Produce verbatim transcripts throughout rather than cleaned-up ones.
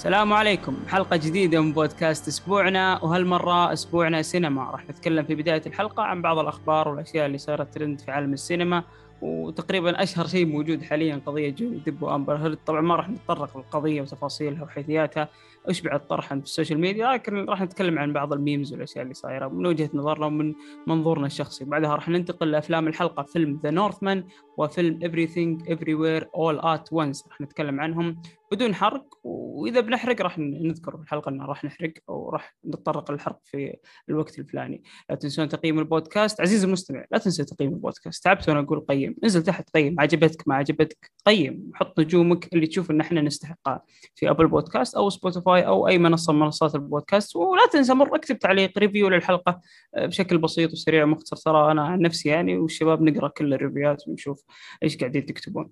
السلام عليكم. حلقة جديدة من بودكاست أسبوعنا، وهالمرة أسبوعنا سينما. راح نتكلم في بداية الحلقة عن بعض الأخبار والأشياء اللي صارت ترند في عالم السينما، وتقريبا أشهر شيء موجود حاليا قضية جوني ديب وأمبر هيرد. طبعا ما راح نتطرق للقضية وتفاصيلها وحيثياتها، أشبعت طرحا في السوشيال ميديا، لكن راح نتكلم عن بعض الميمز والأشياء اللي صايرة من وجهة نظرنا ومن منظورنا الشخصي. بعدها راح ننتقل لأفلام الحلقة، فيلم The Northman وفيلم Everything Everywhere All at Once. راح نتكلم عنهم بدون حرق، وإذا بنحرق راح نذكر في الحلقة أننا راح نحرق أو راح نتطرق للحرق في الوقت الفلاني. لا تنسون تقييم البودكاست. عزيزي المستمع لا تنسى تقييم البودكاست، تعبت وأنا أقول قيم، انزل تحت قيم، عجبتك ما عجبتك قيم، حط نجومك اللي تشوف إن إحنا نستحقها في أبل بودكاست أو سبوتيفاي أو أي منصة من منصات البودكاست. ولا تنسى مرة اكتب تعليق ريفيو للحلقة بشكل بسيط وسريع ومختصر، ترى أنا عن نفسي يعني والشباب نقرأ كل الريفيوات ونشوف إيش قاعدين تكتبون.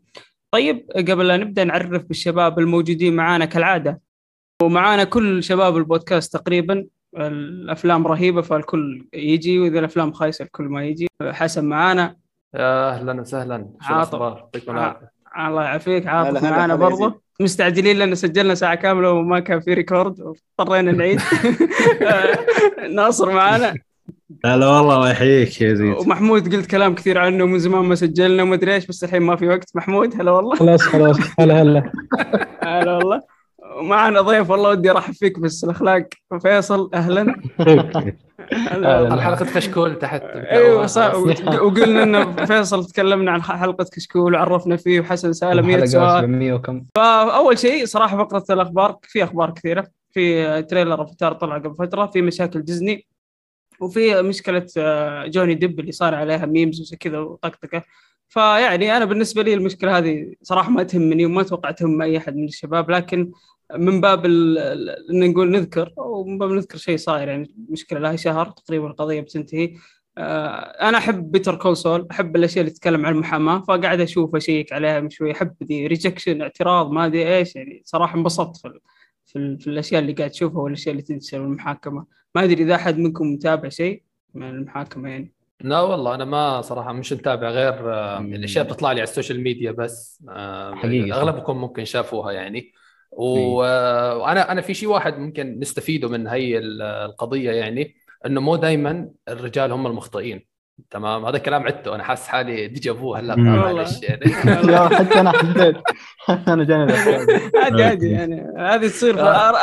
طيب قبل لا نبدأ نعرف بالشباب الموجودين معانا كالعادة، ومعانا كل شباب البودكاست تقريبا. الأفلام رهيبة فالكل يجي، وإذا الأفلام خايسة الكل ما يجي. حسن معانا، أهلا وسهلا. عاطف الله يعافيك، عاطف معانا برضه. مستعجلين لأن سجلنا ساعة كاملة وما كان في ريكورد واضطرينا نعيد. ناصر معانا، هلا والله، الله يحييك يا زيد. ومحمود قلت كلام كثير عنه من زمان ما سجلنا وما ادري ايش، بس الحين ما في وقت. محمود هلا والله، خلاص خلاص هلا هلا هلا والله. ومعنا ضيف والله ودي ارحب فيك بس الاخلاق، فيصل اهلا. حلقة كشكول تحت، ايوه صح. وقلنا ان فيصل تكلمنا عن حلقة كشكول وعرفنا فيه، وحسن سأل مية سؤال. فاول شيء صراحة فقرة الاخبار، في اخبار كثيرة. في تريلر أفاتار طلع قبل فترة، في مشاكل ديزني، وفي مشكلة جوني ديب اللي صار عليها ميمز وكذا وطقطقة. فيعني أنا بالنسبة لي المشكلة هذه صراحة ما تهمني وما توقعتهم أي أحد من الشباب، لكن من باب إن نقول نذكر، ومن باب نذكر شيء صاير. يعني مشكلة لها شهر تقريبا، القضية بتنتهي. أنا أحب بيتر كونسول، أحب الأشياء اللي تتكلم عن المحاماة، فقاعد أشوف أشيك عليها من شوي. أحب دي ريجكشن، اعتراض، ما دي إيش. يعني صراحة انبسطت في في الأشياء اللي قاعد تشوفها والأشياء اللي تنتشر والمحاكمة. ما أدري إذا أحد منكم متابع شيء من المحاكمة؟ يعني لا والله أنا ما صراحة مش متابع غير الأشياء بتطلع لي على السوشيال ميديا بس، أغلبكم ممكن شافوها يعني. وأنا أنا في شيء واحد ممكن نستفيده من هاي القضية، يعني إنه مو دايما الرجال هم المخطئين. تمام، هذا كلام عدته، أنا حاس حالي ديجافو هلا. معلش يعني لا حتى أنا حدد أنا جانب عادي عادي يعني، هذه تصير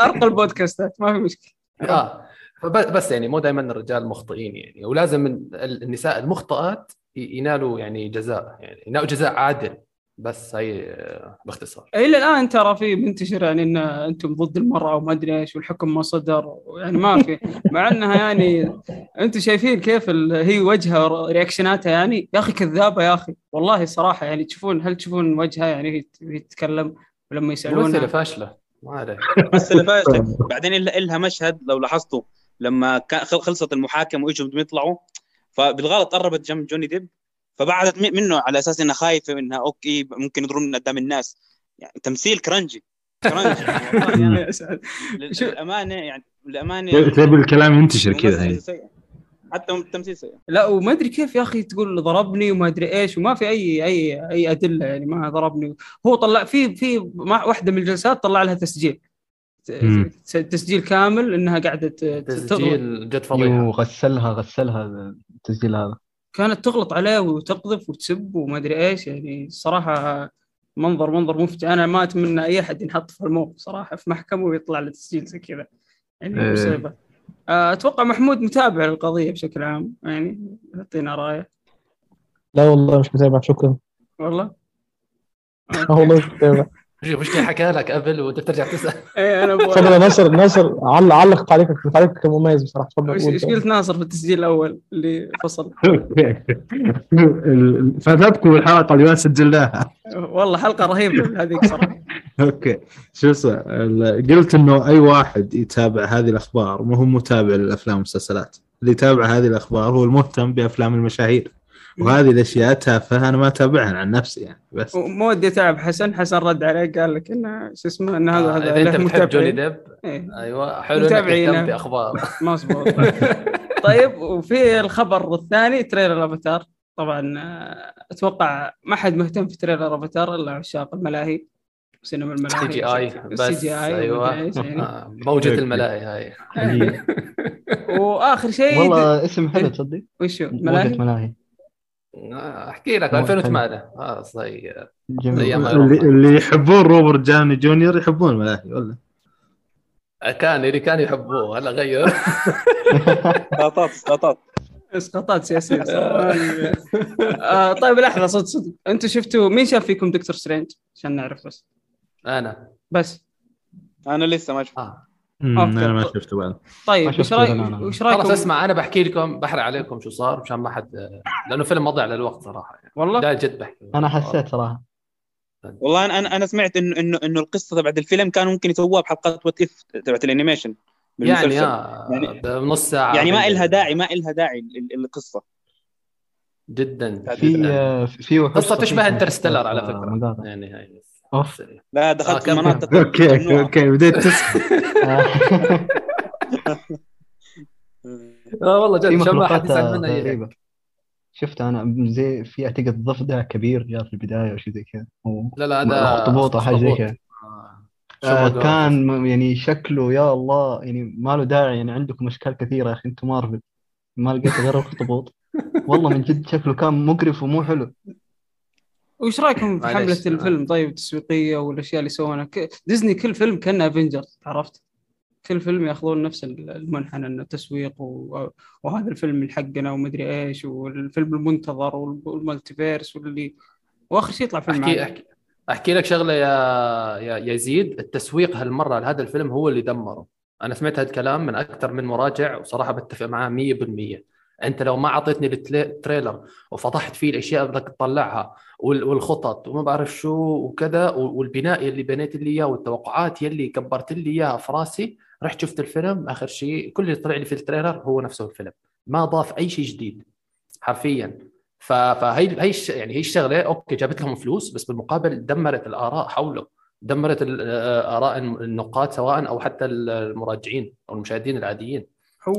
أرقى البودكاستات ما في مشكلة. آه بس يعني مو دائما الرجال مخطئين يعني، ولازم النساء المخطئات ينالوا يعني جزاء، يعني ينالوا جزاء عادل. بس هي باختصار. إلا الآن ترى في منتشر يعني إن أنتم ضد المرأة وما أدري إيش، والحكم ما صدر يعني ما في، مع أنها يعني أنتم شايفين كيف هي وجهها رياكشناتها يعني. يا أخي كذابة يا أخي والله صراحة يعني. تشوفون هل تشوفون وجهها يعني هي تتكلم ولما يسألونها ممثلة فاشلة ما أدري ممثلة فاشلة. بعدين إلها مشهد لو لاحظتوا لما خلصت المحاكمة وإجوا بدهم يطلعوا، فبالغلط قربت جنب جوني ديب فبعدت منه على اساس انها خايفه انها اوكي ممكن يضربني قدام الناس. يعني تمثيل كرنجي كرنجي يعني للامانه يعني للامانه تلاقي الكلام ينتشر كذا يعني، حتى التمثيل سيء. لا وما ادري كيف يا اخي تقول ضربني وما ادري ايش، وما في اي اي اي ادله يعني. ما ضربني هو، طلع في في واحده من الجلسات طلع لها تسجيل تسجيل كامل انها قاعده تسجيل جد فضيحه، وغسلها غسلها التسجيل هذا، كانت تغلط عليه وتقذف وتسب وما أدري إيش. يعني صراحة منظر منظر مفتي. أنا ما أتمنى أي أحد ينحط في الموقف صراحة، في محكمة ويطلع للتسجيل زي كذا يعني مصيبة. أتوقع محمود متابع القضية بشكل عام يعني، أعطينا رأيه. لا والله مش متابع، شكرا والله. والله مش متابع. مش كي حكى لك قبل وانت بترجع تسأل. ايه انا تفضل ناصر، ناصر علق تعليقك، تعليقك كان مميز بصراحه. تفضل. ايش قلت ناصر في التسجيل الاول اللي فصل؟ فاتتكم الحلقه اللي سجلناها والله حلقه رهيبه هذيك صراحه. اوكي شو صار؟ قلت انه اي واحد يتابع هذه الاخبار ما هو متابع للافلام والمسلسلات، اللي يتابع هذه الاخبار هو المهتم بافلام المشاهير وهذه الأشياء تافهة. أنا ما تابعها عن نفسي يعني، بس مو ودي تعب. حسن حسن رد عليه قال لك إنه شو اسمه إن هذا آه هذا إذا أنت بتحب جوني ديب إيه؟ أيوة حلو إنك تهتم بأخبار ما صبور. طيب وفي الخبر الثاني تريلر أفاتار. طبعا أتوقع ما حد مهتم في تريلر أفاتار إلا عشاق الملاهي سينما الملاهي سي جي اي بس سي جي اي ايوه يعني. موجة الملاهي هاي واخر شيء والله اسم حلو تصدق وشو موجة ملاهي احكي لك ألفين وثمانية خلاص هي اللي يحبون روبرت داوني جونيور يحبون الملاهي ولا كان اللي كان يحبوه هلا غير سقطات سقطات اسقاطات سياسية. طيب لحظة صدق صدق انتوا شفتوا مين شاف فيكم دكتور سترينج عشان نعرف؟ بس انا بس انا لسه ما شفت آه. انا ما شفته بعد. طيب ايش رايك ايش رايك خلاص اسمع انا بحكي لكم بحرق عليكم شو صار مشان ما حد لانه فيلم مضيع للوقت صراحة يعني. والله لا جد بحكي انا حسيت صراحة والله انا انا سمعت انه انه انه القصة تبعت الفيلم كان ممكن يسووها بحلقات وات اف تبعت الانيميشن يعني آه يعني نص ساعة يعني ما إلها داعي ما إلها داعي القصة جدا في في قصة تشبه انترستيلر على فكرة يعني هاي أوف. لا دخلت آه مناطق اوكي اوكي, أوكي. بديت تسخن اه والله جد شبه حد يسأل منها غريبة شفت انا زي في اعتقد ضفدع كبير جاء في البداية او شيء زي كذا لا لا هذا خطبوطة حاجة زي كذا آه كان يعني شكله يا الله يعني ما له داعي يعني عندكم أشكال كثيرة يا أخي أنتم مارفل ما لقيت غير الخطبوط والله من جد شكله كان مقرف ومو حلو. وإيش رأيكم في حملة الفيلم طيب التسويقية والأشياء اللي سوونها ديزني كل فيلم كان أفنجرز عرفت كل فيلم يأخذون نفس المنحنى إنه التسويق و... وهذا الفيلم الحقنا ومدري إيش والفيلم المنتظر والمالتيفيرس واللي وآخر شيء يطلع فيلم أحكي أحكي أحكي لك شغلة يا يا يزيد التسويق هالمرة لهذا الفيلم هو اللي دمره. أنا سمعت هذا الكلام من أكثر من مراجع وصراحة بتفق معاه مية بالمية. أنت لو ما عطيتني التريلر وفضحت فيه الأشياء بدك تطلعها والخطط وما بعرف شو وكذا والبناء اللي بنيت لي إياه والتوقعات يلي كبرت لي إياها في راسي رحت شفت الفيلم آخر شيء كل اللي طلع لي في التريلر هو نفسه الفيلم ما ضاف أي شيء جديد حرفياً. فهي هي يعني هي الشغله اوكي جابت لهم فلوس بس بالمقابل دمرت الاراء حوله دمرت اراء النقاد سواء او حتى المراجعين او المشاهدين العاديين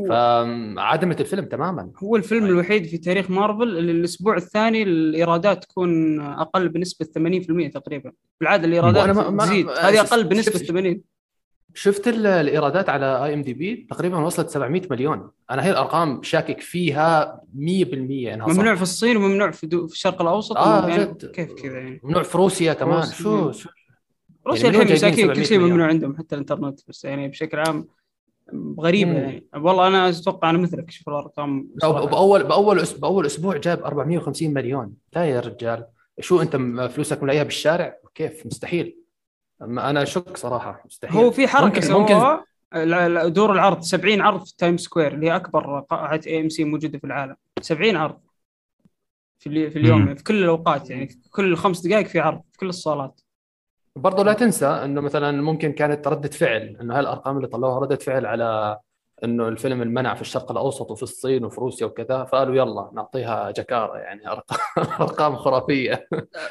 فعدمت الفيلم تماما. هو الفيلم يعني. الوحيد في تاريخ مارفل اللي الاسبوع الثاني الايرادات تكون اقل بنسبه ثمانين بالمية تقريبا بالعاده الايرادات تزيد هذه اقل بنسبه ثمانين. شفت الايرادات على اي ام دي بي تقريبا وصلت سبعمية مليون. انا هاي الارقام شاكك فيها مية بالمية انها ممنوع في الصين وممنوع في, في الشرق الاوسط آه يعني كيف كذا يعني ممنوع في روسيا كمان روسيا. شو, شو روسيا يعني الحين مساكين كل شيء ممنوع عندهم حتى الانترنت بس يعني بشكل عام غريبه يعني. والله انا اتوقع انا مثلك شوف الارقام باول باول أسبوع باول اسبوع جاب أربعمية وخمسين مليون. لا يا رجال شو انت فلوسك ملاقيها بالشارع كيف مستحيل. ما أنا شك صراحة مستحيل. هو في حركة سووها دور العرض سبعين عرض في تايم سكوير اللي هي أكبر قاعة إيه إم سي موجودة في العالم سبعين عرض في اليوم في اليوم في كل الأوقات يعني في كل خمس دقائق في عرض في كل الصالات. برضو لا تنسى إنه مثلا ممكن كانت ردة فعل إنه هالأرقام اللي طلعوها ردة فعل على إنه الفيلم المنع في الشرق الأوسط وفي الصين وفي روسيا وكذا فقالوا يلا نعطيها جكارة يعني أرقام خرافية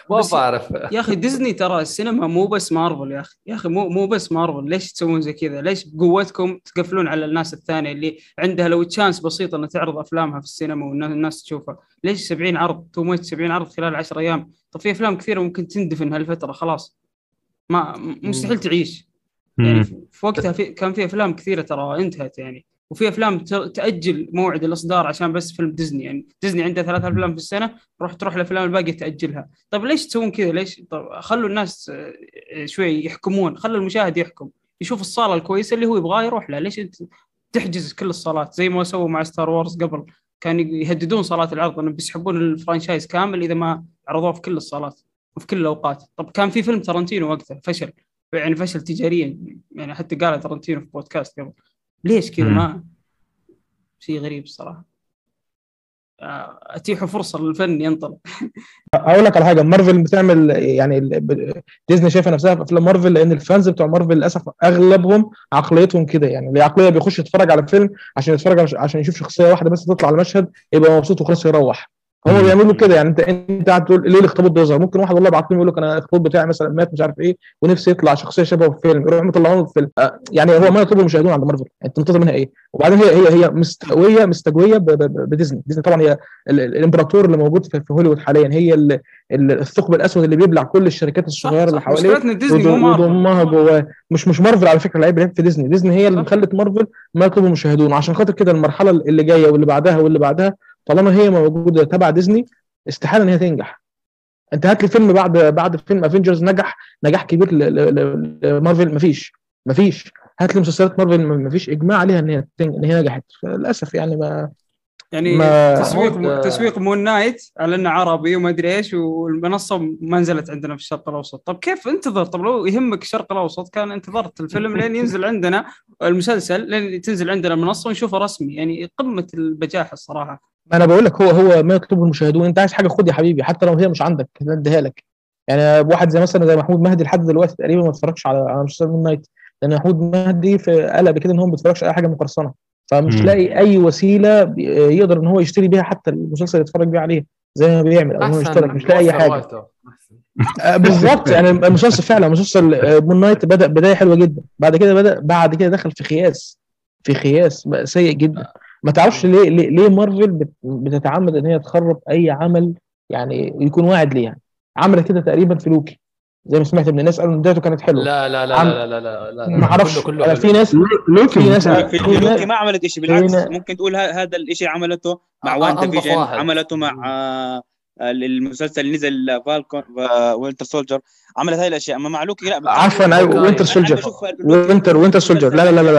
ما بعرف يا أخي ديزني ترى السينما مو بس مارفل يا أخي يا أخي مو مو بس مارفل. ليش تسوون زي كذا؟ ليش بقوتكم تقفلون على الناس الثانية اللي عندها لو تشانس بسيطة أن تعرض أفلامها في السينما والناس تشوفها؟ ليش سبعين عرض تو ميت سبعين عرض خلال عشر أيام؟ طب في أفلام كثيرة ممكن تندفن هالفترة خلاص ما مستحيل تعيش يعني في وقتها في كان في أفلام كثيرة ترى انتهت يعني وفي أفلام تأجل موعد الإصدار عشان بس فيلم ديزني يعني ديزني عنده ثلاثة أفلام في السنة روح تروح الأفلام الباقي تأجلها. طب ليش تسوون كذا ليش؟ طب خلوا الناس شوي يحكمون خلوا المشاهد يحكم يشوف الصالة الكويسة اللي هو يبغاه يروح لها. ليش تحجز كل الصالات زي ما سووا مع ستار وورز قبل كان يهددون صالات العرض أنهم بيسحبون الفرانشايز كامل إذا ما عرضوه في كل الصالات وفي كل الأوقات. طب كان في فيلم تارانتينو وقتها فشل يعني فشل تجاريا يعني حتى قال تارانتينو في بودكاست قبل ليش كذا ما شيء غريب الصراحه اتيحوا فرصه للفن ينطلق. اقول لك على حاجه مارفل بتعمل يعني ديزني شايفه نفسها في افلام مارفل لان الفانز بتوع مارفل للاسف اغلبهم عقليتهم كده يعني العقليه بيخش يتفرج على فيلم عشان يتفرج عشان يشوف شخصيه واحده بس تطلع على المشهد يبقى مبسوط وخلاص يروح هم بيعملوا كده يعني. انت انت قاعد تقول ليه الاخطبوط بيظهر؟ ممكن واحد والله يبعت لهم يقول لك انا الاخطبوط بتاعي مثلا مات مش عارف ايه ونفسي يطلع شخصيه شبهه في فيلم، يروحوا مطلعينه في فيلم. آه يعني هو ما يطلبوا المشاهدون عند مارفل، انت منتظر منها ايه؟ وبعدين هي هي هي مستقويه مستقويه بديزني. ديزني طبعا هي الامبراطور اللي موجود في هوليوود حاليا، هي الثقب الاسود اللي بيبلع كل الشركات الصغيره اللي حواليه وضمها جواه، مش مش مارفل على فكره. العيب في ديزني، ديزني هي اللي خلت مارفل ما يطلبوا المشاهدون. عشان خاطر كده المرحله اللي جايه واللي بعدها واللي بعدها طالما هي موجوده تبع ديزني استحاله ان هي تنجح. انت هات لي فيلم بعد بعد فيلم افنجرز نجح نجاح كبير لمارفل، مفيش مفيش هات لي مسلسلات مارفل مفيش اجماع عليها ان هي ان هي نجحت للاسف يعني. ما يعني ما تسويق م... تسويق مون نايت على انه عربي وما ادري ايش، والمنصه ما نزلت عندنا في الشرق الاوسط. طب كيف انتظر؟ طب لو يهمك الشرق الاوسط كان انتظرت الفيلم لين ينزل عندنا المسلسل، لين تنزل عندنا المنصه ونشوفه رسمي. يعني قمه البجاحه الصراحه. ما انا بقول لك هو هو ما يطلبه المشاهدون. انت عايز حاجه خد يا حبيبي حتى لو هي مش عندك اديها لك يعني. واحد زي مثلا زي محمود مهدي لحد دلوقتي تقريبا ما اتفرجش على على مسلسل مون نايت، لان محمود مهدي في قلب كده ان هو ما بيتفرجش على حاجه مقرصنه، فمش لاقي اي وسيله يقدر ان هو يشتري بيها حتى المسلسل يتفرج بيه عليه زي ما بيعمل، او هو يشترك مش لاقي اي حاجه بالظبط يعني. المسلسل فعلا مسلسل مون نايت بدا بدايه حلوه جدا، بعد كده بدا بعد كده دخل في خياس في خياس سيء جدا. ما تعرفش ليه ليه, ليه مارفل بتتعمد ان هي تخرب اي عمل يعني يكون واعد ليه يعني. عملت كده تقريبا في لوكي زي ما سمعت من الناس قالوا بدايته كانت حلوه. لا لا لا عم... لا لا لا لا ما اعرفش في ناس لوكي في ناس في لوكي ما عملت شيء بالعكس. ممكن تقول هذا الشيء عملته مع واندا فيجن، عملته مع المسلسل اللي نزل فالكون وينتر سولجر، عملت هاي الاشياء. اما مع لوكي لا عفوا وينتر سولجر وينتر وينتر سولجر لا لا لا لا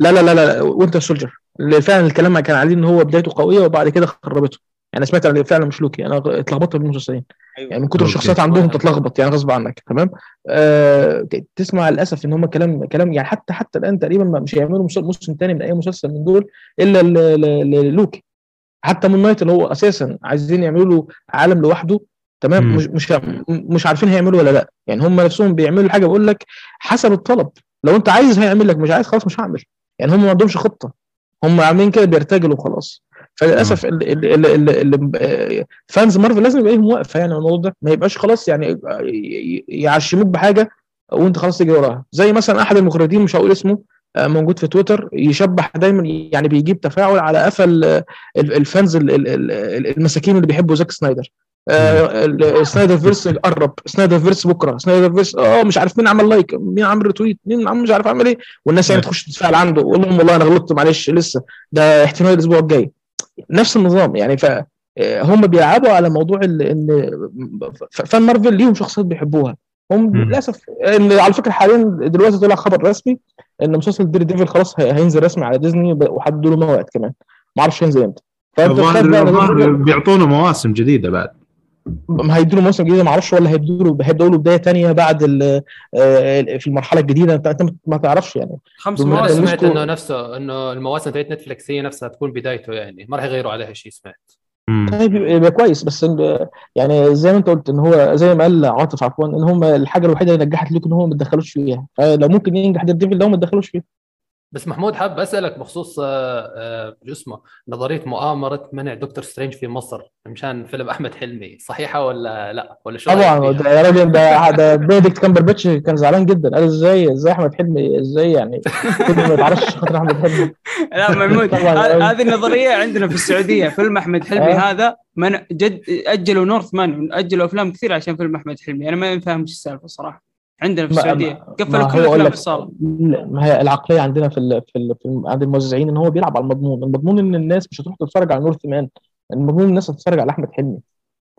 لا لا لا لا وينتر سولجر اللي فعلا الكلام ما كان عليه ان هو بدايته قويه وبعد كده خربته يعني. سمعت ان فعلا مش لوكي، انا اتلخبطت بالمسلسلين يعني من كتر الشخصيات عندهم تتلخبط يعني غصب عنك. تمام أه تسمع للاسف ان هم كلام كلام يعني حتى حتى الان تقريبا مش هيعملوا موسم ثاني من اي مسلسل من دول الا لوكي. حتى مون نايت اللي هو اساسا عايزين يعملوا له عالم لوحده تمام، مش مش مش عارفين هيعملوا ولا لا يعني. هم نفسهم بيعملوا حاجه بقول لك حسب الطلب، لو انت عايز هيعمل لك، مش عايز خلاص مش هعمل يعني. هم ما عندهمش خطه، هم عاملين كده بيرتجلوا خلاص. فللاسف فانز مارفل لازم يبقى لهم واقفه يعني الموضوع ده، ما يبقاش خلاص يعني يعشموك بحاجه وانت خلاص تجي وراها. زي مثلا احد المخرجين مش هقول اسمه موجود في تويتر يشبح دايما يعني بيجيب تفاعل على قفل الفانز المساكين اللي بيحبوا زاك سنايدر. سنايدر فيرس قرب، سنايدر فيرس بكره، سنايدر فيرس اه مش عارف مين عمل لايك، مين عمل تويت، مين عم مش عارف عمل ايه، والناس يعني تخش تتفاعل عنده وقول لهم والله انا غلطت معلش لسه ده احتمال الاسبوع الجاي. نفس النظام يعني. فهم بيلعبوا على موضوع ان فان مارفل ليهم شخصيات بيحبوها هم للاسف. على فكره حاليا دلوقتي طلع خبر رسمي ان مسلسل دير ديفل خلاص هينزل رسمي على ديزني وحد له موعد كمان ما اعرفش هينزل امتى. بيعطونا مواسم جديده بعد، ما هيدوا له موسم جديد ما اعرفش، ولا هيدوا له هيبداوا له بدايه ثانيه بعد في المرحله الجديده انت ما تعرفش يعني. خمس مواسم سمعت انه نفسه انه المواسم تاعت نتفلكس هي نفسها تكون بدايته يعني، ما راح يغيروا عليها شيء سمعت. طيب يبقى كويس، بس يعني زي ما انت قلت ان هو زي ما قال عاطف عفوا ان هم الحاجه الوحيده اللي نجحت ليك ان هم ما تدخلوش فيها، لو ممكن ينجح ديفل لو ما تدخلوش فيه. بس محمود حاب اسالك بخصوص اسمه نظريه مؤامره منع دكتور سترينج في مصر مشان فيلم احمد حلمي، صحيحه ولا لا ولا شو؟ طبعا يا راجل ده ده بيدكت كامبرباتش كان زعلان جدا قال ازاي ازاي احمد حلمي ازاي يعني ما تعرفش خاطر احمد حلمي. لا محمود هذه النظريه عندنا في السعوديه فيلم احمد حلمي هذا من جد اجلوا نورثمان اجلوا افلام كثير عشان فيلم احمد حلمي. انا ما فاهمش السالفه صراحه عندنا في السعوديه قفلوا كل الافلام الصاله. ما هي العقليه عندنا في ال في, ال في عند الموزعين ان هو بيلعب على المضمون. المضمون ان الناس مش هتروح تتفرج على نورثمان، المضمون الناس هتتفرج على احمد حلمي.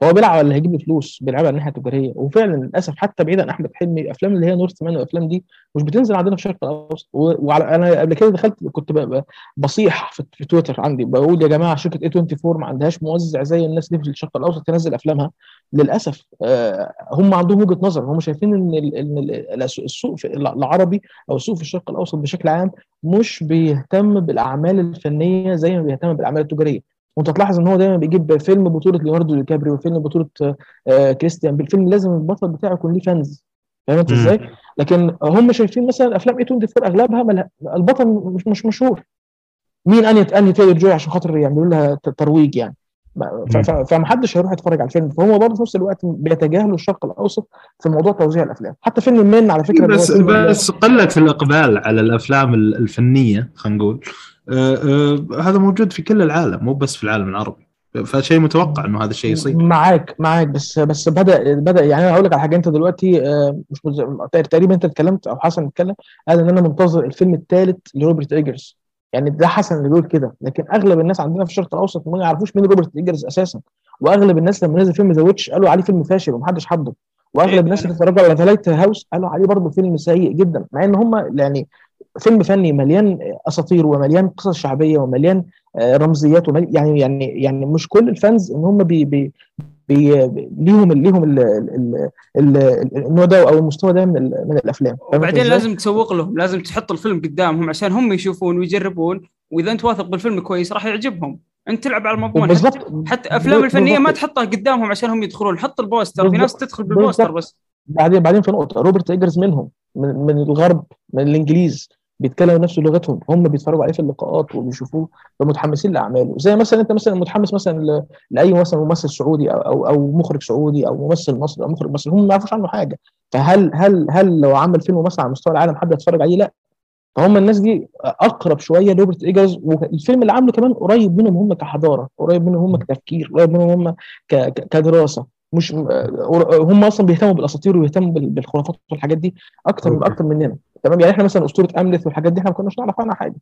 هو بيلعب على اللي هيجيب له فلوس، بيلعب على الناحيه التجاريه. وفعلا للاسف حتى بعيد عن احمد حلمي الافلام اللي هي نورثمان والافلام دي مش بتنزل عندنا في الشرق الاوسط. وانا قبل كده دخلت كنت بصيح في تويتر عندي بقول يا جماعه شركه إيه أربعة وعشرين ما عندهاش موزع زي الناس اللي في الشرق الاوسط تنزل افلامها. للاسف هم عندهم وجهه نظر، هم شايفين ان السوق العربي او السوق في الشرق الاوسط بشكل عام مش بيهتم بالاعمال الفنيه زي ما بيهتم بالاعمال التجاريه. وانت تلاحظ ان هو دايما بيجيب فيلم بطوله ليوناردو دي كابريو وفيلم بطوله آه كريستيان بيل، الفيلم لازم البطل بتاعه يكون ليه فانز، فهمت ازاي؟ لكن هم شايفين مثلا افلام إيه أربعة وعشرين اغلبها ملها. البطل مش مش مشهور. مين انيت انيت تايلر جوي عشان خاطر يعملوا لها ترويج يعني. فمحدش هيروح يتفرج على الفيلم. فهو برضه في نفس الوقت بيتجاهلوا الشرق الاوسط في موضوع توزيع الافلام. حتى فيلم من على فكره بس, بس قله الاقبال على الافلام الفنيه خلينا نقول هذا موجود في كل العالم مو بس في العالم العربي، فشيء متوقع انه هذا الشيء يصير. معاك معاك بس بس بدا بدا يعني انا هقول لك على حاجه. انت دلوقتي مش تقريبا انت اتكلمت او حسن اتكلم قال ان انا منتظر الفيلم الثالث لروبرت إيجرز، يعني ده حسن اللي بيقول كده، لكن اغلب الناس عندنا في الشرق الاوسط ما يعرفوش مين روبرت إيجرز اساسا، واغلب الناس لما نزل فيلم ذا ويتش قالوا عليه فيلم فاشل ومحدش حبه، واغلب الناس اللي اتفرجوا على ذا لايت هاوس قالوا عليه برضه فيلم سيء جدا، مع ان هم يعني فيلم فني مليان اساطير ومليان قصص شعبيه ومليان رمزيات ومليان يعني يعني يعني مش كل الفانز ان هم بي بي ليهم ليهم النوع ده او المستوى ده من, من الافلام. وبعدين لازم تسوق لهم، لازم تحط الفيلم قدامهم عشان هم يشوفون ويجربون، واذا انت واثق بالفيلم كويس راح يعجبهم. انت تلعب على المضمون. حتى افلام الفنيه ما تحطها قدامهم عشان هم يدخلون، حط البوستر. في ناس تدخل بالبوستر بس. بعدين بعدين في نقطه روبرت إيجرز منهم، من, من الغرب، من الانجليز، بيتكلموا نفس لغتهم، هم بيتفرجوا عليه في اللقاءات وبيشوفوه فمتحمسين لاعماله. زي مثلا انت مثلا متحمس مثلا لاي مثلا ممثل سعودي او او, أو مخرج سعودي او ممثل مصري او مخرج مصري هم ما يعرفوش عنه حاجه، فهل هل هل لو عمل فيلم مثلا على مستوى العالم حد يتفرج عليه؟ لا، فهم الناس دي اقرب شويه لروبرت إيجرز، والفيلم اللي عامله كمان قريب منهم هم كحضاره، قريب منهم هم كتفكير، قريب منهم هم كدراسه. مش هم اصلا بيهتموا بالاساطير ويهتموا بالخرافات والحاجات دي اكتر من اكتر مننا، تمام؟ يعني احنا مثلا اسطوره املث والحاجات دي احنا ما كناش نعرف عنها حاجه،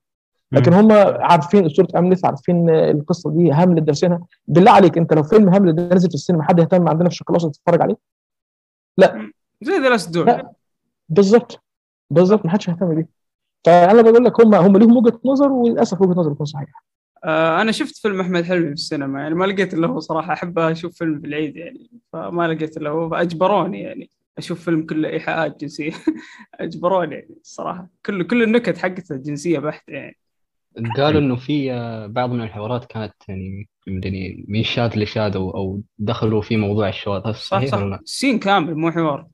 لكن هم عارفين اسطوره املث، عارفين القصه دي، هاملت درسينها. بالله عليك انت لو فيلم هاملت ده نزل في السينما حد يهتم عندنا في الشرق الاوسط يتفرج عليه؟ لا، زي ده الاسدول بالظبط بالظبط، ما حدش يهتم بيه. فانا بقول لك هم هم ليهم وجهه نظر، وللاسف وجهه نظر تكون صحيحه. انا شفت فيلم احمد حلمي في السينما، يعني ما لقيت الا هو صراحه. احب اشوف فيلم في العيد يعني، فما لقيت الا هو، فاجبروني يعني اشوف فيلم كله ايحاءات جنسيه اجبروني يعني الصراحه، كل كل النكت حقتها جنسيه بحته يعني. قالوا انه في بعض من الحوارات كانت يعني مدني من شاد لشاد او دخلوا في موضوع الشواذ، صحيح ولا لا؟ سين كامل مو حوار،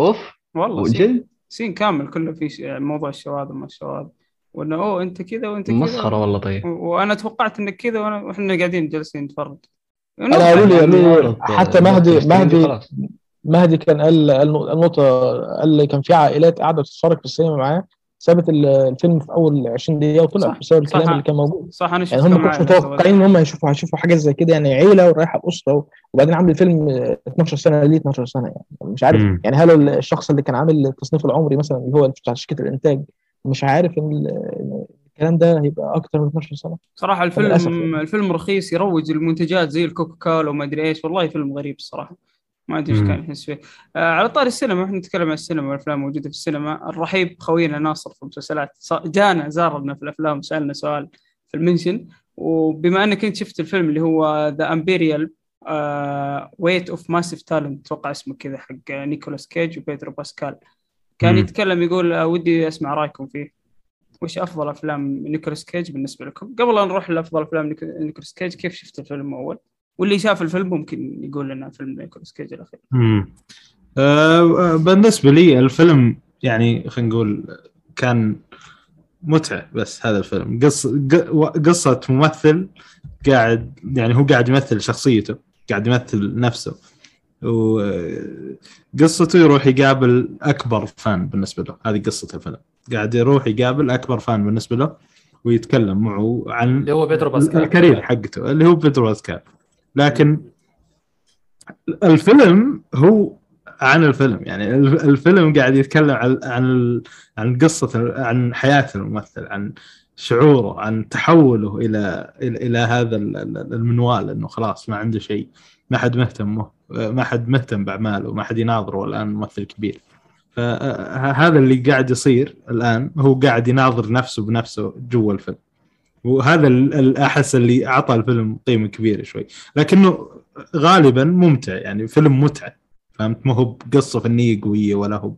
اوف والله سين. سين كامل كله في موضوع الشواذ وما الشواذ، وأنه أوه أنت كذا وأنت كذا مسخرة والله. طيب وأنا توقعت أنك كذا وأنا وإحنا قاعدين جالسين نتفرج. أنا أقول يعني حتى مهدي مهدي مهدي كان قال النقطة، قال كان في عائلات قاعدة تتفرج في السينما معاه، سابت الفيلم في أول عشرين دقيقة وطلع بسبب الكلام صح اللي كان موجود. صح أنا يعني هم كانوا متوقعين إن هم يشوفوا هيشوفوا حاجة زي كده، يعني عيلة ورايحة بأسرة، وبعدين عامل الفيلم اثنا عشر سنة ليه اثنا عشر سنة يعني مش عارف م. يعني هل الشخص اللي كان عامل التصنيف العمري مثلا اللي هو بتاع شركة الإنتاج مش عارف ان الكلام ده هيبقى اكتر من اثنا عشر سنة؟ صراحه الفيلم الفيلم رخيص، يروج المنتجات زي الكوكاكولا وما ادري ايش. والله فيلم غريب الصراحه، ما ادري ايش كان يحس فيه. آه على طار السينما، احنا نتكلم عن السينما والافلام موجوده في السينما. الرحيب خوينا ناصر في المسلسلات جانا زارنا في الافلام وسالنا سؤال في المنشن، وبما انك انت شفت الفيلم اللي هو ذا امبيريال ويت اوف ماسيف تالنت، اتوقع اسمه كذا، حق نيكولاس كيج وبيدرو باسكال، كان يتكلم يقول ودي أسمع رأيكم فيه. وش أفضل أفلام نيكولاس كيج بالنسبة لكم؟ قبل أن نروح لأفضل أفلام نيكولاس كيج، كيف شفت الفيلم أول؟ واللي شاف الفيلم ممكن يقول لنا فيلم نيكولاس كيج الأخير. أه بالنسبة لي الفيلم يعني خلينا نقول كان متعة. بس هذا الفيلم قصة قصة ممثل قاعد يعني هو قاعد يمثل شخصيته، قاعد يمثل نفسه، وقصته يروح يقابل أكبر فان بالنسبة له. هذه قصة الفيلم، قاعد يروح يقابل أكبر فان بالنسبة له ويتكلم معه عن اللي هو بيدرو باسكال، الكارير حقته اللي هو بيدرو باسكال. لكن الفيلم هو عن الفيلم، يعني الفيلم قاعد يتكلم عن عن عن قصة، عن حياة الممثل، عن شعوره، عن تحوله إلى إلى هذا المنوال، إنه خلاص ما عنده شيء، ما حد مهتمه، ما حد مهتم بأعماله، ما حد يناظره الآن ممثل كبير. فهذا اللي قاعد يصير الآن، هو قاعد يناظر نفسه بنفسه جوا الفيلم، وهذا الأحس اللي أعطى الفيلم قيمة كبيرة شوي. لكنه غالبا ممتع، يعني فيلم متعة، فهمت؟ ما هو بقصة فنية قوية، ولا هو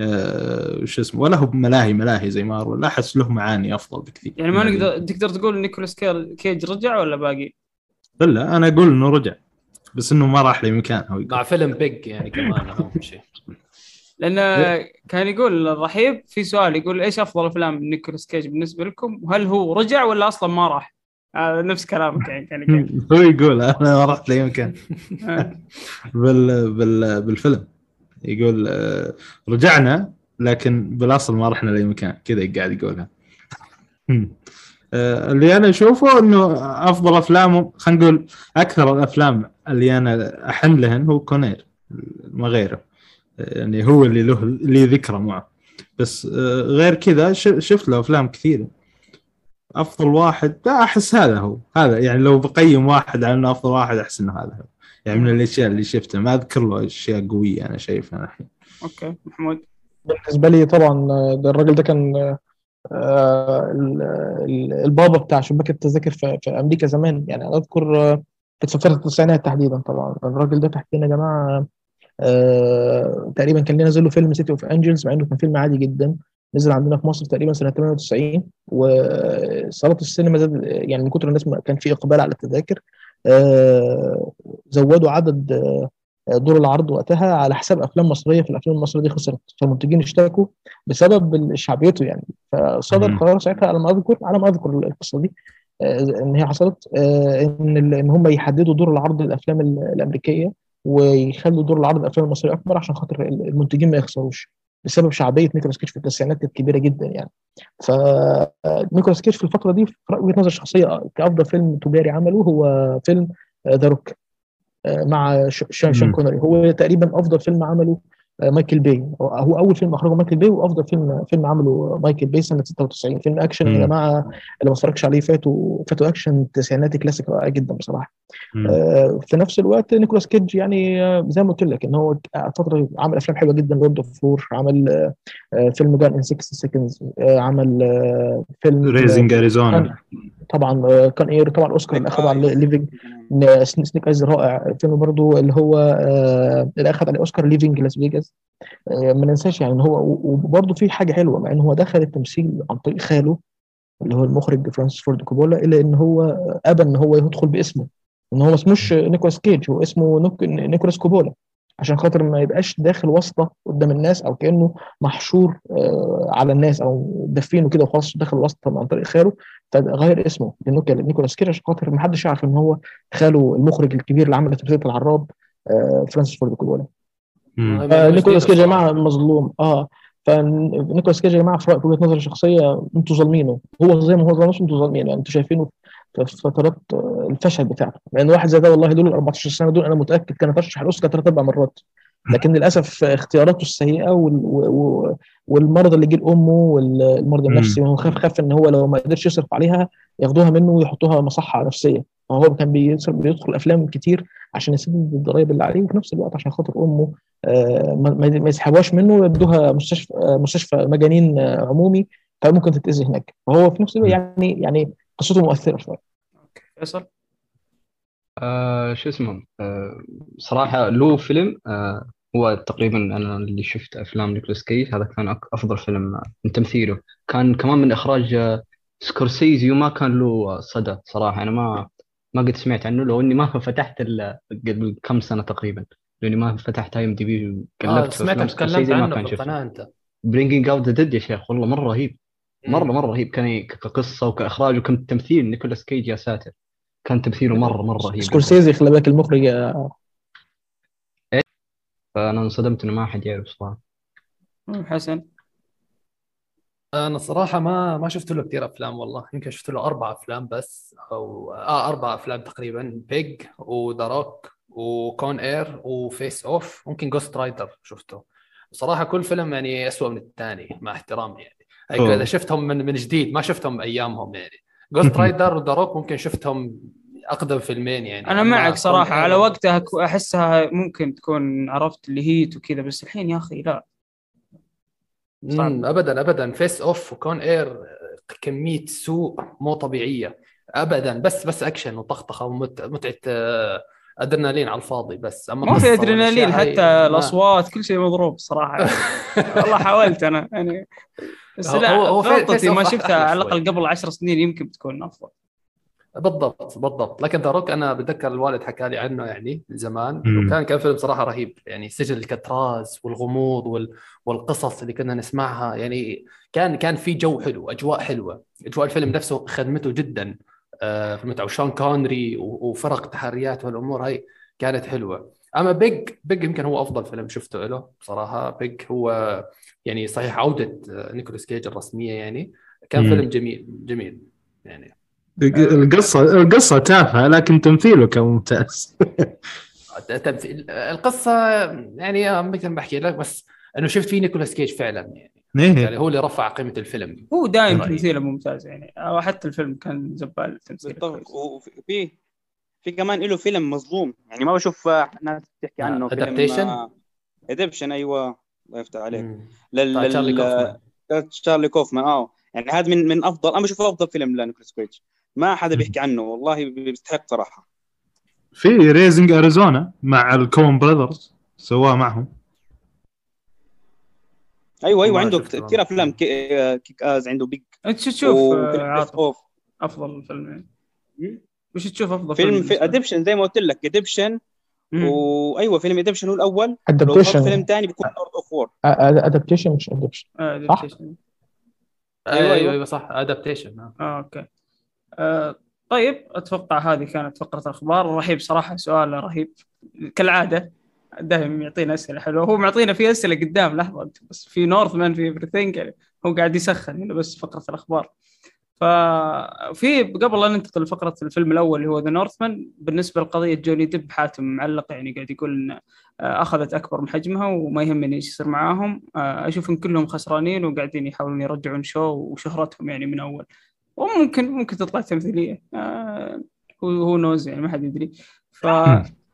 أه شو اسمه، ولا هو ملاهي ملاهي زي مارفل. لا، أحس له معاني أفضل بكثير. يعني ما نقدر تقدر تقول نيكولاس كيج رجع ولا باقي؟ لا، أنا أقول إنه رجع، بس إنه ما راح لي مكان مع فيلم بيج يعني كمان أهم شيء. لأن كان يقول الرحيب في سؤال يقول إيش أفضل أفلام نيكولاس كيج بالنسبة لكم، وهل هو رجع ولا أصلا ما راح؟ آه نفس كلامك يعني كان هو يقول أنا رحت لي مكان بال بال بالفيلم يقول آه رجعنا لكن بالأصل ما رحنا لي مكان كذا قاعد يقولها. آه اللي أنا أشوفه إنه أفضل أفلامه خلينا نقول أكثر الأفلام اللي أنا أحن لهن هو كونير ما غيره يعني هو اللي له اللي ذكره معه بس آه غير كذا شفت له أفلام كثيرة. أفضل واحد لا أحس هذا هو هذا يعني لو بقيم واحد على إنه أفضل واحد أحس إنه هذا هو يعني من الأشياء اللي شفتها ما أذكر له أشياء قوية أنا شايفها الحين. أوكي محمود. بالنسبة لي طبعًا الرجل ده كان البابا بتاع شباك التذاكر في أمريكا زمان يعني أنا أذكر في فترة التسعينات تحديدًا. طبعًا الرجل ده تحكينا جماعة تقريبًا كان لنا نزل له فيلم سيتي أوف أنجلز مع إنه كان فيلم عادي جدًا نزل عندنا في مصر تقريبا سنة ثمانية وتسعين وصالات السينما زاد يعني من كتر الناس كان في إقبال على التذاكر زودوا عدد دور العرض وقتها على حساب أفلام مصرية. في الأفلام المصرية دي خسرت فالمنتجين اشتكوا بسبب شعبيته يعني فصدر قرار ساعتها على ما أذكر على ما أذكر القصة دي إن هي حصلت إن إن هم يحددوا دور العرض للأفلام الأمريكية ويخلوا دور العرض للأفلام المصرية أكبر عشان خاطر المنتجين ما يخسروش بسبب شعبيه نيكولاس كيج في التسعينات كانت كبيره جدا يعني. ف نيكولاس كيج في الفتره دي في وجهه نظر شخصيه كافضل فيلم تجاري عمله هو فيلم ذا روك مع شان كونري هو تقريبا افضل فيلم عمله مايكل باي هو اول فيلم اخرجه مايكل باي وافضل فيلم فيلم عمله مايكل باي سنه ستة وتسعين فيلم اكشن يا جماعه اللي ما اتفرجش عليه فاتوا فاتوا اكشن تسعيناتي كلاسيك رائع جدا بصراحه. آه في نفس الوقت نيكولاس كيدج يعني زي ما قلت لك ان هو فتره عمل افلام حلوه جدا لورد اوف فور عمل آه فيلم جان ان ستة سكندز آه عمل آه فيلم ريزنج اريزونا طبعا آه كان اير طبعا اوسكار اللي اخذ على ليفينج سنيك ايز رائع فيلم برضو اللي هو آه اللي اخذ على اوسكار ليفينج لاس فيجاس آه ما ننساش يعني ان هو وبرضو في حاجه حلوه مع ان هو دخل التمثيل عن طريق خاله اللي هو المخرج فرانسيس فورد كوبولا الا ان هو ابى ان هو يدخل باسمه ان هو ما اسموش نيكولاس كيج هو اسمه نيكولاس كوبولا عشان خاطر ما يبقاش داخل واسطه قدام الناس او كانه محشور على الناس او دفينه كده وخلاص داخل واسطه عن طريق خاله فغير اسمه نيكولاس كيج عشان خاطر ما حدش يعرف ان هو خاله المخرج الكبير اللي عمل ثلاثيه العراب فرانسيس فورد كوبولا. نيكولاس كيج يا جماعه مظلوم اه فنيكولاس كيج يا جماعه في وجهه نظر شخصيه انتوا ظالمينه هو زي ما هو ظالم انتوا ظالمين يعني انتوا شايفينه في فترات الفشل بتاعته لأن يعني واحد زي ده والله دول أربعتاشر سنة دول أنا متأكد كان ترشح الأوسكار ثلاث أربع مرات لكن للأسف اختياراته السيئة والمرض اللي جه لأمه والمرض النفسي وهو خاف خاف إن هو لو ما قدرش يصرف عليها ياخدوها منه ويحطوها مصحة نفسية فهو كان بيدخل أفلام كتير عشان يسدد الضرايب اللي عليه وفي نفس الوقت عشان خاطر أمه ما يسحبوهاش منه ويدوها مستشفى مستشفى مجانين عمومي فممكن تتأذي هناك فهو في نفس الوقت يعني يعني قصته مؤثرة شوي. اوكي فيصل آه شو اسمه آه صراحة له فيلم آه هو تقريبا انا اللي شفت افلام نيكولاس كيج هذا كان افضل فيلم من تمثيله كان كمان من اخراج آه سكورسيزي وما كان له صدى صراحة انا ما ما قد سمعت عنه لو اني ما فتحت قبل كم سنة تقريبا لو اني ما فتحت اي ام دي بي وقلبت آه سمعت تكلمت عنه بالقناة انت Bringing Out the Dead يا شيخ والله مرة رهيب مرة مرة رهيب كان كقصة وكإخراج وكم تمثيل نيكولاس كيج يا ساتر كان تمثيله مرة مرة رهيب سكورسيزي خلي بالك المخرج إيه فأنا انصدمت إنه ما أحد يعرف صراحة. حسن أنا صراحة ما ما شفت له كتير أفلام والله يمكن شفت له أربع أفلام بس أو آه أربع أفلام تقريبا بيج ودراك وكون إير وفيس أوف ممكن جوست رايدر شفته صراحة كل فيلم يعني أسوأ من الثاني مع احترامي يعني اذا شفتهم من من جديد ما شفتهم ايامهم يعني جوست رايدر وداروك ممكن شفتهم اقدم فيلمين يعني انا معك صراحه على وقتها احسها ممكن تكون عرفت اللي هيت وكذا بس الحين يا اخي لا صعب. ابدا ابدا فيس اوف وكون اير كميه سوء مو طبيعيه ابدا بس بس اكشن وطخطخه ومتعه ادرينالين على الفاضي بس اما ما في ادرينالين حتى ما. الاصوات كل شيء مضروب صراحه والله حاولت انا يعني بس لا ما شفتها على الاقل قبل عشر سنين يمكن بتكون افضل بالضبط بالضبط لكن داروك انا بتذكر الوالد حكى لي عنه يعني زمان م- وكان كان فيلم صراحه رهيب يعني سجن الكتراز والغموض وال... والقصص اللي كنا نسمعها يعني كان كان في جو حلو اجواء حلوه اجواء الفيلم نفسه خدمته جدا فيلم شون كونري وفرق تحريات والامور هاي كانت حلوه. اما بيج بيج يمكن هو افضل فيلم شفته له بصراحه. بيج هو يعني صحيح عوده نيكولاس كيج الرسميه، يعني كان م. فيلم جميل جميل يعني. القصه القصه تافهه لكن تمثيله كان ممتاز. القصه يعني مثل بحكي لك بس انه شفت فيه نيكولاس كيج فعلا يعني. يعني هو اللي رفع قيمه الفيلم، هو دائما تمثيله ممتاز يعني، وحتى الفيلم كان زبال تمثيله. وفي في كمان له فيلم مظلوم يعني ما بشوف ناس تحكي عنه، ادابتيشن ادابشن ايوه الله يفتح عليك، لل تشارلي كوفمان. اه يعني هذا من من افضل، انا بشوفه افضل فيلم لنيكولاس كيج، ما حدا بيحكي عنه والله، بيستحق صراحه. في ريزنج اريزونا مع الكون براذرز سواه معهم. ايوه ايوه عنده كثير افلام، كيك از عنده، بيج انت تشوف و... افضل فيلم مش تشوف افضل فيلم في ادابشن زي ما قلت لك ادابشن. وايوه فيلم ادابشن هو الاول، لو صار فيلم ثاني بيكون أرض أخور. ادابتيشن مش ادابشن. ادابتيشن ايوه ايوه صح ادابتيشن. اه اوكي آه، طيب اتوقع هذه كانت فقره اخبار. رهيب صراحه، سؤال رهيب كالعاده، دائما يعطينا اسئله حلوه. هو معطينا في اسئله قدام لحظه بس، في نورثمان في everything يعني، هو قاعد يسخن هنا بس فقره الاخبار. ففي قبل لا ننتقل لفقره الفيلم الاول اللي هو ذا نورثمان، بالنسبه لقضيه جوني ديب حاتم معلق يعني، قاعد يقول ان اخذت اكبر من حجمها وما يهمني ايش يصير معاهم، اشوفهم كلهم خسرانين وقاعدين يحاولون يرجعون شو وشهرتهم يعني من اول، وممكن ممكن تطلع تمثيليه هو نوز يعني ما حد يدري. ف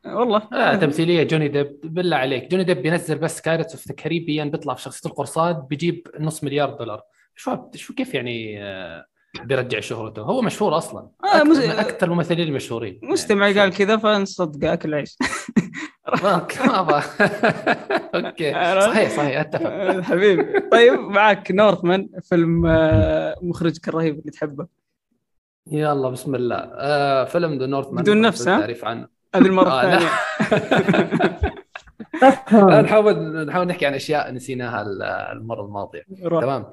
والله آه، تمثيليه جوني ديب بالله عليك. جوني ديب بينزل بس كايرت في الكاريبيان، بيطلع في شخصيه القرصاد بيجيب نص مليار دولار. شو شو كيف يعني آه بيرجع شهرته؟ هو مشهور اصلا آه، مز... اكثر الممثلين المشهورين. مستمع يعني قال كذا فنصدقه اكل عيش. اوكي صحيح صحيح اتفق حبيبي. طيب معك نورثمان، فيلم مخرجك الرهيب اللي تحبه. يلا بسم الله آه، فيلم ذا نورثمان بدون نفس تعريف عنه هذه المرة الثانية. نحاول نحاول نحكي عن أشياء نسيناها المرة الماضية. تمام،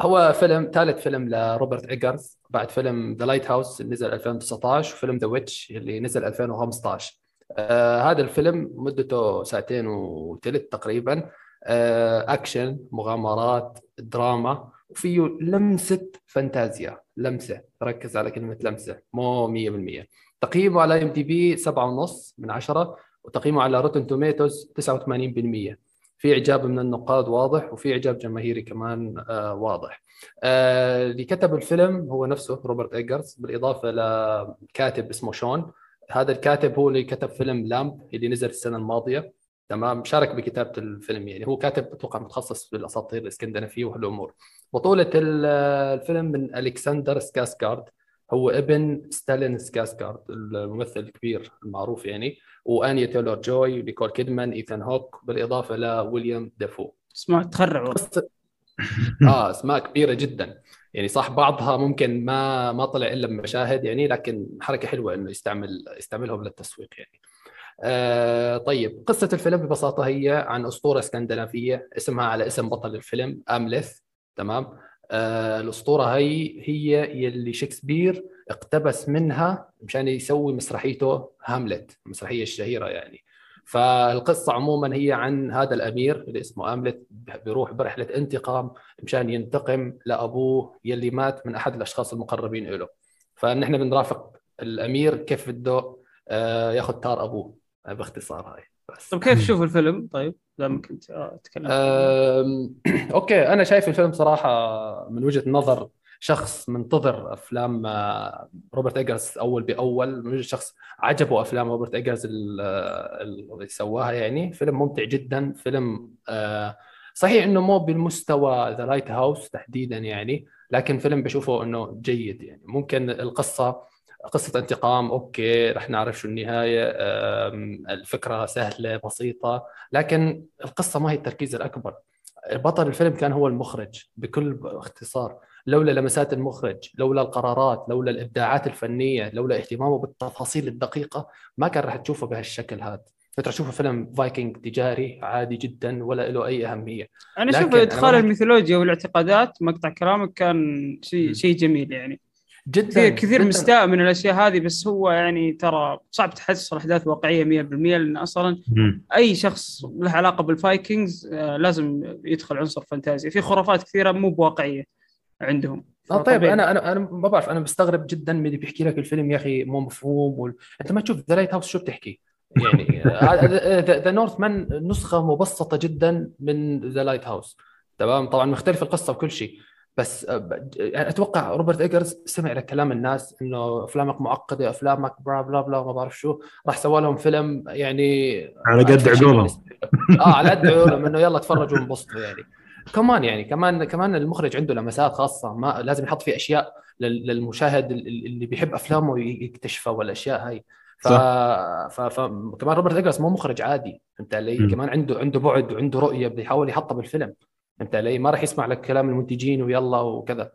هو فيلم ثالث فيلم لروبرت إيجرز بعد فيلم The Lighthouse اللي نزل ألفين وتسعة عشر وفيلم The Witch اللي نزل ألفين وخمسة عشر. آه، هذا الفيلم مدته ساعتين وثلث تقريبا، آه، أكشن مغامرات دراما، وفيه لمسة فانتازيا. لمسة، ركز على كلمة لمسة، مو مية بالمية. تقييمه على آي إم دي بي سبعة ونص من عشرة، وتقييمه على روتن توميتوز تسعة وثمانين بالمئة. في إعجاب من النقاد واضح، وفي إعجاب جماهيري كمان آه واضح. آه، اللي كتب الفيلم هو نفسه روبرت إيجرز، بالإضافة لكاتب اسمه شون. هذا الكاتب هو اللي كتب فيلم لامب اللي نزل السنة الماضية. تمام، شارك بكتابة الفيلم يعني، هو كاتب أتوقع متخصص في الأساطير الإسكندنافية وهالأمور. بطولة الفيلم من ألكسندر سكارسغارد، هو ابن ستالين سكارسغارد الممثل الكبير المعروف يعني، وآنيا تيلور جوي، نيكول كيدمان، إيثان هوك، بالإضافة لويليام دافو. اسمها تخرع آه، اسمها كبيرة جدا يعني، صح بعضها ممكن ما ما طلع إلا بمشاهد يعني، لكن حركة حلوة إنه يستعمل يستعملهم للتسويق يعني. آه طيب، قصة الفيلم ببساطة هي عن أسطورة اسكندنافية اسمها على اسم بطل الفيلم أمليث. تمام، آه، الأسطورة هي هي يلي شكسبير اقتبس منها مشان يسوي مسرحيته هاملت، المسرحية الشهيرة يعني. فالقصة عموما هي عن هذا الأمير اللي اسمه هاملت، بيروح برحلة انتقام مشان ينتقم لأبوه يلي مات من أحد الأشخاص المقربين له. فنحن بنرافق الأمير كيف بده آه ياخد تار أبوه باختصار هاي. بس طب كيف شوف الفيلم؟ طيب لا ممكن تتكلم. أه، اوكي، انا شايف الفيلم صراحه من وجهه نظر شخص منتظر افلام روبرت إيجرز اول باول، من وجهه شخص عجبه افلام روبرت إيجرز اللي سواها يعني. فيلم ممتع جدا، فيلم أه صحيح انه مو بالمستوى ذا لايت هاوس تحديدا يعني، لكن فيلم بشوفه انه جيد يعني. ممكن القصه قصة انتقام، أوكي رح نعرف شو النهاية، الفكرة سهلة بسيطة، لكن القصة ما هي التركيز الأكبر. بطل الفيلم كان هو المخرج بكل اختصار، لولا لمسات المخرج، لولا القرارات، لولا الإبداعات الفنية، لولا اهتمامه بالتفاصيل الدقيقة، ما كان رح تشوفه بهالشكل هذا. كنت رح تشوفه فيلم فايكنج تجاري عادي جدا ولا له أي أهمية. أنا شوف إدخال الميثولوجيا والاعتقادات مقطع كلامك كان شيء شيء جميل يعني. جدا كثير مستاء من الاشياء هذه، بس هو يعني ترى صعب تحصل احداث واقعيه مية بالمية، لان اصلا م. اي شخص له علاقه بالفايكنجز آه لازم يدخل عنصر فانتازي، في خرافات كثيره مو بواقعيه عندهم. آه طيب انا انا انا ما بعرف، انا بستغرب جدا من اللي بيحكي لك الفيلم يا اخي مو مفهوم وال... انت ما تشوف ذا لايت هاوس شو بتحكي يعني؟ ذا نورثمان نسخه مبسطه جدا من ذا لايت هاوس، تمام، طبعا مختلف القصه وكل شيء، بس اتوقع روبرت إيجرز سمع لكلام الناس انه افلامك معقده، افلامك برا بلا بلا ما بعرف شو، راح سوى لهم فيلم يعني على قد عقولهم اه على قد عقولهم، انه يلا تفرجوا انبسطوا يعني. كمان يعني كمان كمان المخرج عنده لمسات خاصه، ما لازم يحط فيه اشياء للمشاهد اللي بيحب افلامه يكتشفها والاشياء هاي. ف... ف... ف كمان روبرت إيجرز مو مخرج عادي، فهمت علي؟ كمان عنده عنده بعد وعنده رؤيه بده يحاول يحطها بالفيلم، فهمت علي؟ ما راح يسمع لك كلام المنتجين ويلا وكذا،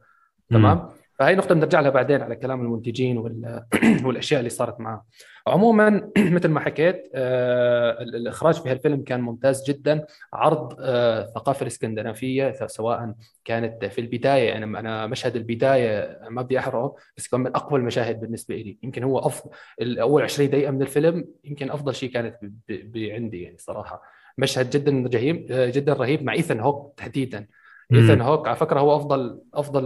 تمام. فهي نقطه بنرجع لها بعدين على كلام المنتجين وال... والاشياء اللي صارت معاه. عموما مثل ما حكيت آه... الاخراج في هالفيلم كان ممتاز جدا، عرض آه... ثقافه الاسكندنافيه، سواء كانت في البدايه، انا انا مشهد البدايه ما بدي احرقه، بس كان من اقوى المشاهد بالنسبه لي، يمكن هو افضل اول عشرين دقيقه من الفيلم، يمكن افضل شيء كانت ب... ب... ب... عندي يعني صراحه. مشهد جدا رهيب جدا رهيب مع إيثان هوك تحديدا. إيثان هوك على فكرة هو أفضل أفضل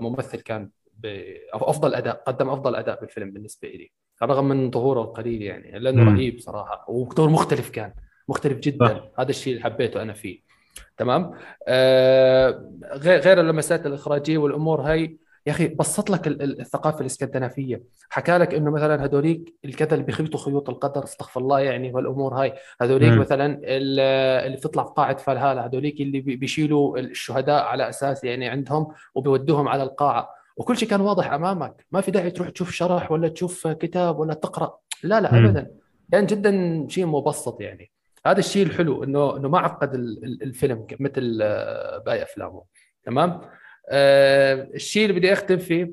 ممثل كان بأفضل أداء، قدم أفضل أداء بالفيلم بالنسبة لي، رغم من ظهوره القليل يعني، لأنه مم. رهيب صراحة، ودور مختلف، كان مختلف جدا أه. هذا الشيء اللي حبيته أنا فيه، تمام. آه غير غير اللمسات الإخراجية والأمور هاي يا أخي، بسط لك الثقافة الاسكندنافية، حكى لك إنه مثلا هذوليك الكذا اللي بيخيطوا خيوط القدر، استغفر الله يعني، والأمور هاي، هذوليك م. مثلا اللي بتطلع في قاعة فالهالة، هذوليك اللي بيشيلوا الشهداء على أساس يعني عندهم وبيودوهم على القاعة، وكل شيء كان واضح أمامك، ما في داعي تروح تشوف شرح ولا تشوف كتاب ولا تقرأ، لا لا أبدا، كان يعني جدا شيء مبسط يعني. هذا الشيء الحلو إنه إنه ما عقد الفيلم مثل باقي أفلامه، تمام. أه الشيء اللي بدي أختم فيه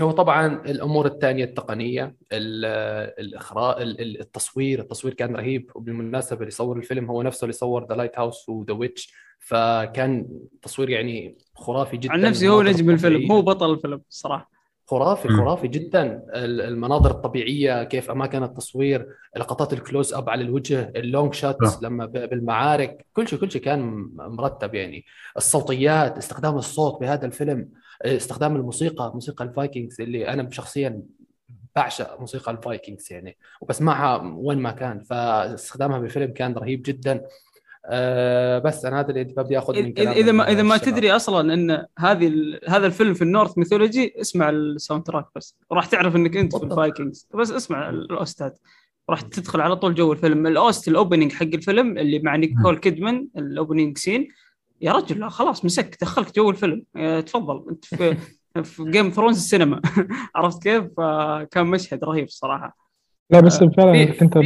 هو طبعاً الأمور الثانية التقنية، الإخراج، التصوير، التصوير كان رهيب، وبالمناسبة اللي صور الفيلم هو نفسه اللي صور The Lighthouse و The Witch، فكان تصوير يعني خرافي جداً. عن نفسي هو نجم الفيلم، هو بطل الفيلم الصراحة، خرافي خرافي جداً، المناظر الطبيعية، كيف أماكن التصوير، لقطات الكلوز أب على الوجه، اللونج شوتس لما بالمعارك، كل شيء كل شيء كان مرتب يعني. الصوتيات، استخدام الصوت بهذا الفيلم، استخدام الموسيقى، موسيقى الفايكنجز اللي أنا شخصياً بعشق موسيقى الفايكنجز يعني، وبسمعها وين ما كان، فاستخدامها بالفيلم كان رهيب جداً. أه بس انا هذا اللي بدي اخذ من كلامك. اذا ما اذا ما تدري اصلا ان هذه هذا الفيلم في النورث ميثولوجي، اسمع الساوند تراك بس راح تعرف انك انت في الفايكنجز، بس اسمع الاوستات راح تدخل على طول جو الفيلم. الاوست الاوبننج حق الفيلم اللي مع نيكول كيدمان، الاوبننج سين، يا رجل لا خلاص مسك دخلك جو الفيلم، تفضل انت في في جيم ثرونز السينما عرفت كيف؟ كان مشهد رهيب الصراحه. لا بس فعلا كنت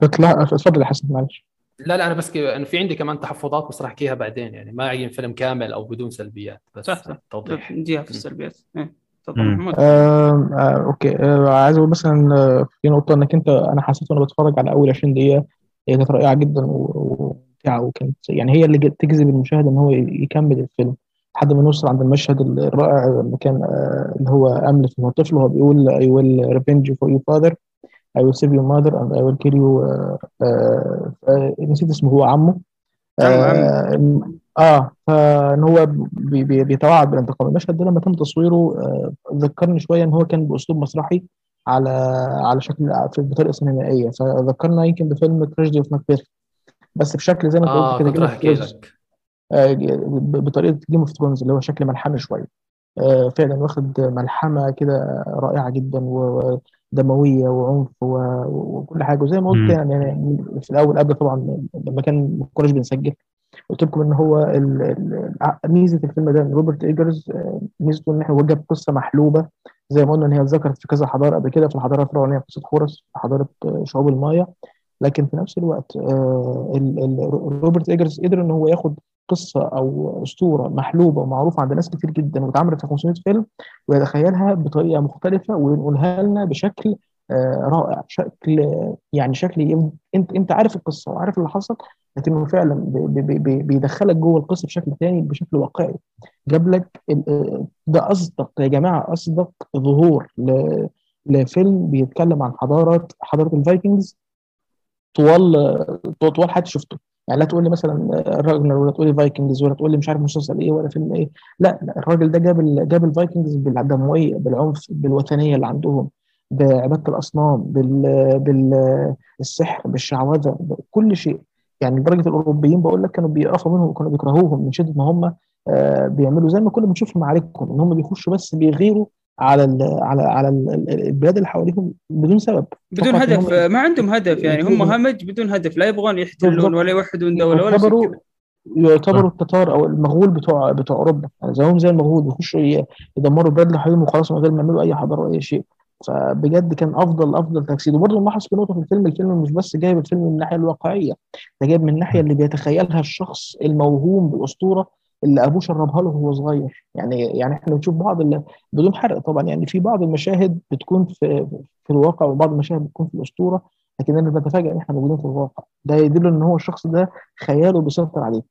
بطلع اتفضل حسن معلش. لا لا أنا بس أنا في عندي كمان تحفظات بس راح أحكيها بعدين يعني، ما عين فيلم كامل أو بدون سلبيات، بس توضيح نديها في السلبيات. إيه تفضل. آه أوكي آه عايز أقول مثلا في نقطة إنك أنت، أنا حسيت وأنا بتفرج على أول عشرين دقيقة هي كانت رائعة جدا وممتعة، وكانت يعني هي اللي تجذب المشاهد إن هو يكمل الفيلم لحد ما نوصل عند المشهد الرائع اللي كان آه اللي هو أملت من الطفل وهو بيقول I will revenge for your father I will save your mother and I will kill you. نسيت اسمه، هو عمه. آه فإن هو بيتوعد بالانتقام. المشهد ده لما تم تصويره ذكرني شوية إن هو كان بأسلوب مسرحي على على شكل بطريقة سينمائية، فذكرنا يمكن بفيلم تراجيدي في ماكبيث، بس بشكل زي ما قلت كده كده بطريقة جيم اوف ثرونز اللي هو شكل ملحمة شوية، فعلا واخد ملحمة كده رائعة جدا و دموية وعنف وكل حاجة. وزي ما قلت يعني, يعني في الأول قبل طبعا لما كان ما كناش بنسجل قلت لكم إن هو ال ال ميزة الفيلم ده روبرت إيجرز، ميزته إن إحنا وجب قصة محلوبة زي ما قلنا إن هي ذكرت في كذا حضارة قبل كده، في الحضارة الفرعونية قصة حورس، حضارة شعوب المايا، لكن في نفس الوقت روبرت إيجرز قدر إن هو ياخد قصة أو أسطورة محلوبة ومعروفة عند ناس كتير جدا وتعملت في خمسمية فيلم ويتخيلها بطريقة مختلفة ونقولها لنا بشكل رائع، شكل يعني شكل انت انت عارف القصة وعارف اللي حصل، لكنه فعلا بي بي بي بيدخلك جوه القصه بشكل تاني، بشكل واقعي. جاب لك ده اصدق يا جماعه اصدق ظهور لفيلم بيتكلم عن حضاره حضاره الفايكنجز طوال طوال حد شفته. يعني لا تقول لي مثلا راجنر، ولا تقول لي فايكنجز، ولا تقول لي مش عارف مسلسل ايه ولا فيلم ايه. لا, لا الراجل ده جاب جاب الفايكنجز بالعدمويه، بالعنف، بالوثنيه اللي عندهم، بعباده الاصنام، بال بالسحر، بالشعوذه، بكل شيء. يعني لدرجه الاوروبيين بقول لك كانوا بيقرفوا منهم وكانوا بيكرهوهم من شده ما هم بيعملوا، زي ما كنا بنشوفهم عليكم ان هم بيخشوا بس بيغيروا على ال على على البلاد اللي حواليهم بدون سبب، بدون هدف، ما عندهم هدف. يعني هم همج بدون هدف، لا يبغون يحتلون ولا يوحدون دوله ولا شيء. يعتبروا التتار او المغول بتوع بتوع اوروبا، يعني زيهم زي المغول، بيخشوا يدمروا البلاد اللي حواليهم وخلاص من غير ما يعملوا اي حضاره ولا اي شيء. فبجد كان افضل افضل تجسيد. وبرضه نلاحظ في نقطه في الفيلم، الفيلم مش بس جايب الفيلم من الناحيه الواقعيه، ده جايب من الناحيه اللي بيتخيلها الشخص الموهوم بالاسطوره اللي ابوه شربها له وهو صغير. يعني يعني احنا بنشوف بعض اللي بدون حرق طبعا، يعني في بعض المشاهد بتكون في في الواقع وبعض المشاهد بتكون في الاسطوره، لكن انا بتفاجئ ان احنا موجودين في الواقع. ده يدل ان هو الشخص ده خياله بيسيطر عليه،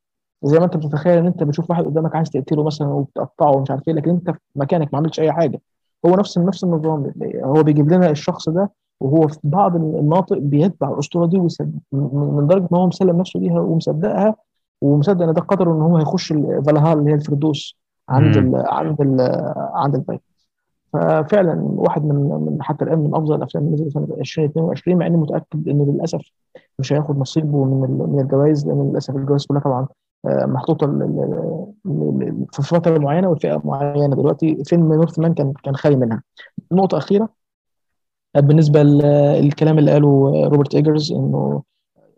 زي ما انت بتتخيل ان انت بتشوف واحد قدامك عايز تقتله مثلا وبتقطعه ومش عارف ايه، لكن انت في مكانك ما عملتش اي حاجه. هو نفس نفس النظام. هو بيجيب لنا الشخص ده وهو في بعض المناطق بيتبع الاسطوره دي من درجه ما هو مسلم نفسه ليها ومصدقها، ومصدق ان ده قدره ان هو هيخش الفالهال اللي هي الفردوس عند ال عند ال عند البايك. ففعلا واحد من من حتى الان من افضل الافلام اللي نزلت سنه ألفين واثنين وعشرين، مع اني متاكد انه للاسف مش هياخد نصيبه من من الجوائز، لان للاسف الجوائز كلها طبعا محطوطه في فتره معينه وفئه معينه. دلوقتي فيلم نورثمان كان كان خالي منها. نقطه اخيره بالنسبه للكلام اللي قاله روبرت ايجرز، انه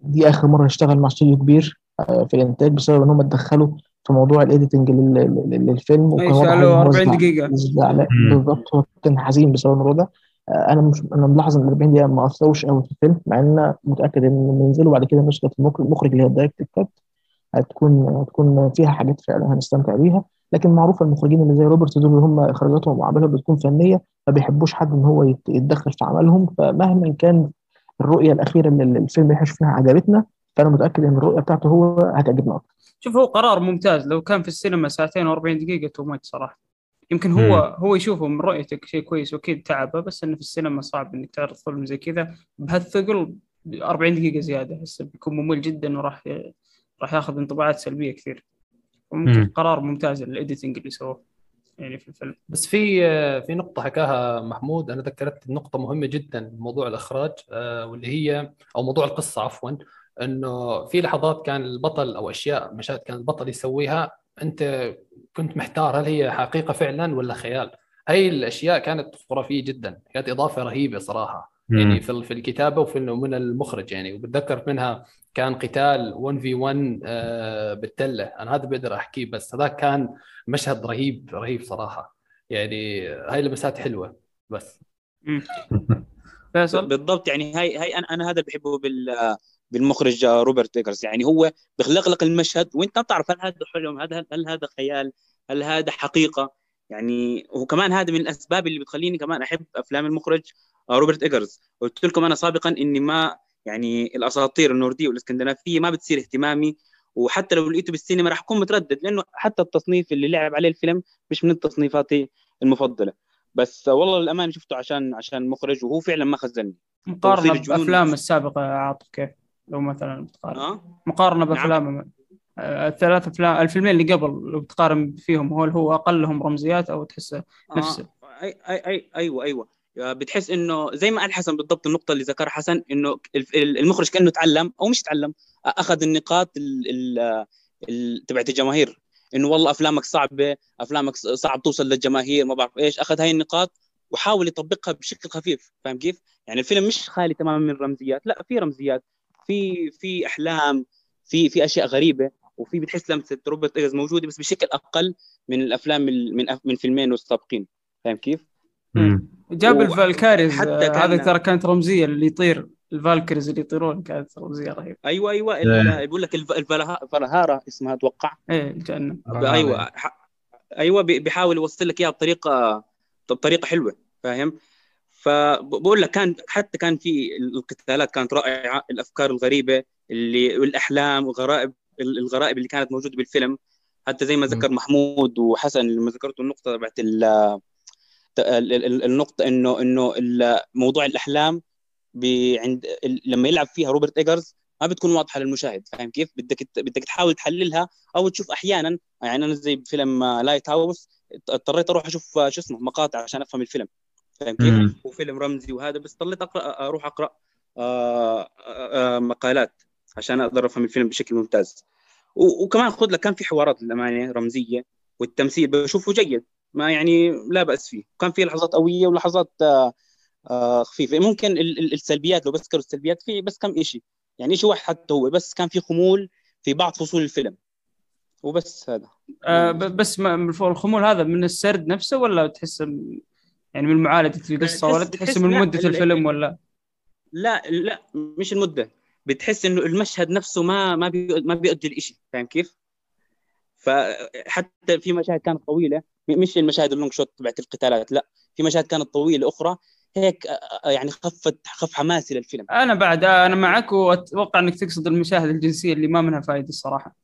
دي اخر مره يشتغل مع استوديو كبير في الانتاج بسبب ان هم اتدخلوا في موضوع الايديتنج للفيلم، وكان وضعه أربعين دقيقة بالضبط، كان حزين بسبب الموضوع ده. انا مش انا ملاحظ ان أربعين دقيقة ما اثروش قوي في الفيلم، مع ان متاكد ان ينزلوا بعد كده نسخه المخرج اللي هي الدايركت كات هتكون هتكون فيها حاجات فعلا هنستمتع بيها. لكن معروف المخرجين اللي زي روبرت دول اللي هم اخراجاتهم وعملهم بتكون فنيه، ما بيحبوش حد ان هو يتدخل في عملهم. فمهما كان الرؤيه الاخيره اللي الفيلم يحش فيها عجبتنا، فأنا متأكد إن الرؤية بتاعته هو هتعجبنا أكتر. شوف هو قرار ممتاز، لو كان في السينما ساعتين وأربعين دقيقة تومات صراحة يمكن هو مم. هو يشوفه من رؤيتك شيء كويس، وأكيد تعبه، بس إنه في السينما صعب إنك تعرض فيلم زي كذا بهالثقل أربعين دقيقة زيادة، بس بيكون ممل جدا وراح ي... راح ياخذ انطباعات سلبية كثير. وممكن قرار ممتاز الإيديتنج اللي سووه يعني في الفيلم. بس في في نقطة حكاها محمود أنا ذكرت النقطة مهمة جدا، موضوع الإخراج واللي هي أو موضوع القصة عفوا، انه في لحظات كان البطل او اشياء مشاهد كان البطل يسويها انت كنت محتار هل هي حقيقه فعلا ولا خيال. هاي الاشياء كانت خرافيه جدا، كانت اضافه رهيبه صراحه مم. يعني في في الكتابه وفي من المخرج. يعني وبتذكر منها كان قتال واحد في واحد آه بالتله، انا هذا بقدر احكيه، بس هذا كان مشهد رهيب رهيب صراحه. يعني هاي لمسات حلوه بس بالضبط. يعني هاي هاي انا انا هذا اللي بحبه بال بالمخرج روبرت إيجرز. يعني هو بيخلق المشهد وانت ما بتعرف هل هذا حلم، هذا هل هذا خيال، هل هذا حقيقه. يعني وكمان هذا من الاسباب اللي بتخليني كمان احب افلام المخرج روبرت إيجرز. قلت لكم انا سابقا اني ما يعني الاساطير النورديه والاسكندنافيه ما بتصير اهتمامي، وحتى لو لقيته بالسينما راح اكون متردد، لانه حتى التصنيف اللي لعب عليه الفيلم مش من تصنيفاتي المفضله. بس والله للامانه شفته عشان عشان المخرج، وهو فعلا ما خذلني. مقارنه بالافلام السابقه عاطف كيف لو مثلا بتقارن أه؟ مقارنه بافلام نعم. الثلاث افلام الفيلمين اللي قبل لو بتقارن فيهم هو هو اقلهم رمزيات او تحسه نفسه آه. اي اي اي ايوه ايوه بتحس انه زي ما قال حسن بالضبط، النقطه اللي ذكرها حسن انه المخرج كانه تعلم او مش تعلم، اخذ النقاط تبعت الجماهير انه والله افلامك صعبه، افلامك صعب توصل للجماهير، ما بعرف ايش. اخذ هاي النقاط وحاول يطبقها بشكل خفيف، فاهم كيف؟ يعني الفيلم مش خالي تماما من رمزيات، لا في رمزيات، في في احلام، في في اشياء غريبه، وفي بتحس لمسه روبرت إيجرز موجوده بس بشكل اقل من الافلام من من فيلمين السابقين، فاهم كيف؟ امم جاب الفالكاريز حتى هذه ترى كانت رمزيه، اللي يطير الفالكاريز اللي يطيرون كانت رمزيه رهيبه. ايوه ايوه بقول لك الفالهارا اسمها اتوقع ايه الجنه. ايوه ايوه بيحاول يوصل لك اياها بطريقه بطريقه حلوه، فاهم؟ فبقول لك كان حتى كان في القتالات كانت رائعه، الافكار الغريبه اللي والاحلام والغرائب الغرائب اللي كانت موجوده بالفيلم، حتى زي ما ذكر محمود وحسن لما ذكرتوا النقطه تبعت النقطه انه انه موضوع الاحلام عند لما يلعب فيها روبرت إيجرز ما بتكون واضحه للمشاهد، فاهم كيف؟ بدك بدك تحاول تحللها او تشوف احيانا، يعني انا زي بفيلم لايت هاوس اضطريت اروح اشوف شو اسمه مقاطع عشان افهم الفيلم، فاهم كيف؟ وفيلم رمزي وهذا، بس اضطريت اقرا اروح اقرا آآ آآ مقالات عشان اقدر افهم الفيلم بشكل ممتاز. وكمان خذ لك كان في حوارات للامانه رمزيه، والتمثيل بشوفه جيد، ما يعني لا باس فيه، كان في لحظات قويه ولحظات خفيفه. ممكن السلبيات لو بذكر السلبيات فيه بس كم شيء، يعني شيء واحد حتى هو بس كان في خمول في بعض فصول الفيلم وبس هذا. أه بس الخمول هذا من السرد نفسه ولا تحس يعني من معالجة القصة ولا تحس من مدة الفيلم ولا؟ لا لا مش المدة، بتحس إنه المشهد نفسه ما ما ما بيؤدي الإشي، فاهم كيف؟ فحتى في مشاهد كانت طويلة، مش المشاهد اللونج شوت تبعت القتالات، لا في مشاهد كانت طويلة أخرى هيك يعني خفت خف حماسي للفيلم. أنا بعد أنا معك، وأتوقع إنك تقصد المشاهد الجنسية اللي ما منها فائدة الصراحة.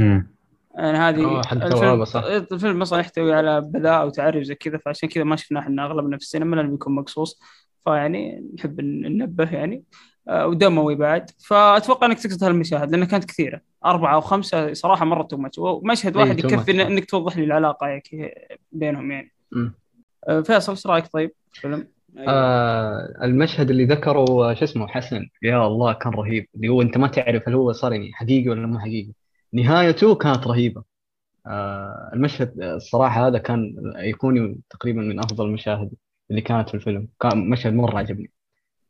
أمم. أنا هذه الفيلم, الفيلم أصلاً يحتوي على بداء وتعريف زي كذا، فعشان كذا ما شفناه إحنا أغلبنا في السينما لأنه بيكون مقصوص، فيعني نحب ننبه يعني آه ودموي بعد. فأتوقع إنك تقصد هالمشاهد لأنها كانت كثيرة، أربعة أو خمسة صراحة مرة تومت، ومشهد واحد يكفي إنك توضح لي العلاقة يعني بينهم يعني. آه فيصل إيش رأيك طيب فيلم؟ أيوة. آه المشهد اللي ذكره شو اسمه حسن، يا الله كان رهيب، اللي هو أنت ما تعرف هل هو صارني حقيقي ولا مو حقيقي، نهايته كانت رهيبة. آه المشهد الصراحة هذا كان يكون تقريبا من أفضل المشاهد اللي كانت في الفيلم، كان مشهد مرة عجبني.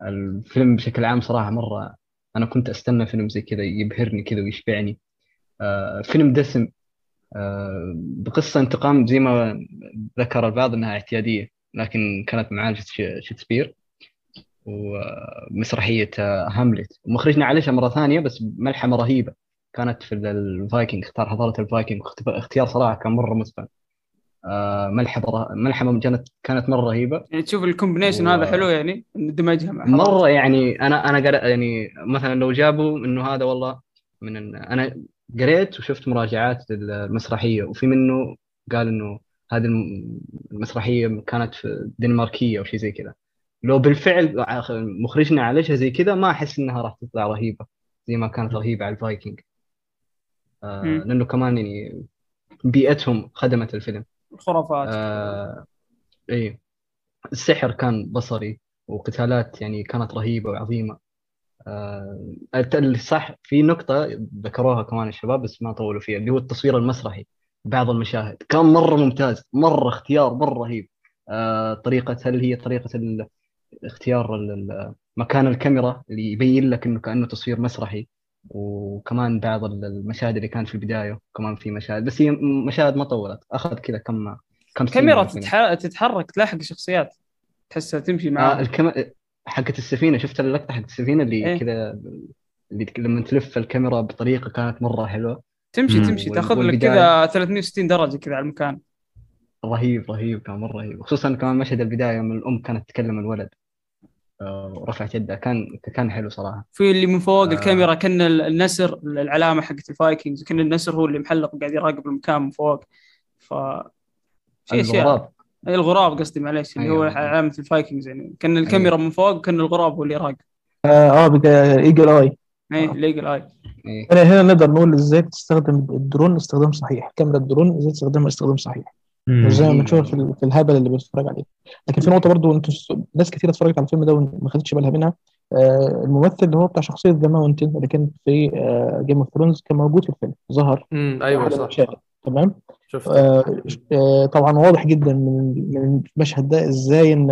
الفيلم بشكل عام صراحة مرة أنا كنت أستنى فيلم زي كذا يبهرني كذا ويشبعني. آه فيلم دسم آه بقصة انتقام زي ما ذكر البعض أنها اعتيادية، لكن كانت معالجة شكسبير ومسرحية هاملت، ومخرجنا عليها مرة ثانية بس ملحمة رهيبة كانت في الفايكنج، اختار حضارة الفايكنج، اختيار صراحة كان مرة مثبت. آه ملحمة ملحمة كانت كانت مرة رهيبة، يعني تشوف الكومبينيشن و... هذا حلو يعني دمجها مع حضارة. مرة يعني أنا أنا قرأ يعني مثلا لو جابوا إنه هذا والله من ال... أنا قرأت وشفت مراجعات المسرحية، وفي منه قال إنه هذه المسرحية كانت في دنماركية وشي زي كذا، لو بالفعل مخرجنا عليها زي كذا ما أحس إنها راح تطلع رهيبة زي ما كانت رهيبة على الفايكنج. آه لأنه كمان يعني بيئتهم خدمت الفيلم، الخرافات آه إيه السحر كان بصري، وقتالات يعني كانت رهيبة وعظيمة. آه صح في نقطة ذكروها كمان الشباب بس ما طولوا فيها، اللي هو التصوير المسرحي، بعض المشاهد كان مرة ممتاز، مرة اختيار مرة رهيب. آه طريقة هل هي طريقة الاختيار مكان الكاميرا اللي يبين لك إنه كأنه تصوير مسرحي، وكمان بعض المشاهد اللي كانت في البداية كمان في مشاهد، بس هي مشاهد ما طولت، أخذ كذا كم كم كاميرا تتح... تتحرك تلاحق شخصيات تحسها تمشي مع آه الكم... حقت السفينة، شفت اللقطة حقت السفينة اللي إيه؟ كذا اللي لما تلف الكاميرا بطريقة كانت مرة حلوة، تمشي مم. تمشي تاخذ لك كذا ثلاثمية وستين درجة كذا على المكان، رهيب رهيب كان مرة رهيب. خصوصا كمان مشهد البداية من الأم كانت تكلم الولد ورفعت يدها، كان كان حلو صراحه. في اللي من فوق آه. الكاميرا كان النسر، العلامه حقت الفايكنجز كان النسر هو اللي محلق وقاعد يراقب المكان من فوق، ف شيء الغراب شيء. الغراب قصدي معليش اللي أيوة. هو علامه الفايكنجز يعني كان الكاميرا أيوة. من فوق وكان الغراب هو اللي يراقب اه بقى ايجل اي ايه الايجل اي أيوة. انا هنا نقدر نقول ازاي تستخدم الدرون استخدام صحيح، كاميرا الدرون ازاي تستخدمها استخدام صحيح زي ما بنشوف في الهبل اللي بنتفرج عليه. لكن في نقطه برضو انتم ناس كثيره اتفرجت على الفيلم ده وما خدتش بالها منها، آه الممثل اللي هو بتاع شخصيه ذا ماونتن اللي كان في آه جيم اوف ثرونز كان موجود في الفيلم، ظهر امم ايوه صح تمام آه آه طبعا واضح جدا من, من المشهد ده ازاي ان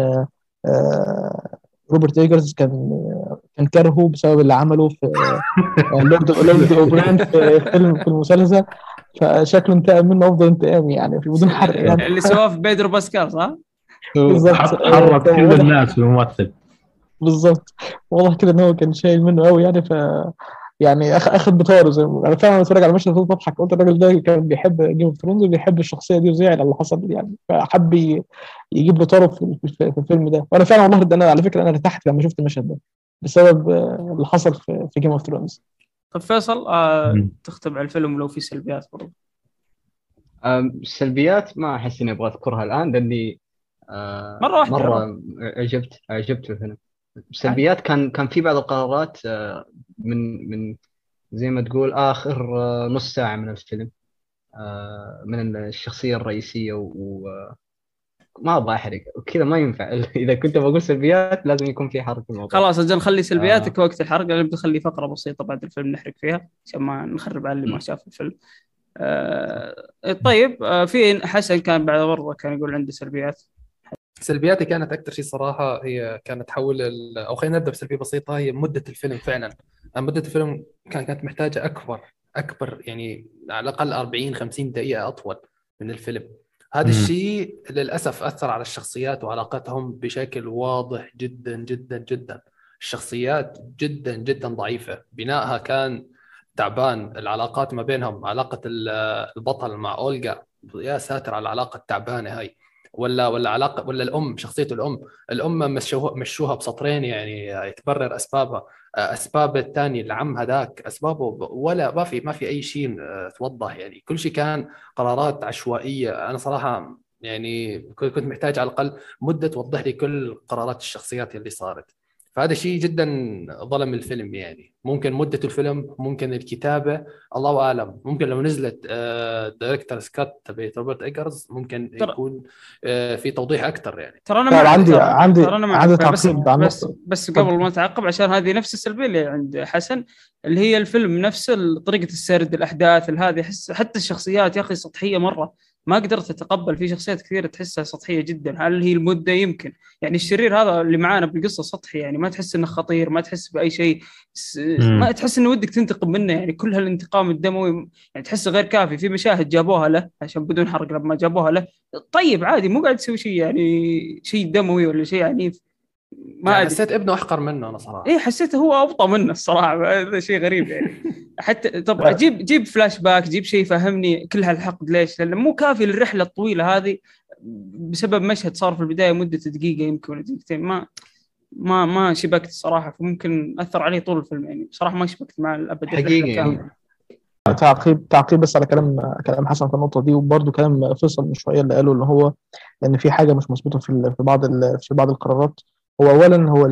آه روبرت إيجرز كان كان كارهه بسبب اللي عمله في لورد لورد أوبراند في فيلم في المسلسل، فشكله انتقام منه أفضل انتقام يعني في بدون حرق يعني اللي سواه في بيدرو باسكال صح؟ حرق كل الناس في الممثل بالضبط، والله كده إنه كان شايل منه قوي يعني، ف يعني اخد بطاره زي ما انا فعلا بتفرج على مشهد كنت بضحك، قلت الراجل ده كان بيحب جيم اوف ثرونز وبيحب الشخصيه دي وزعل اللي حصل يعني، فحب يجيب بطاره في الفيلم ده. وانا فعلا والله انا على فكره انا ارتحت لما شفت المشهد ده بسبب اللي حصل في جيم اوف ثرونز. طب فيصل آه تختم على الفيلم لو في سلبيات برضه؟ السلبيات ما احس اني ابغى اذكرها الان لاني آه مره واحده مره عجبت عجبت الفيلم. السلبيات كان كان في بعض القرارات آه من من زي ما تقول اخر آه نص ساعه من الفيلم آه من الشخصيه الرئيسيه، وما ابغى احرق وكذا ما ينفع اذا كنت بقول سلبيات لازم يكون في حرق الموضوع. خلاص اجل نخلي سلبياتك آه. وقت الحرق انا بدي اخلي فقره بسيطه بعد الفيلم نحرق فيها عشان ما نخرب على اللي ما شاف الفيلم. آه طيب آه في حسن كان بعد برضه كان يقول عنده سلبيات. سلبياتي كانت أكتر شيء صراحة هي كانت حول ال... أو خلينا نبدأ بسلبية بسيطة، هي مدة الفيلم. فعلا مدة الفيلم كانت محتاجة أكبر أكبر يعني على الأقل أربعين خمسين دقيقة أطول من الفيلم. هذا الشيء للأسف أثر على الشخصيات وعلاقاتهم بشكل واضح جدا جدا جدا. الشخصيات جدا جدا ضعيفة، بناءها كان تعبان، العلاقات ما بينهم، علاقة البطل مع أولغا يا ساتر على العلاقة التعبانة هاي، ولا ولا علاقه ولا الام شخصيه الام الام مشوها مشوها بسطرين يعني تبرر اسبابها. اسباب الثاني العم هذاك اسبابه ولا ما في ما في اي شيء توضح، يعني كل شيء كان قرارات عشوائيه. انا صراحه يعني كنت محتاج على الاقل مده توضح لي كل قرارات الشخصيات اللي صارت، فهذا شيء جدا ظلم الفيلم. يعني ممكن مده الفيلم، ممكن الكتابه، الله اعلم، ممكن لو نزلت دايركتور سكات تبع روبرت إيجرز ممكن يكون في توضيح اكثر. يعني ترى انا عندي عندي عندي تعقيب بس, بس قبل ما تعقب عشان هذه نفس السلبيه اللي عند حسن اللي هي الفيلم نفسه طريقه السرد الاحداث هذه، حتى الشخصيات يا اخي سطحيه مره، ما قدرت أتقبل. في شخصيات كثيرة تحسها سطحية جدا. هل هي المدة؟ يمكن يعني الشرير هذا اللي معانا بالقصة سطحي، يعني ما تحس إنه خطير، ما تحس بأي شيء، ما تحس إنه ودك تنتقم منه، يعني كل هالانتقام الدموي يعني تحسه غير كافي. في مشاهد جابوها له عشان بدون حرق، لما جابوها له طيب عادي مو قاعد تسوي شيء يعني شيء دموي ولا شيء عنيف. ما يعني حسيت ابنه أحقر منه أنا صراحة. إيه حسيته هو أبطأ منه الصراحة، هذا شيء غريب يعني. حتى طب جيب جيب فلاش باك، جيب شيء فهمني كل هالحقد ليش، لأنه مو كافي للرحلة الطويلة هذه بسبب مشهد صار في البداية مدة دقيقة يمكن ولا دقيقتين. ما ما ما شبكت الصراحة، فممكن أثر عليه طول الفيلم يعني. بصراحة ما شبكت مع الأبد حقيقي. تعقيب تعقيب بس على كلام كلام حسن في النقطة دي، وبرضو كلام فيصل من شوية اللي قالوا إن هو لأن في حاجة مش مظبوطة في في بعض في بعض القرارات. هو أولاً هو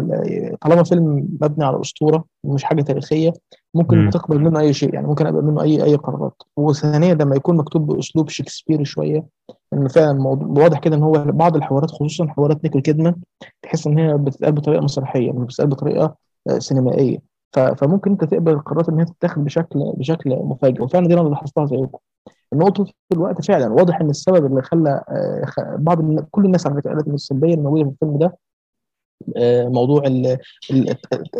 طالما فيلم مبني على أسطورة مش حاجة تاريخية ممكن تقبل منه أي شيء، يعني ممكن أقبل منه أي أي قرارات. وثانياً لما يكون مكتوب بأسلوب شكسبيري شوية، إنه فعلاً واضح كده إن هو بعض الحوارات خصوصاً حوارات نيكول كيدمان تحس إن هي بتتقال بطريقة مسرحية مش بتتقال بطريقة سينمائية، فممكن أنت تقبل القرارات إن هي تتاخد بشكل بشكل مفاجئ. وفعلاً دي أنا لاحظتها زيكم النقطة في الوقت. فعلاً واضح إن السبب اللي خلى بعض كل الناس على فكرة السلبية الموجودة في الفيلم ده موضوع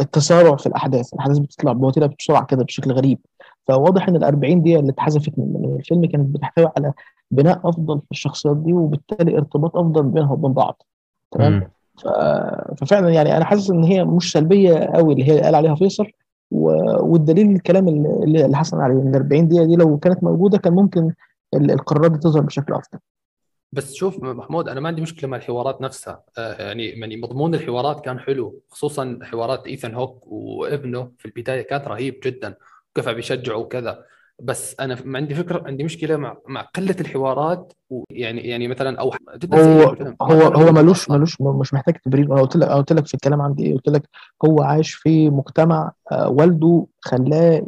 التسارع في الأحداث. الأحداث بتطلع بوتيرة بسرعة كده بشكل غريب، فواضح إن الأربعين دقيقة اللي اتحذفت من الفيلم كانت بتحتوي على بناء أفضل في الشخصيات دي وبالتالي ارتباط أفضل بينها وبين بعض. تمام، ففعلا يعني أنا حاسس إن هي مش سلبية قوي اللي هي قال عليها فيصل، والدليل الكلام اللي حصل عليه إن الأربعين دقيقة دي لو كانت موجودة كان ممكن القرارات دي تظهر بشكل أفضل. بس شوف محمود، أنا ما عندي مشكلة مع الحوارات نفسها، يعني يعني مضمون الحوارات كان حلو، خصوصا حوارات إيثان هوك وابنه في البداية كانت رهيب جدا وكيف بيشجعه وكذا. بس أنا ما عندي فكرة، عندي مشكلة مع مع قلة الحوارات، ويعني يعني مثلا أو جدا هو هو, هو ملوش ملوش مش محتاج تبرير. أنا قلت لك قلت لك في الكلام عندي إيه، قلت لك هو عايش في مجتمع والده خلاه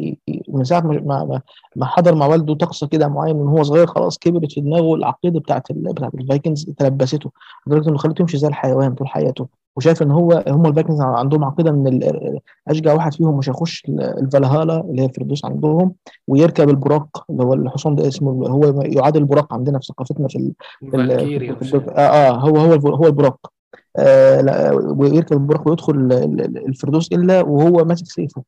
من ساعة ما ما حضر مع والده طقس كده معين من هو صغير، خلاص كبرت في دماغه العقيدة بتاعت بتاعت الفايكنز تلبسته لدرجة إنه خلته يمشي زي الحيوان طول حياته، وشايف إن هو هم الفايكنز عندهم عقيدة إن أشجع واحد فيهم مش هيخش الفالهالا اللي هي الفردوس عندهم ويركب البراق اللي هو الحصان ده اسمه هو يعادل البراق عندنا في ثقافتنا في ال آه, آه هو هو هو البراق آه ويركب البراق ويدخل الفردوس إلا وهو ماسك سيفه،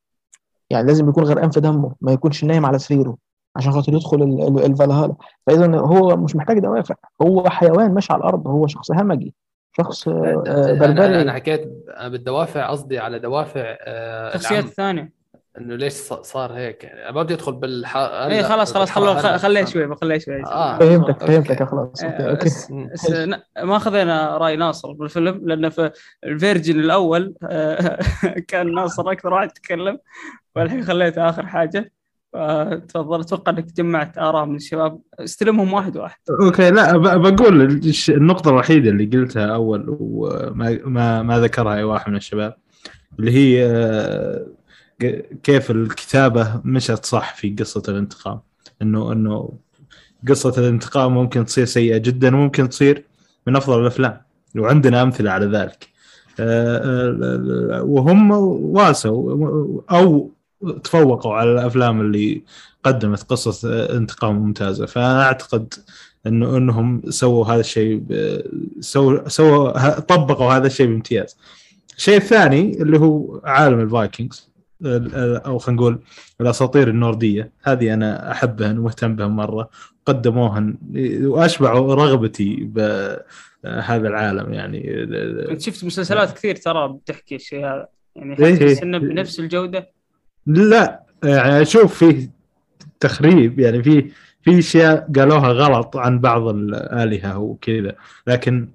يعني لازم يكون غرقان في دمه ما يكونش نايم على سريره عشان خاطر يدخل الفالهالا. فإذا هو مش محتاج دوافع، هو حيوان ماشي على الأرض، هو شخص همجي شخص بربري. أنا, أنا حكيت بالدوافع قصدي على دوافع الشخصيات الثانية انه ليش صار هيك يعني. انا ما بدي ادخل بالح اي خلاص خلاص خلوه خليه شوي ما خليه شوي فهمتك فهمتك خلاص اوكي. ما اخذنا راي ناصر بالفيلم لانه في الفيرجن الاول كان ناصر اكثر واحد يتكلم والحين خليته اخر حاجه. تفضل اتوقع انك جمعت اراء من الشباب استلمهم واحد واحد. اوكي لا بقول النقطه الوحيده اللي قلتها اول وما ما, ما ذكرها اي واحد من الشباب اللي هي كيف الكتابه مشت صح في قصه الانتقام. انه انه قصه الانتقام ممكن تصير سيئه جدا وممكن تصير من افضل الافلام وعندنا امثله على ذلك وهم واسوا او تفوقوا على الافلام اللي قدمت قصص انتقام ممتازه. فانا اعتقد انه انهم سووا هذا الشيء سووا سووا طبقوا هذا الشيء بامتياز. الشيء الثاني اللي هو عالم الفايكنجز او خلينا نقول الاساطير النورديه هذه انا احبها ومهتم بها مره قدموها واشبعوا رغبتي بهذا العالم. يعني كنت شفت مسلسلات كثير ترى بتحكي الشيء هذا يعني حتى انه بنفس الجوده. لا يعني أشوف فيه تخريب يعني فيه فيه أشياء قالوها غلط عن بعض الآلهة وكذا لكن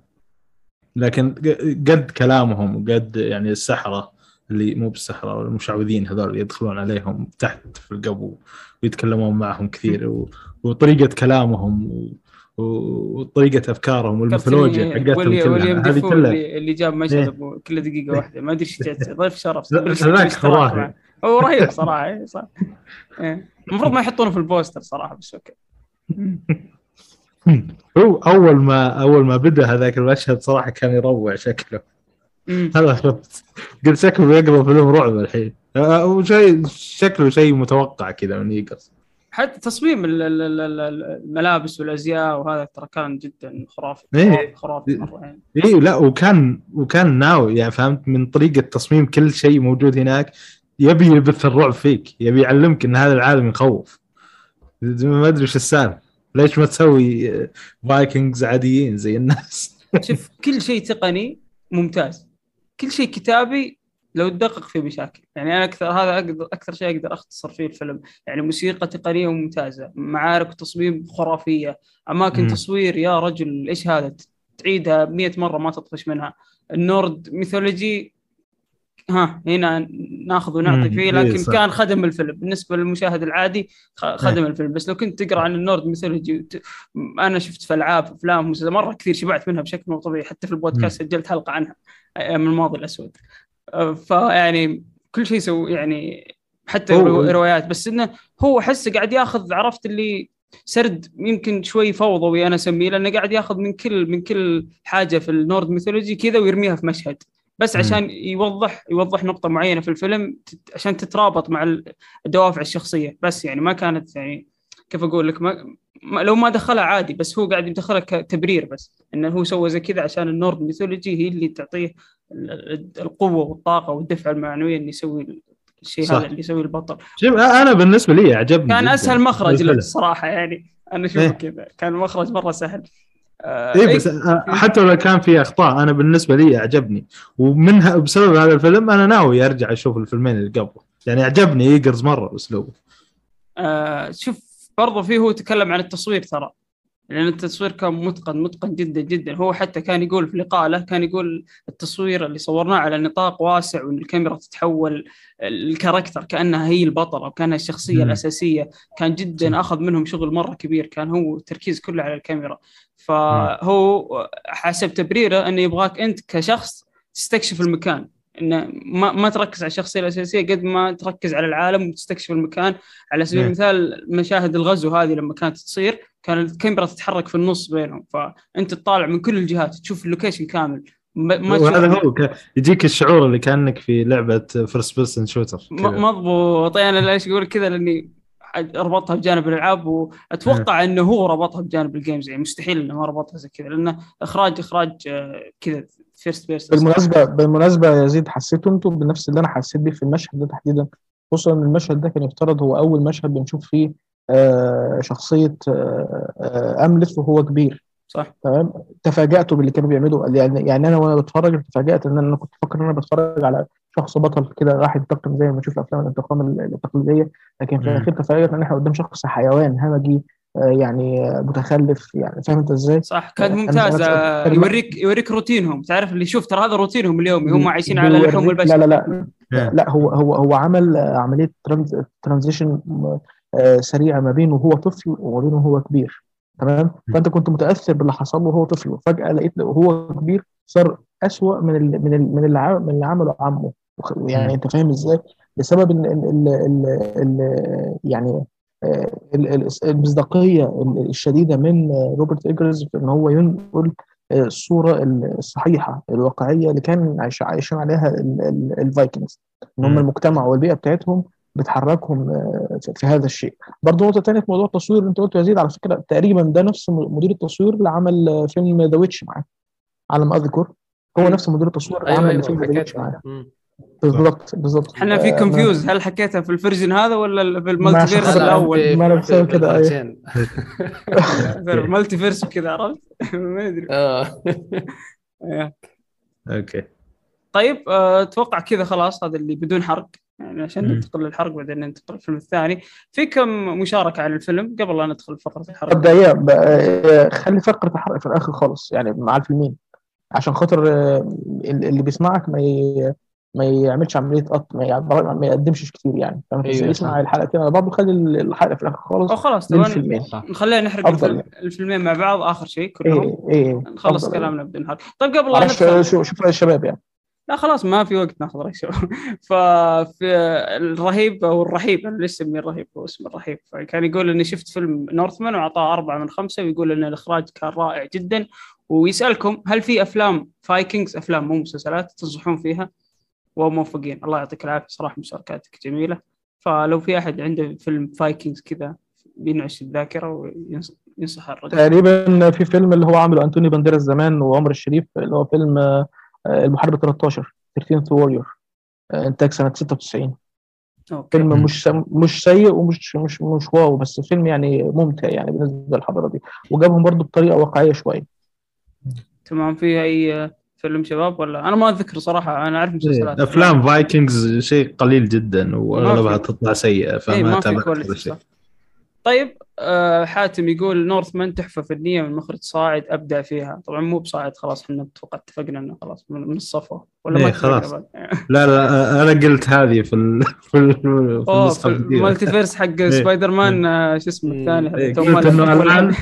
لكن قد كلامهم وقد يعني السحرة اللي مو بالسحرة والمشعوذين هذول اللي يدخلون عليهم تحت في القبو ويتكلمون معهم كثير وطريقة كلامهم وطريقة أفكارهم والميثولوجيا حقتهم كلها هذه كلها اللي جاب مشهد كل دقيقة واحدة ما أدري إيش ضيف شرف هذاك هو رهيب صراحة صح. المفروض ما يحطونه في البوستر صراحة بس أوكي. هو أول ما أول ما بدأ هذاك المشهد صراحة كان يروع شكله. هذا قلت شكله يقرأ فيلم رعب الحين وشيء شكله شيء متوقع كذا من يقص. حتى تصميم الملابس والأزياء وهذا ترى كان جدا خرافي إيه. خرافي مرة يعني. إيه لا وكان وكان ناوي يعني فهمت من طريقة تصميم كل شيء موجود هناك. يبي يبث الرعب فيك يبي يعلمك ان هذا العالم يخوف. ما ادري ايش السالفه ليش ما تسوي فايكنجز عاديين زي الناس. شوف كل شيء تقني ممتاز كل شيء كتابي لو تدقق فيه مشاكل يعني انا اكثر هذا اقدر اكثر شيء اقدر اختصر فيه الفيلم يعني موسيقى تقنيه ممتازه معارك وتصميم خرافيه اماكن م. تصوير يا رجل ايش هذا تعيدها مئة مره ما تطفش منها. النورد ميثولوجي ها هنا ناخذ ونعطي فيه لكن صح. كان خدم الفيلم بالنسبة للمشاهد العادي خدم اه. الفيلم بس لو كنت تقرأ عن النورد ميثولوجي أنا شفت في ألعاب أفلام مرة كثير شبعت منها بشكل مو طبيعي حتى في البودكاست سجلت حلقة عنها من الماضي الأسود. فيعني كل شيء سو يعني حتى روايات بس إنه هو حس قاعد يأخذ عرفت اللي سرد يمكن شوي فوضوي أنا أسميه لأنه قاعد يأخذ من كل من كل حاجة في النورد ميثولوجي كذا ويرميها في مشهد بس عشان يوضح يوضح نقطة معينة في الفيلم عشان تترابط مع الدوافع الشخصية بس يعني ما كانت يعني كيف أقول لك ما لو ما دخلها عادي بس هو قاعد يدخلها كتبرير بس إنه هو سوى زي كذا عشان النورد ميثولوجي هي اللي تعطيه القوة والطاقة والدفعة المعنوية اللي يسوي الشيء هذا اللي يسوي البطل. أنا بالنسبة لي عجبني كان أسهل مخرج الصراحة يعني أنا شوف كذا كان مخرج مرة سهل. إيه بس حتى لو كان فيه أخطاء أنا بالنسبة لي أعجبني ومنها بسبب هذا الفيلم أنا ناوي أرجع أشوف الفيلمين اللي قبله يعني أعجبني إيجرز مرة أسلوبه. آه شوف برضو فيه هو تكلم عن التصوير ترى لأن التصوير كان متقن متقن جدا جدا. هو حتى كان يقول في لقاء له كان يقول التصوير اللي صورناه على نطاق واسع وإن الكاميرا تتحول الكاركتر كأنها هي البطلة وكانها الشخصية م. الأساسية كان جدا أخذ منهم شغل مرة كبير كان هو تركيز كله على الكاميرا. فهو حسب تبريره أنه يبغاك أنت كشخص تستكشف المكان إنه ما ما تركز على الشخصية الأساسية قد ما تركز على العالم وتستكشف المكان. على سبيل م. المثال مشاهد الغزو هذه لما كانت تصير كان الكاميرا تتحرك في النص بينهم فأنت تطالع من كل الجهات تشوف اللوكيشن كامل. هذا هو ك... يجيك الشعور اللي كأنك في لعبة فيرست بيرسون شوتر مضبوط. أنا ليش أقول كذا لأني ربطها بجانب الألعاب وأتوقع أنه هو ربطها بجانب الجيمز يعني مستحيل أنه ما ربطها زي كذا لأنه إخراج إخراج كذا فيرست بيرسون. بالمناسبة بالمناسبة يا زيد حسيتوا أنتوا بنفس اللي أنا حسيت به في المشهد ده تحديدا خصوصا أن المشهد ده كان يفترض هو أول مشهد بنشوف فيه آه شخصية آه آه أملث وهو كبير صح تمام. تفاجأت باللي كانوا بيعملوا يعني يعني أنا وأنا بتفرج تفاجأت إن أنا كنت أفكر إن أنا بتفرج على شخص بطل كده راح ينتقم زي ما بنشوف الافلام الانتقام التقليديه، لكن في الاخير تفاجئنا ان احنا قدام شخص حيوان همجي يعني متخلف، يعني فاهم انت ازاي؟ صح، كانت ممتازه. يوريك يوريك روتينهم، تعرف اللي شوف ترى هذا روتينهم اليومي، هم عايشين على لحوم البشر. لا لا لا لا هو هو هو عمل عمليه ترانزيشن سريعه ما بينه وهو طفل وما بينه وهو كبير، تمام؟ فانت كنت متاثر باللي حصل له وهو طفل، وفجاه لقيت وهو كبير صار اسوا من ال من ال من اللي من اللي عمله عمه، يعني انت فاهم ازاي؟ بسبب ال ال ال يعني المصداقيه الشديده من روبرت إيجرز في ان هو ينقل الصوره الصحيحه الواقعيه اللي كان عايشين عليها الفايكنجز، ان هم المجتمع والبيئه بتاعتهم بتحركهم في هذا الشيء. برضه نقطه ثانيه في موضوع التصوير اللي انت قلته يا زيد، على فكره تقريبا ده نفس مدير التصوير اللي عمل فيلم ذا ويتش معاه على ما اذكر، هو نفس مدير التصوير اللي عمل فيلم ذا ويتش معاه بالضبط. بالضبط احنا في كونفيوز، هل حكيتها في الفيرجن هذا ولا في المالتي فيرس الاول؟ ما انا بسوي كده اي المالتي فيرس كده، عرفت؟ ما ادري. اه اوكي طيب، اتوقع كذا خلاص، هذا اللي بدون حرق يعني عشان ننتقل للحرق، بعدين ننتقل للفيلم الثاني. في كم مشاركه عن الفيلم قبل لا ندخل فقره الحرق؟ بدايه خلي فقره الحرق في الاخر خالص يعني مع الفيلمين، عشان خاطر اللي بيسمعك ما ي... ما يعملش عمليه قط، ما, ما يقدمش كتير يعني. فما تنساش مع الحلقتين انا برضه خلي الحلقه في الاخر خالص. اه خلاص تمام، نخليها نحرق الفيلم الفيلمين مع بعض اخر شيء كلهم. ايه ايه نخلص كلامنا يعني. بدون حرق. طيب قبل لا ندخل شو شوف الشباب يعني، لا خلاص ما في وقت ناخذ راي الشباب. ففي الرهيب او الرحيب، انا لسه من الرهيب هو اسم الرحيب، فكان يقول اني شفت فيلم نورثمان واعطاه أربعة من خمسة، ويقول ان الاخراج كان رائع جدا، ويسالكم هل في افلام فايكنجز افلام مو مسلسلات تنصحون فيها وموفقين. الله يعطيك العافية صراحة، مشاركاتك جميلة. فلو في أحد عنده فيلم فايكنجز كذا بينعش الذاكرة وينصح الرجل. تقريبا في فيلم اللي هو عمله أنتوني بانديراس زمان وعمر الشريف، اللي هو فيلم المحارب ثلاثة عشر ثلاثة عشر وورير، انتاج سنة ستة وتسعين. أوكي. فيلم مش مش سيء ومش مش مش واو، بس فيلم يعني ممتع يعني بالنسبة للحضارة دي، وجابهم برضو بطريقة واقعية شوية. تمام. في أي فيلم شباب ولا انا ما اتذكر صراحه؟ انا اعرف مسلسلات افلام فايكنجز شيء قليل جدا واغلبها تطلع سيئه، فما تابعت. طيب آه حاتم يقول نورثمان تحفه فنيه من مخرج صاعد ابدع فيها. طبعا مو بصاعد، خلاص احنا اتفقنا اتفقنا انه خلاص من الصفوه ولا ما خلاص. لا لا انا قلت هذه في ال... في المالتي فيرس حق سبايدر مان شو اسمه الثاني، قلت انه الان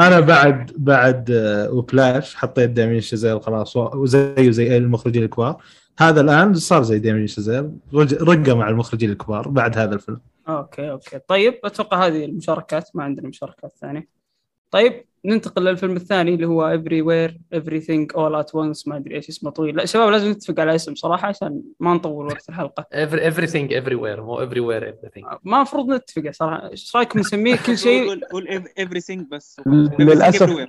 انا بعد بعد وبلاش حطيت دامين شازيل خلاص، وزيه زي المخرجين الكبار. هذا الان صار زي دامين شازيل رقه مع المخرجين الكبار بعد هذا الفيلم. اوكي اوكي طيب اتوقع هذه المشاركات، ما عندنا مشاركات ثانيه. طيب ننتقل للفيلم الثاني اللي هو Everywhere Everything All at Once، ما ادري ايش اسمه طويل. لا شباب لازم نتفق على اسم صراحه عشان ما نطول وقت الحلقه. Everything Everywhere مو Everywhere Everything، ما مفروض نتفق صراحه. ايش رايكم نسميه كل شيء Everything بس؟ للاسف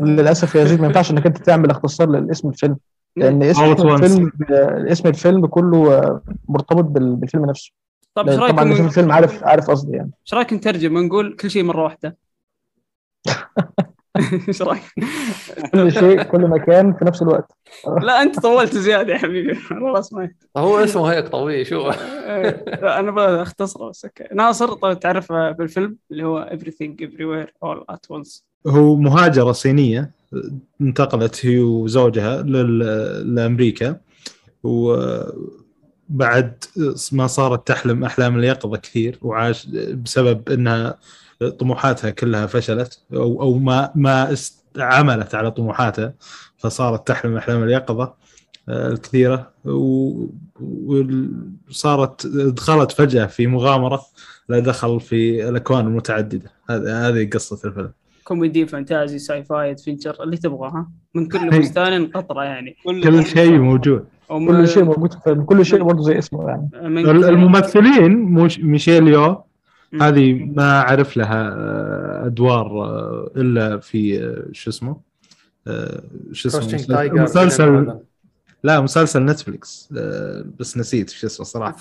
للاسف يا زيد ما ينفعش انك انت تعمل اختصار لاسم الفيلم، لان اسم الفيلم اسم الفيلم كله مرتبط بالفيلم نفسه. طب ايش رايكم في الفيلم؟ عارف عارف قصدي يعني. ايش رايك نترجم ونقول كل شيء مره واحده؟ ايش رايك؟ كل شيء كل مكان في نفس الوقت. لا انت طولت زياده يا حبيبي خلاص. ما هو اسمه هيك طويل شو. انا بختصره بس. ناصر طب تعرف بالفيلم اللي هو Everything Everywhere All at Once؟ هو مهاجره صينيه انتقلت هي وزوجها لامريكا، و بعد ما صارت تحلم أحلام اليقظة كثير، وعاش بسبب أنها طموحاتها كلها فشلت أو, أو ما, ما عملت على طموحاتها، فصارت تحلم أحلام اليقظة الكثيرة، وصارت دخلت فجأة في مغامرة لا دخل في الأكوان المتعددة. هذه قصة الفيلم، كوميدي فانتازي ساي فاي ادفنتشر اللي تبغاها، من كل بستان قطرة يعني، كل شيء موجود. كل شيء موجود في كل شيء برضه زي اسمه يعني. الممثلين مش ميشيليو هذه ما أعرف لها أدوار إلا في شو اسمه شو اسمه مسلسل، لا مسلسل نتفليكس بس نسيت شو اسمه صراحة.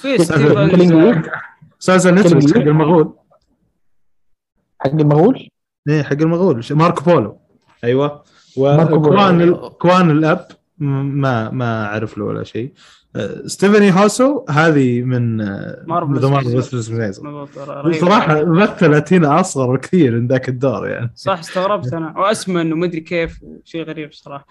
مسلسل نتفليكس حق المغول حق المغول إيه حق المغول ماركو بولو. أيوة. وكوان كوان الأب ما ما أعرف له ولا شيء. ستيفاني هاسو هذه من مارفل صراحة مثلت هنا أصغر كثير من ذاك الدار يعني. صح استغربت أنا وأسمن ومدري كيف شيء غريب صراحة.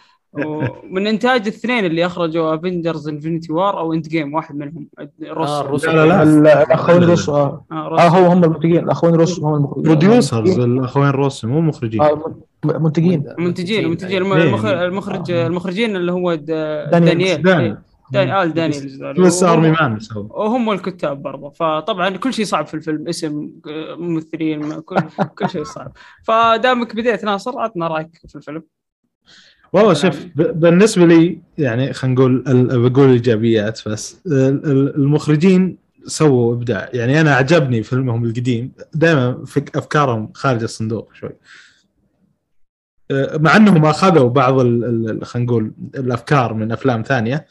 ومن إنتاج الاثنين اللي أخرجوا أفنجرز إنفينيتي وار أو إند جيم واحد منهم روس. لا لا الأخوين روس آه هو هم المنتجين الأخوين روس هم المخرجين. بروديوسرز الأخوين روس مو مخرجين. منتجين منتجين منتجين المخرج المخرجين اللي هو دانيال دانيال دانيال بس ارمي مان وهم الكتاب برضه. فطبعا كل شيء صعب في الفيلم اسم ممثلين كل كل شيء صعب. فدامك بديت ناصر عطنا رايك في الفيلم. والله شوف بالنسبه لي يعني خلينا نقول بقول الايجابيات بس. المخرجين سووا ابداع يعني انا عجبني فيلمهم القديم دائما افكارهم خارج الصندوق شوي مع أنهم أخذوا بعض ال خلينا نقول الأفكار من أفلام ثانية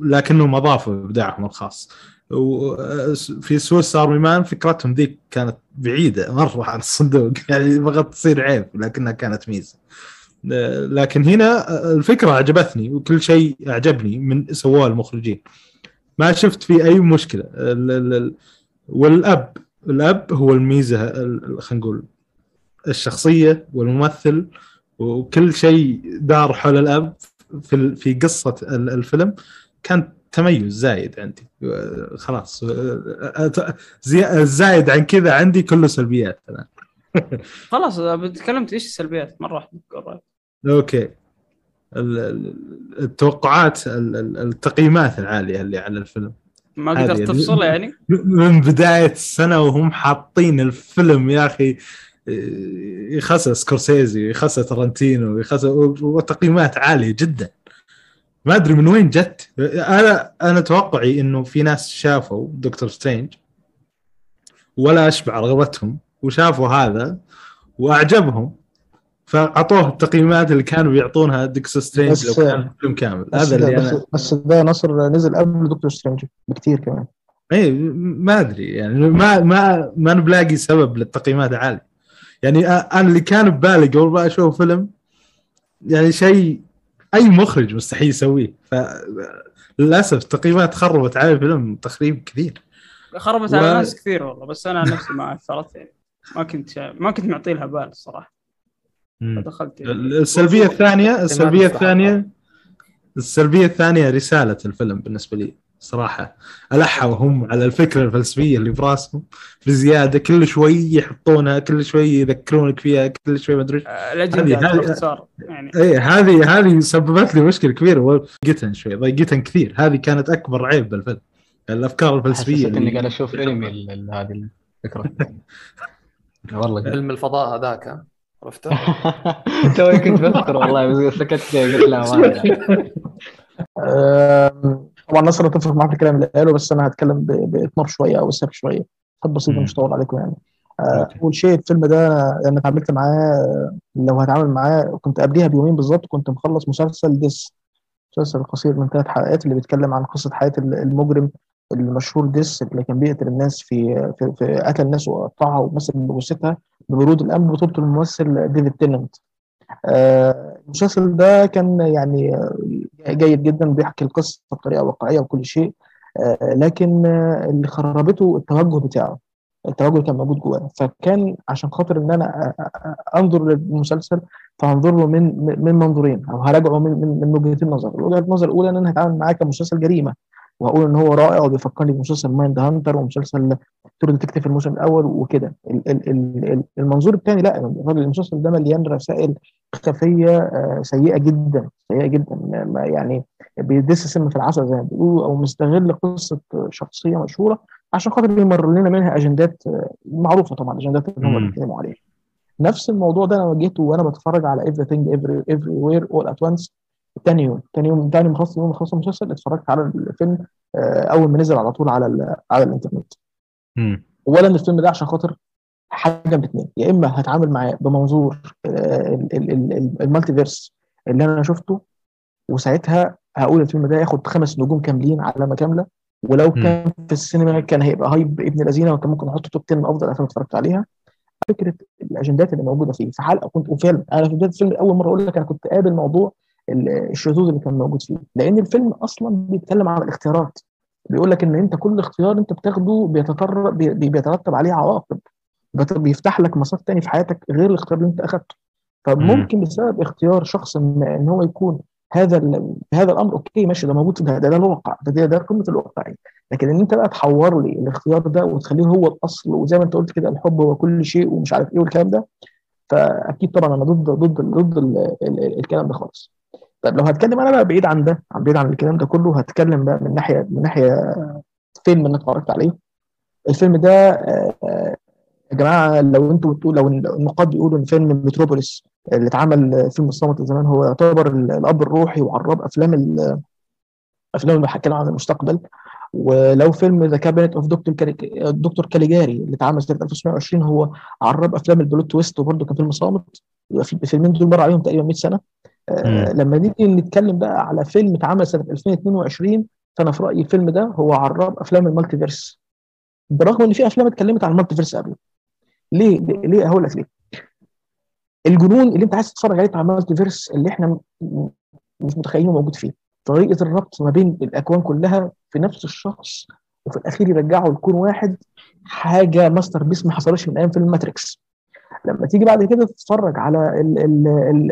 لكنهم أضافوا إبداعهم الخاص. وفي سويس آرمي مان فكرتهم ذيك كانت بعيدة مرة عن الصندوق يعني بغت تصير عيب لكنها كانت ميزة. لكن هنا الفكرة عجبتني وكل شيء أعجبني من سواه المخرجين ما شفت في أي مشكلة. والأب الأب هو الميزة خلينا نقول الشخصية والممثل وكل شيء دار حول الأب في في قصة الفيلم كان تميز زايد عندي خلاص زايد عن كذا عندي كله سلبيات الآن. خلاص تكلمت إيش السلبيات مرة واحدة. أوكي التوقعات التقييمات العالية اللي على الفيلم ما قدرت تفصله يعني من بداية السنة وهم حاطين الفيلم يا أخي يخسر سكورسيزي يخسر تارانتينو يخسر وتقييمات عالية جدا ما أدري من وين جت. أنا أنا توقعي إنه في ناس شافوا دكتور سترينج ولا أشبع رغبتهم وشافوا هذا وأعجبهم فأعطوه التقييمات اللي كانوا بيعطونها دكتور سترينج لو كان فيلم كامل. هذا اللي أنا بس ده نصر نزل قبل دكتور سترينج بكتير كمان إيه ما أدري يعني ما ما ما نبلاقي سبب للتقييمات عالية يعني. أنا اللي كان ببالي قبل ما أشوف فيلم يعني شيء أي مخرج مستحيل يسويه فللأسف التقييمات خربت على الفيلم تخريب كثير خربت و... على ناس كثير والله. بس أنا نفسي ما أثرت يعني ما كنت ما كنت معطي لها بال الصراحة. دخلت السلبية الثانية السلبية الثانية السلبية الثانية رسالة الفيلم بالنسبة لي صراحة ألحوا هم على الفكرة الفلسفية اللي براسهم بزيادة كل شوي يحطونها كل شوي يذكرونك فيها كل شوي ما أدري. هذه هذه هذه سببت لي مشكلة كبيرة وضيقتها شوي ضيقتها كثير. هذه كانت أكبر عيب بالفيلم الأفكار الفلسفية اللي إني قاعد أشوف أنمي هذه الفكرة والله علم الفضاء هذاك عرفته توي كنت بذكر والله بس سكت قلت لا ما طبعا نصر تفرق معك الكلام اللي قاله بس أنا هتكلم بإطمار شوية أو ساك شوية حب بسيط مش طول عليكم يعني. أول شيء الفيلم ده أنا يعني تعاملت معاه لو هتعامل معاه كنت قبليها بيومين بالضبط كنت مخلص مسلسل ديس مسلسل قصير من ثلاث حلقات اللي بيتكلم عن قصة حياة المجرم المشهور ديس اللي كان بيقتل الناس في في, في قتل الناس وقطعها ومثل بجثتها ببرود الأمن بطولة الممثل ديفيد تيننت. المسلسل ده كان يعني جيد جدا بيحكي القصة بطريقة واقعية وكل شيء لكن اللي خربته التوجه بتاعه التوجه كان موجود جواه. فكان عشان خاطر ان انا انظر للمسلسل فهنظر له من من منظورين او هراجعه من من وجهة النظر. وجهة النظر الاولى ان انا هتعامل معاه كمسلسل جريمة وهقول ان هو رائع وبيفكرني بمسلسل مايند هانتر ومسلسل تور ديتكتيف الموسم الاول وكده. المنظور الثاني لا الراجل المسلسل ده مليان رسائل خفيه سيئه جدا سيئه جدا يعني بيدس سم في العسل زي ما بيقولوا او مستغل قصه شخصيه مشهوره عشان خاطر يمر لنا منها اجندات معروفه طبعا اجندات اللي هم بيتكلموا عليها. نفس الموضوع ده انا واجهته وانا بتفرج على Everything Everywhere All at Once تاني يوم تاني يوم تاني مخصص يوم مخصص مسلسل اتفرجت على الفيلم اول ما نزل على طول على على الانترنت. امم اولا الفيلم ده عشان خاطر حاجه من اثنين يا اما هتعامل معاه بمنظور المالتي فيرس اللي انا شفته وساعتها هقول الفيلم ده ياخد خمس نجوم كاملين علامه كامله ولو كان مم. في السينما كان هيبقى هايب ابن لذينه وكان ممكن احطه توب عشرة من افضل افلام اتفرجت عليها. فكره الاجندات اللي موجوده فيه في حلقه كنت وفيلم انا في بدايه الفيلم اول مره اقول لك انا كنت قابل موضوع الشذوذ اللي كان موجود فيه، لان الفيلم اصلا بيتكلم عن الاختيارات، بيقول لك ان انت كل اختيار انت بتاخده بيتطرق بيترتب عليه عواقب، بيفتح لك مسار تاني في حياتك غير الاختيار اللي انت اخذته. فممكن بسبب اختيار شخص ان هو يكون هذا هذا الامر اوكي ماشي، ده موجود، ده ده الواقع، ده ده قمه الواقعيه، لكن ان انت بقى تحور لي الاختيار ده وتخليه هو الاصل، وزي ما انت قلت كده الحب هو كل شيء ومش عارف ايه والكلام ده، فاكيد طبعا انا ضد ضد ضد الكلام ده خالص. طب لو هتكلم انا بقى بعيد عن ده، عن بعيد عن الكلام ده كله، هتكلم بقى من ناحيه من ناحيه فيلم انا اتفرجت عليه. الفيلم ده يا جماعه لو انتوا بتقولوا، لو النقاد بيقولوا ان فيلم متروبوليس اللي اتعمل فيلم الصامت زمان هو يعتبر الاب الروحي وعراب افلام الافلام اللي بتحكي عن المستقبل، ولو فيلم ذا كابينت اوف دكتور الدكتور كاليجاري اللي اتعمل سنه ألف وتسعمية وعشرين هو عراب افلام البلوت تويست وبرده كان فيلم صامت، الفيلمين دول مر عليهم تقريبا مية سنة. آه لما نيجي نتكلم بقى على فيلم اتعمل سنه ألفين واثنين وعشرين، فانا في رايي الفيلم ده هو عراب افلام المالتي فيرس، بالرغم ان في افلام اتكلمت عن المالتي فيرس قبل. ليه ليه هقول لك ليه. الجنون اللي انت عايز تتفرج عليه بتاع المالتي فيرس اللي احنا مش متخيلينه موجود فيه، طريقه الربط ما بين الاكوان كلها في نفس الشخص وفي الاخير يرجعوا لكون واحد، حاجه ماستر بيس ما حصلش من ايام فيلم ماتريكس. لما تيجي بعد كده تتفرج على ال ال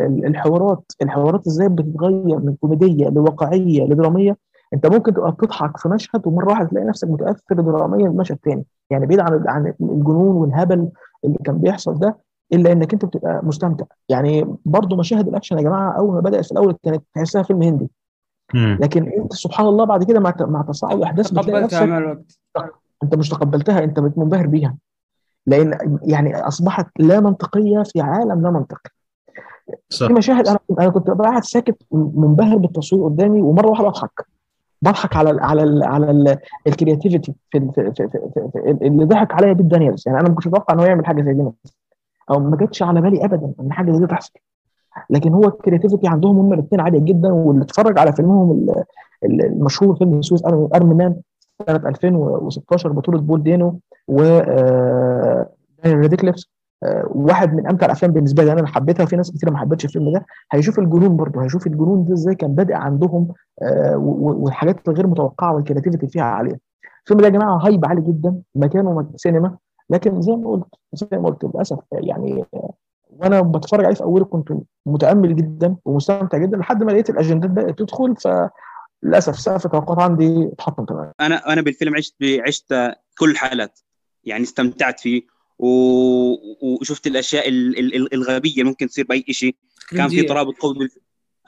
ال الحوارات الحوارات ازاي بتتغير من كوميديه لواقعيه لدراميه، انت ممكن تبقى بتضحك في مشهد ومره واحده تلاقي نفسك متاثر دراميا بمشهد تاني، يعني بعيد عن عن الجنون والهبل اللي كان بيحصل ده، الا انك انت بتبقى مستمتع. يعني برضو مشاهد الاكشن يا جماعه اول ما بدات في الاول كانت تحسها فيلم هندي، لكن انت سبحان الله بعد كده مع مع تصاعد الاحداث بتلاقي نفسك انت مش تقبلتها، انت منبهر بيها، لان يعني اصبحت لا منطقيه في عالم لا منطقي. في مشاهد انا انا كنت قاعد ساكت منبهر بالتصوير قدامي، ومره واحده اضحك بضحك على ال على ال على الكرياتيفيتي في, في, في, في, في اللي ضحك عليها بيت دانييلز. يعني انا ما كنتش اتوقع انه يعمل حاجه زي دي او ما جتش على بالي ابدا ان حاجه زي دي تحصل، لكن هو الكرياتيفيتي عندهم هم الاثنين عاليه جدا. واللي اتفرج على فيلمهم المشهور فيلم سويس ارمي مان سنه ألفين وستاشر بطوله بول دينو و دانيال ريدكليف، واحد من امتع الافلام بالنسبه لي انا اللي حبيتها، وفي ناس كتير ما حبتش الفيلم ده، هيشوف الجنون برضه، هيشوف الجنون ده ازاي كان بادئ عندهم والحاجات الغير متوقعه والكرياتيفيتي فيها عاليه. الفيلم ده يا جماعه هايب عالي جدا مكانه سينما، لكن زي ما قلت زي ما قلت للاسف يعني وانا بتفرج عليه في اوله كنت متامل جدا ومستمتع جدا لحد ما لقيت الاجندات بدات تدخل، فللاسف سقف التوقعات عندي اتحطم تماما. انا انا بالفيلم عشت عشت كل حالات، يعني استمتعت فيه وشفت الاشياء الغبيه ممكن تصير باي شيء. كان في ترابط قوي بالف...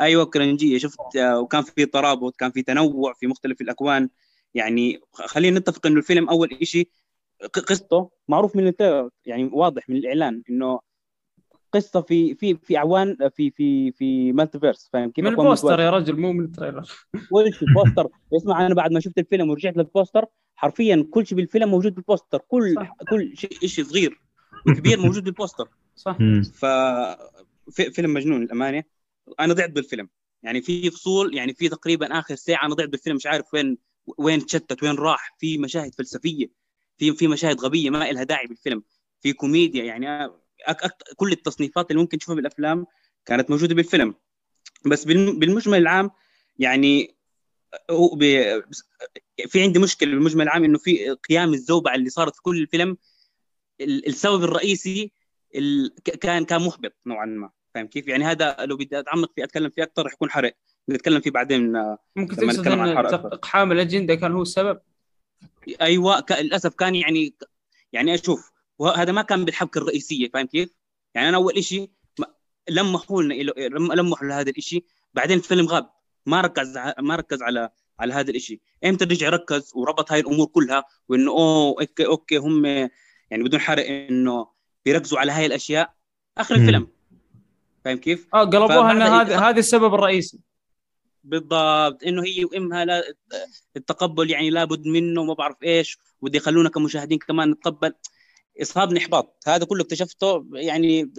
ايوه كرنجيه شفت، وكان في ترابط، كان في تنوع في مختلف الاكوان. يعني خلينا نتفق انه الفيلم اول شيء قصته معروف من التايتل، يعني واضح من الاعلان انه قصه في في في اعوان في في في مالتيفيرس، فاهم كيف؟ من البوستر يا رجل مو من التريلر. وش البوستر؟ اسمع انا بعد ما شفت الفيلم ورجعت للبوستر حرفيا كل شيء بالفيلم موجود بالبوستر، كل صح. كل شيء شيء صغير وكبير موجود بالبوستر صح. ف فيلم مجنون الامانه، انا ضعت بالفيلم، يعني في فصول، يعني في تقريبا اخر ساعه انا ضعت بالفيلم، مش عارف وين وين تشتت وين راح. في مشاهد فلسفيه، في في مشاهد غبيه ما لها داعي بالفيلم، في كوميديا، يعني أك... أك... كل التصنيفات اللي ممكن تشوفها بالافلام كانت موجوده بالفيلم. بس بال... بالمجمل العام يعني ب... في عندي مشكله بالمجمل العام انه في قيام الزوبعه اللي صارت في كل الفيلم. السبب الرئيسي ال... كان كان محبط نوعا ما، فاهم كيف؟ يعني هذا لو بدي اتعمق فيه اتكلم فيه اكثر رح يكون حرق، نتكلم فيه بعدين. ممكن تقصد ان اقحام الاجنده كان هو السبب؟ ايوه ك... للاسف كان، يعني يعني اشوف وهذا ما كان بالحبكه الرئيسيه، فاهم كيف؟ يعني انا اول شيء لمحوا لنا لمحوا لهذا الشيء، بعدين الفيلم غاب، ما ركز ما ركز على على هذا الشيء. امتى رجع ركز وربط هاي الامور كلها، وانه اوه اوكي اوكي هم يعني بدون حرق انه بيركزوا على هاي الاشياء اخر الفيلم، فاهم كيف؟ اه قلبوها ان هذا هذا السبب الرئيسي بالضبط، انه هي وامها لا التقبل يعني لابد منه وما بعرف ايش، ودي يخلونا كمشاهدين كمان نتقبل. اصحاب احباط هذا كله اكتشفته، يعني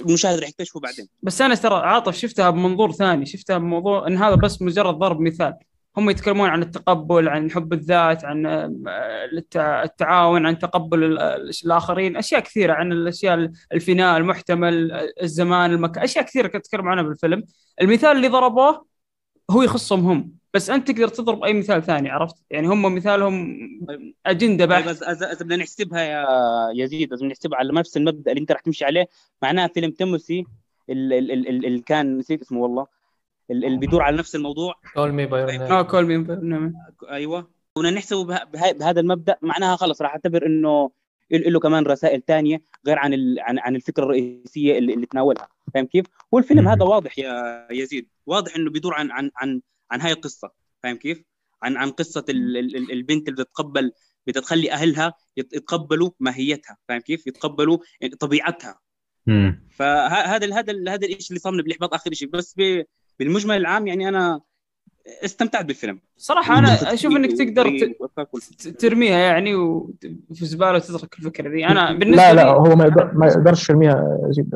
المشاهد رح يكتشفه بعدين. بس انا ترى عاطف شفتها بمنظور ثاني، شفتها بموضوع ان هذا بس مجرد ضرب مثال، هم يتكلمون عن التقبل، عن حب الذات، عن التعاون، عن تقبل الآخرين، أشياء كثيرة، عن الأشياء الفناء المحتمل، الزمان، المكان، أشياء كثيرة كنت أتكلم عنها بالفيلم. المثال اللي ضربه هو يخصهم هم، بس أنت تقدر تضرب أي مثال ثاني، عرفت؟ يعني هم مثالهم أجندة بحث. بس إذا بدنا نحسبها يا يزيد، إذا بدنا نحسبها على نفس المبدأ اللي أنت راح تمشي عليه، معناها فيلم تيموثي اللي كان نسيت اسمه والله، اللي بيدور على نفس الموضوع Call me by name. اه Call me by name. أيوة، ونا نحسبه بها... بها... بهذا المبدأ، معناها خلص راح أعتبر إنه له كمان رسائل تانية غير عن ال... عن عن الفكرة الرئيسية اللي, اللي تناولها، فاهم كيف؟ والفيلم م- هذا واضح يا يزيد، واضح إنه بيدور عن عن عن عن هاي القصة، فاهم كيف؟ عن عن قصة ال... ال... البنت اللي بتتقبل، بتتخلي أهلها يتقبلوا ماهيتها، فاهم كيف؟ يتقبلوا طبيعتها. امم فهذا هذا هذا الإشي اللي صامل بالإحباط آخر إشي، بس ب... بالمجمل العام يعني أنا استمتعت بالفيلم صراحة. أنا أشوف إنك تقدر ترميها يعني وفي زبالة وتترك الفكرة دي. أنا بالنسبة لا لا هو ما يقدر ما يقدرش يرميها زيد.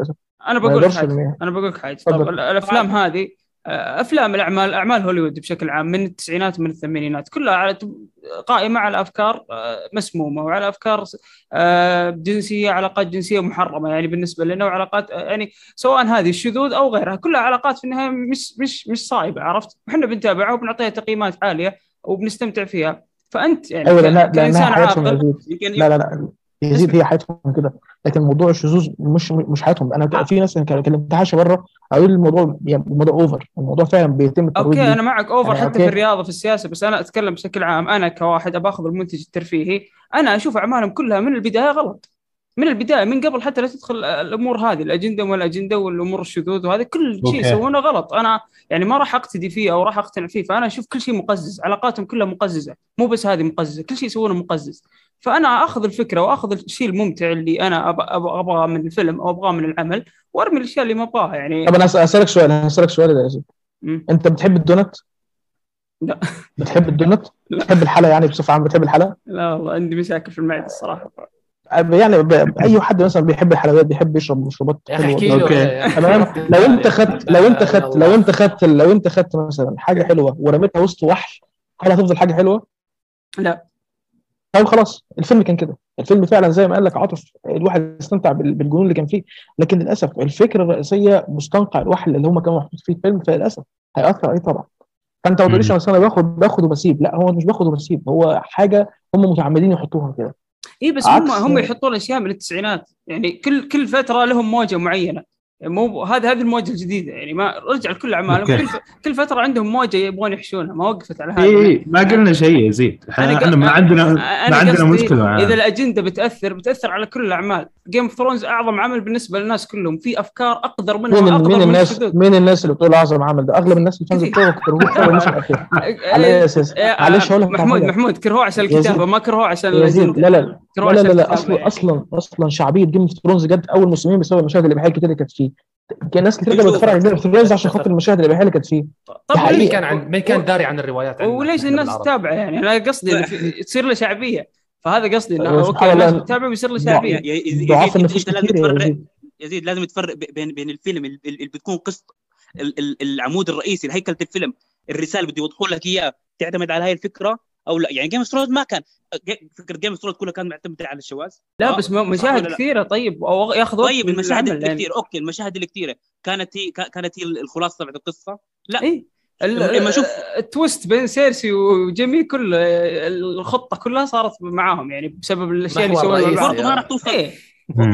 أنا بقول حاجة أنا بقول حاجة طب الأفلام هذه، أفلام الأعمال أعمال هوليوود بشكل عام من التسعينات من الثمانينات كلها على قائمة على أفكار مسمومة وعلى أفكار جنسية، علاقات جنسية محرمة يعني بالنسبة لنا، وعلاقات يعني سواء هذه الشذوذ أو غيرها، كلها علاقات في النهاية مش مش مش صايبة، عرفت؟ وإحنا بنتابعها وبنعطيها تقييمات عالية وبنستمتع فيها. فأنت يعني أيوة لا كإنسان عاقل لا لا لا يزيد هي حياتهم كده، لكن موضوع الشذوذ مش مش حياتهم. انا في ناس كانوا كلمت حاشه بره اقول الموضوع يعني الموضوع اوفر، الموضوع فعلا بيتم الترويج. اوكي انا معك اوفر حتى أوكي. في الرياضه، في السياسه، بس انا اتكلم بشكل عام. انا كواحد باخذ المنتج الترفيهي، انا اشوف اعمالهم كلها من البدايه غلط، من البدايه من قبل حتى لا تدخل الامور هذه، الاجنده والاجنده والامور الشذوذ وهذا كل شيء يسوونه غلط. انا يعني ما راح اقتدي فيه او راح اقتنع فيه، فانا اشوف كل شيء مقزز، علاقاتهم كلها مقززه، مو بس هذه مقززه، كل شيء يسوونه مقزز. فأنا أخذ الفكرة وأخذ الشيء الممتع اللي أنا أبغاه من الفيلم أو أبغاه من العمل، وأرمي الأشياء اللي ما أبغاها يعني. طب أنا أسألك سؤال، أسألك سؤال يا زيد. أنت بتحب الدونت؟ لا. بتحب الدونت؟ بتحب الحلا يعني بصفة عامة بتحب الحلا؟ لا والله عندي مشاكل في المعدة الصراحة. يعني أي حد مثلا بيحب الحلويات بيحب يشرب مشروبات. أوكي. تمام. لو أنت خدت لو أنت خدت لو أنت خدت لو أنت خدت مثلا حاجة حلوة ورميتها وسط وحش، هل هتفضل حاجة حلوة؟ لا. طيب خلاص الفيلم كان كده، الفيلم فعلا زي ما قال لك عاطف، الواحد استمتع بالجنون اللي كان فيه، لكن للاسف الفكره الرئيسيه مستنقع الوحل اللي هم كانوا محطوط فيه الفيلم، فللاسف هيأثر اي طبعا. فانت ما تقوليش انا باخد باخد وبسيب، لا هو مش باخد وبسيب، هو حاجه هم متعمدين يحطوها كده. ايه بس هم هم يحطون اشياء من التسعينات يعني، كل كل فتره لهم موجه معينه، مو هذا هذه الموجه الجديده يعني، ما رجع لكل اعمالهم كل فتره عندهم موجه يبغون يحشونها، ما وقفت على هذا. إيه ما قلنا شيء يا زيد، احنا ما عندنا ما عندنا مشكله معاه. اذا الاجنده بتاثر بتاثر على كل الاعمال. جيم اوف ثرونز اعظم عمل بالنسبه للناس كلهم، في افكار اقدر منها مين, أقدر مين الناس من مين الناس اللي بتقول اعظم عمل ده؟ اغلب الناس اللي كانوا يكرهوه مش الاخير على اساس معلش هقول لك محمود محمود كرهوه عشان الكتابه، ما كرهوه عشان الاجنده. لا لا لا لا اصلا اصلا اصلا شعبيه جيم اوف ثرونز جد اول موسمين بسبب المشاهد اللي بحكي كده كانت فيه، كان ناس كتير بتتفرج على جيم اوف ثرونز عشان خاطر المشاهد اللي بحكي كانت فيه. طب ليه كان عن ما كان داري عن الروايات وليش الناس تتابعه؟ يعني انا قصدي تصير له شعبيه، فهذا قصدي انه اوكي لازم تتابع ويصير له شعبيه. يزيد لازم تفرق بين بين الفيلم اللي بتكون قصه العمود الرئيسي الهيكله الفيلم، الرساله بدي اوضحوا لك اياها تعتمد على هاي الفكره او لا. يعني جيم سترود ما كان فكره جيم سترود كلها كان معتمده على الشواذ، لا بس مشاهد كثيره. طيب او ياخذ وقت. طيب المشاهد الكثير اوكي المشاهد الكثيره كانت هي كانت هي الخلاصه تبع القصه. لا إيه؟ لما شوف التويست بين سيرسي وجيمي كل الخطه كلها صارت معاهم يعني بسبب الاشياء اللي سووها، برضه ما راح توصل. إيه؟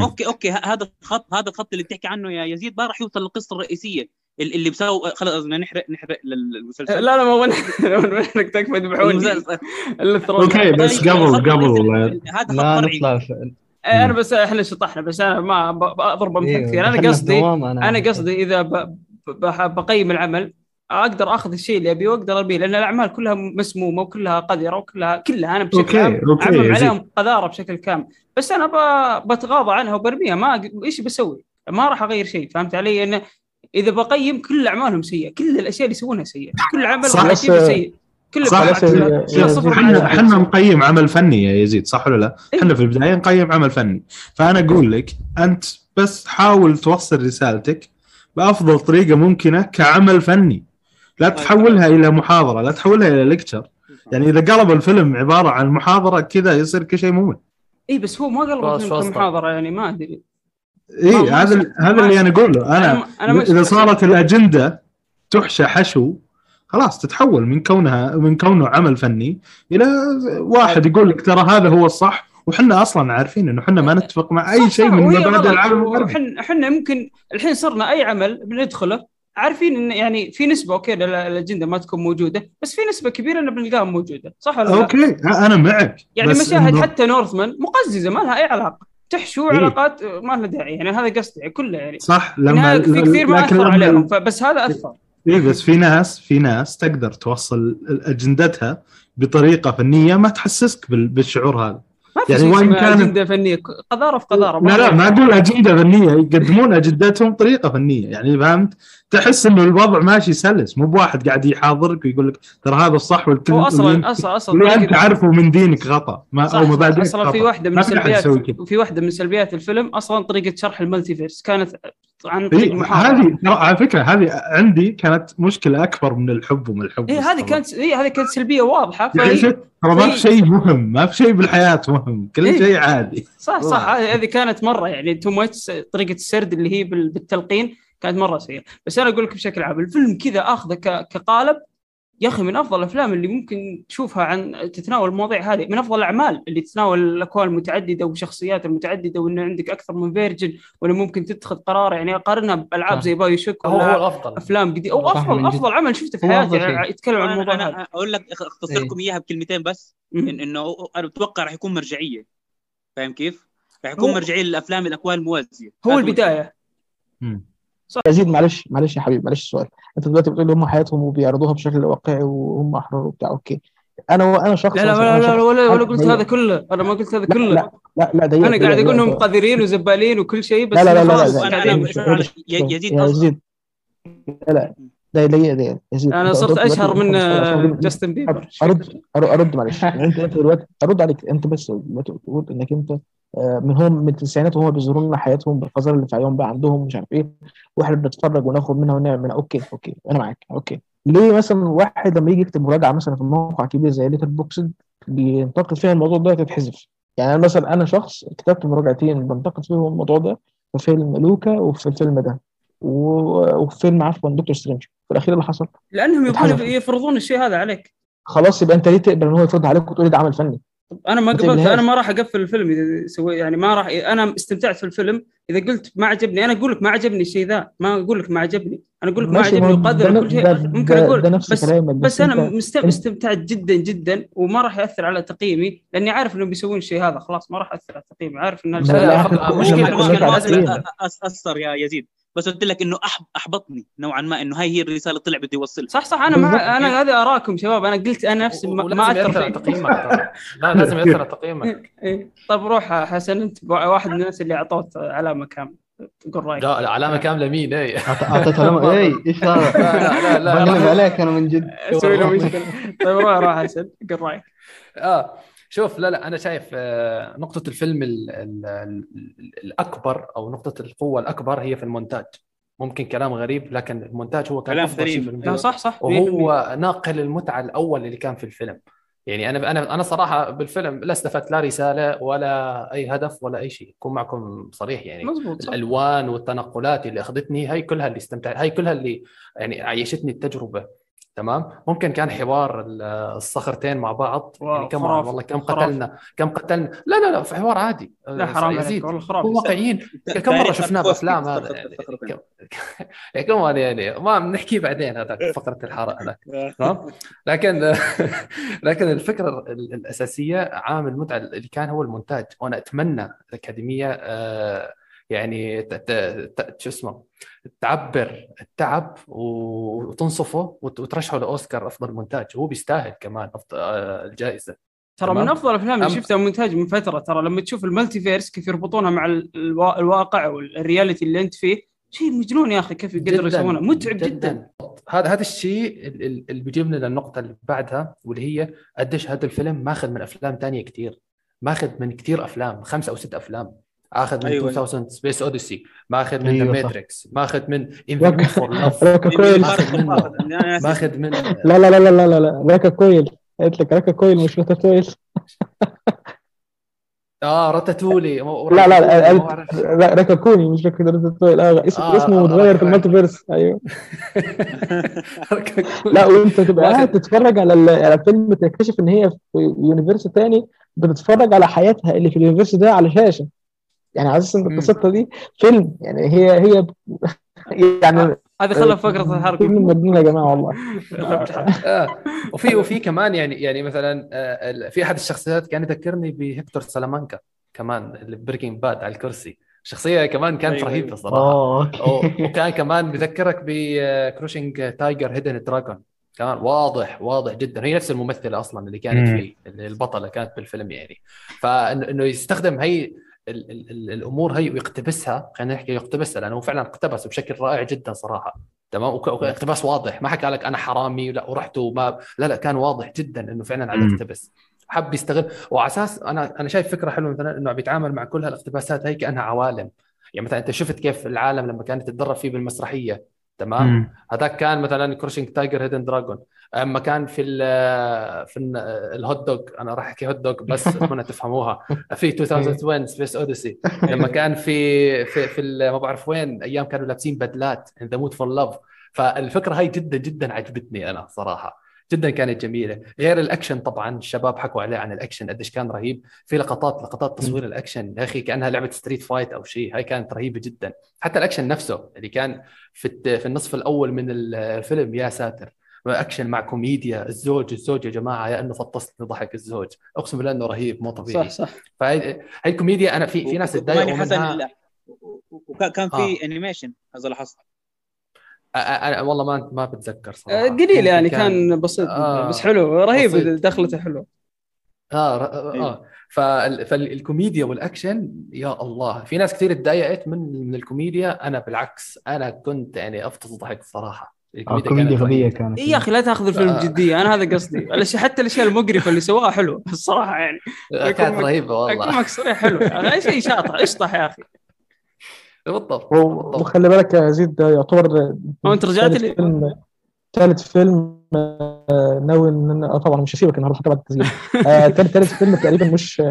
اوكي اوكي هذا الخط هذا الخط اللي بتحكي عنه يا يزيد ما راح يوصل للقصه الرئيسيه اللي بسوا. خلاص نحرق نحرق للمسلسل. لا لا ما ون انك تكفى ذبحوني اوكي بس قبل قبل هذا ما انا بس احنا شطحنا، بس انا ما بضرب مثل كثير. انا قصدي انا قصدي اذا بقيم العمل اقدر اخذ الشيء اللي ابي واقدر ابي، لان الاعمال كلها مسمومه وكلها قذره وكلها كلها انا بشكل عام عمل عليهم قذاره بشكل كامل، بس انا بتغاضى عنها وبرميها. ما ايش بسوي؟ ما راح اغير شيء، فهمت علي؟ انه اذا بقيم كل اعمالهم سيئه، كل الاشياء اللي يسوونها سيئه، كل عمل عجيب سيء، كل احنا نقيم عمل فني يا يزيد، صح ولا لا؟ احنا في البدايه نقيم عمل فني، فانا اقول لك انت بس حاول توصل رسالتك بأفضل طريقة ممكنة كعمل فني، لا تحولها إلى محاضرة، لا تحولها إلى لكتشر. يعني إذا قلب الفيلم عبارة عن محاضرة كذا يصير كشيء ممل. إيه بس هو ما قلب الفيلم محاضرة يعني ما أدري. إيه هذا هذا اللي أنا أقوله. أنا, أنا, أنا إذا صارت الأجندة تحشى حشو خلاص تتحول من كونها من كونه عمل فني إلى واحد يقول لك ترى هذا هو الصح، وحنا أصلاً عارفين إنه حنا ما نتفق مع أي شيء من مبادئ العمل الغربي. حنا حنا ممكن الحين صرنا أي عمل بندخله عارفين إن يعني في نسبة أوكي الأجندة ما تكون موجودة، بس في نسبة كبيرة إن بنلقاها موجودة، صح ولا لا؟ أوكي أنا معك. يعني مشاهد إنه... حتى نورثمان مقززة ما لها أي علاقة، تحشو إيه؟ علاقات ما لها داعي. يعني هذا قصدي يعني كله يعني. صح لما في كثير ما أثر عليهم، فبس هذا أثر. إيه بس في ناس في ناس تقدر توصل أجندتها بطريقة فنية ما تحسسك بالشعور هذا. يعني وين كان أجندة فنية قذارة في قذارة. لا لا ما أقول أجندة فنية، يقدمون أجنداتهم بطريقة فنية. يعني فهمت تحس إنه الوضع ماشي سلس، مو بواحد قاعد يحاضرك ويقول لك ترى هذا الصح والكل. أصلاً أصلاً أصلاً. أنت عارفه من دينك غطى ما أو مبادئك. أصلاً في واحدة من سلبيات وفي واحدة من سلبيات الفيلم أصلاً طريقة شرح المالتيفيرس كانت عن طريق محاضرة. هذه على فكرة هذه عندي كانت مشكلة أكبر من الحب ومن الحب. إيه هذه كانت إيه هذه كانت سلبية واضحة. ترى ما في شيء مهم، ما في شيء بالحياة مهم، كل إيه؟ شيء عادي. صح صح هذه كانت مرة يعني توميتس طريقة السرد اللي هي بالتلقين كانت مرة سيئة. بس أنا أقول لك بشكل عام الفيلم كذا أخذه كقالب يا أخي من أفضل الأفلام اللي ممكن تشوفها عن تتناول المواضيع هذه، من أفضل الأعمال اللي تتناول الأكوان المتعددة وشخصيات المتعددة، وإنه عندك أكثر من فيرجن وإنه ممكن تتخذ قرار. يعني أقارنها بألعاب زي بايو شوك ولا أفلام جديدة أو أفضل أفضل عمل شفته في حياتي يعني يتكلم عن الموضوع هذا. أنا أقول لك أختصر لكم إياها بكلمتين بس، إن إنه أنا أتوقع راح يكون مرجعية، فاهم كيف؟ راح يكون مرجعية للأفلام الأكوان الموازية. هو البداية. صح. يزيد معلش معلش يا حبيبي معلش السؤال، انت دلوقتي بتقول هم حياتهم وبيعرضوها بشكل واقعي وهم احرار وبتاع اوكي، انا انا شخص لا لا لا, لا, لا ولا ولا قلت هذا كله، انا ما قلت هذا كله. لا لا, لا ده انا قاعد اقول انهم قذرين وزبالين وكل شيء، بس خلاص انا انا يزيد يزيد لا ده ليه ده يزيد انا صرت اشهر من جاستن بيبر. ارد ارد معلش انت انت دلوقتي ارد عليك انت بس بتقول انك انت من هم من التسعينات وهم بيزوروا لنا حياتهم بالقذر اللي في عيون بقى عندهم مش عارف ايه، واحنا بنتفرج وناخد منها ونعمل منها. اوكي اوكي انا معاك اوكي. ليه مثلا واحد لما يجي يكتب مراجعه مثلا في موقع كبير زي ليتر بوكسد بينتقد فيها الموضوع ده تتحذف؟ يعني انا مثلا انا شخص كتبت مراجعتين بنتقد فيهم الموضوع ده في فيلم لوكا وفي الفيلم ده وفي فيلم عفوا دكتور سترينج في الاخير اللي حصل، لانهم يقولوا يفرضون الشيء هذا عليك. خلاص يبقى انت ليه تقبل ان هو يفرض عليك وتقول ده عمل فني؟ انا ما قبلت، انا ما راح اقفل الفيلم اذا سوي يعني ما راح. انا استمتعت في الفيلم، اذا قلت ما عجبني انا اقول لك ما عجبني الشيء ذا، ما اقول لك ما عجبني، انا اقول لك ما عجبني وقدر كل شيء ممكن اقول ده نفس بس, بس انا استمتعت جدا جدا وما راح ياثر على تقييمي لاني عارف انهم بيسوون الشيء هذا. خلاص ما راح اثر على تقييمي، عارف ان المشكله اثر يا يزيد، بس قلت لك انه احبطني نوعا ما انه هاي هي الرساله اللي طلع بدي اوصلها. صح صح انا مع... انا هذا اراكم شباب، انا قلت انا نفسي ما, ما اثر على تقييمك. لا لازم ياثر على تقييمك. طب روح حسن انت واحد من الناس اللي اعطوه علامه كامله تقول رايك. لا لا علامه كامله مين؟ اي اعطيت علامه اي ايش صار؟ لا لا لا انا عليك انا من جد اسوي له مشكله. طيب روح روح حسن قول رايك. اه شوف لا لا أنا شايف نقطة الفيلم ال ال الأكبر أو نقطة القوة الأكبر هي في المونتاج. ممكن كلام غريب لكن المونتاج هو كلام غريب. صح صح. وهو ناقل المتعة الأول اللي كان في الفيلم. يعني أنا أنا أنا صراحة بالفيلم لا استفدت لا رسالة ولا أي هدف ولا أي شيء. أكون معكم صريح يعني. الألوان والتنقلات اللي أخذتني هاي كلها اللي استمتعت، هاي كلها اللي يعني عيشتني التجربة. تمام. ممكن كان حوار الصخرتين مع بعض يعني كم والله كم قتلنا كم قتلنا لا لا لا في حوار عادي لا حرام عليك واقعيين كم مره شفناه بافلام هذا يعني كم هذا يعني ما بنحكي بعدين هذاك فقره الحرق هذاك تمام. لكن لكن الفكره الاساسيه عامل المتعه اللي كان هو المونتاج، وانا اتمنى الاكاديميه يعني شو اسمه تعبر التعب وتنصفه وترشحه لأوسكار أفضل مونتاج، وهو بيستاهل كمان الجائزة. ترى من أفضل الأفلام اللي شفتها مونتاج من فترة. ترى لما تشوف المالتيفيرس كيف يربطونها مع الواقع والرياليتي اللي أنت فيه شيء مجنون يا أخي، كيف يقدروا يسوونه متعب جدا. هذا هذا الشيء اللي بيجيبنا للنقطة اللي بعدها واللي هي قديش هذا الفيلم ماخذ من أفلام تانية كتير، ماخذ من كتير أفلام خمسة أو ست أفلام اخذ من أيوة. ألفين سبيس اوديسي، ماخذ من ذا ماتريكس، ماخذ من راكا كويل، ماخذ من لا لا لا لا لا لا راكا كويل، قلت لك راكا كويل مش راتاتويل. اه راتاتولي لا لا لا راكا كوني مش راتاتويل. اه اسمه متغير في المالتيفيرس. ايوه لا، وانت تبقى قاعد تتفرج على على فيلم تكتشف ان هي في يونيفيرس ثاني، بتتفرج على حياتها اللي في اليونيفيرس ده على شاشه. يعني عايز انت القصه دي فيلم، يعني هي هي يعني هذا خلى فقره الحركه فيلم مجنون يا جماعه والله. آه. وفي وفي كمان يعني يعني مثلا آه في احد الشخصيات كان يذكرني بهيكتور سلامانكا كمان اللي بريكنج باد على الكرسي. شخصيه كمان كانت أيوة. رهيبه صراحه. وكان كمان بذكرك بكروشنج تايجر هيدن دراجون، كان واضح واضح جدا هي نفس الممثله اصلا اللي كانت فيه، اللي البطله كانت بالفيلم. يعني فانه يستخدم هي ال- ال- ال- الامور هي ويقتبسها، خلينا نحكي يقتبسها، لانه فعلا اقتبس بشكل رائع جدا صراحه. تمام، واقتباس واضح، ما حكى لك انا حرامي لا ورحت وما لا لا، كان واضح جدا انه فعلا على اقتبس، حب يستغل. وعلى اساس انا انا شايف فكره حلوه مثلا انه بيتعامل مع كل هالاقتباسات هي كانها عوالم. يعني مثلا انت شفت كيف العالم لما كانت تتدرب فيه بالمسرحيه، تمام، هذاك كان مثلا كروشينج تايجر هيدن دراجون. اما كان في ال في الهوت دوغ، انا راح احكي هوت دوغ بس اتمنى تفهموها، في ألفين وواحد سبيس اوديسي لما كان في في, في ما بعرف وين ايام كانوا لابسين بدلات ان ذا مود فور لاف. فالفكره هاي جدا جدا عجبتني انا صراحه، جدا كانت جميله. غير الاكشن طبعا، الشباب حكوا عليه عن الاكشن قديش كان رهيب. في لقطات لقطات تصوير الاكشن يا اخي كانها لعبه ستريت فايت او شيء، هاي كانت رهيبه جدا. حتى الاكشن نفسه اللي كان في في النصف الاول من الفيلم، يا ساتر، اكشن مع كوميديا. الزوج الزوج يا جماعه، يا انه فطستني ضحك الزوج، اقسم بالله انه رهيب مو طبيعي. صح صح. فهي الكوميديا انا في في ناس تضايق منها، وكان في انيميشن اذا لاحظت. أنا والله ما ما بتذكر صراحه، قليل يعني، كان, كان بسيط آه بس حلو رهيب، دخلته حلو. اه اه فالكوميديا والاكشن يا الله. في ناس كثير تضايقت من من الكوميديا، انا بالعكس انا كنت يعني افطس ضحك صراحه. الكوميديا غبيه كانت. اي يا اخي لا تاخذ الفيلم جديه، انا هذا قصدي. حتى الاشياء المقرفه اللي سواها حلو الصراحه، يعني كانت رهيبه والله. اكلمك صريح حلو، اي شيء شاطح اشطح يا اخي. بالضبط. وخلي بالك يا زيد، ده يعتبر وانت رجعت لي ثالث فيلم ناوي ان طبعا مش هسيبك النهارده حتى بعد التسجيل. ثالث فيلم تقريبا مش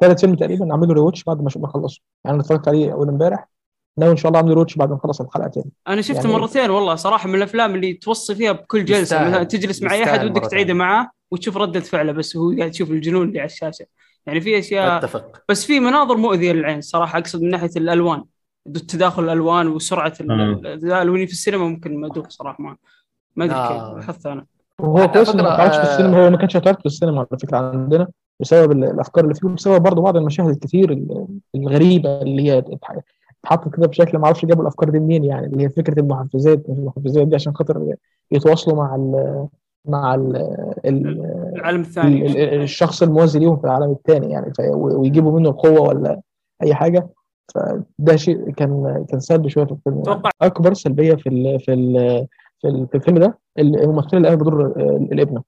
ثالث فيلم تقريبا اعمله ريواتش بعد ما ما اخلصه. يعني اتفرجت عليه اول امبارح، لو ان شاء الله عامل روتش بعد ما نخلص الحلقتين. انا شفته يعني مرتين والله صراحه، من الافلام اللي توصي فيها بكل جلسه مثلا تجلس مع اي احد ودك تعيده معه وتشوف رده فعله، بس هو قاعد تشوف الجنون اللي على الشاشه. يعني في اشياء أتفق. بس في مناظر مؤذيه للعين صراحه، اقصد من ناحيه الالوان، تداخل الالوان وسرعه الالوان في السينما ممكن ما ادوق صراحه، ما ما ادري آه. كيف حتى انا هو كويس ما قعدش في السينما، هو ما كانش اتعرض في السينما على فكره عندنا بسبب الافكار اللي فيه، بسبب برضه بعض المشاهد الكثير الغريبه اللي هي حاطط كده بشكل ما اعرفش جابوا الافكار دي منين. يعني اللي هي فكره المحفزات مش المحفزات دي عشان خاطر يتواصلوا مع ال مع ال العالم الثاني، ال الشخص الموازي ليهم في العالم الثاني، يعني ويجيبوا منه القوه ولا اي حاجه. فده شيء كان كان سلبي شويه في الفيلم. اكبر سلبيه في ال في ال في الفيلم ده الممثله اللي قايمه بدور الابنه،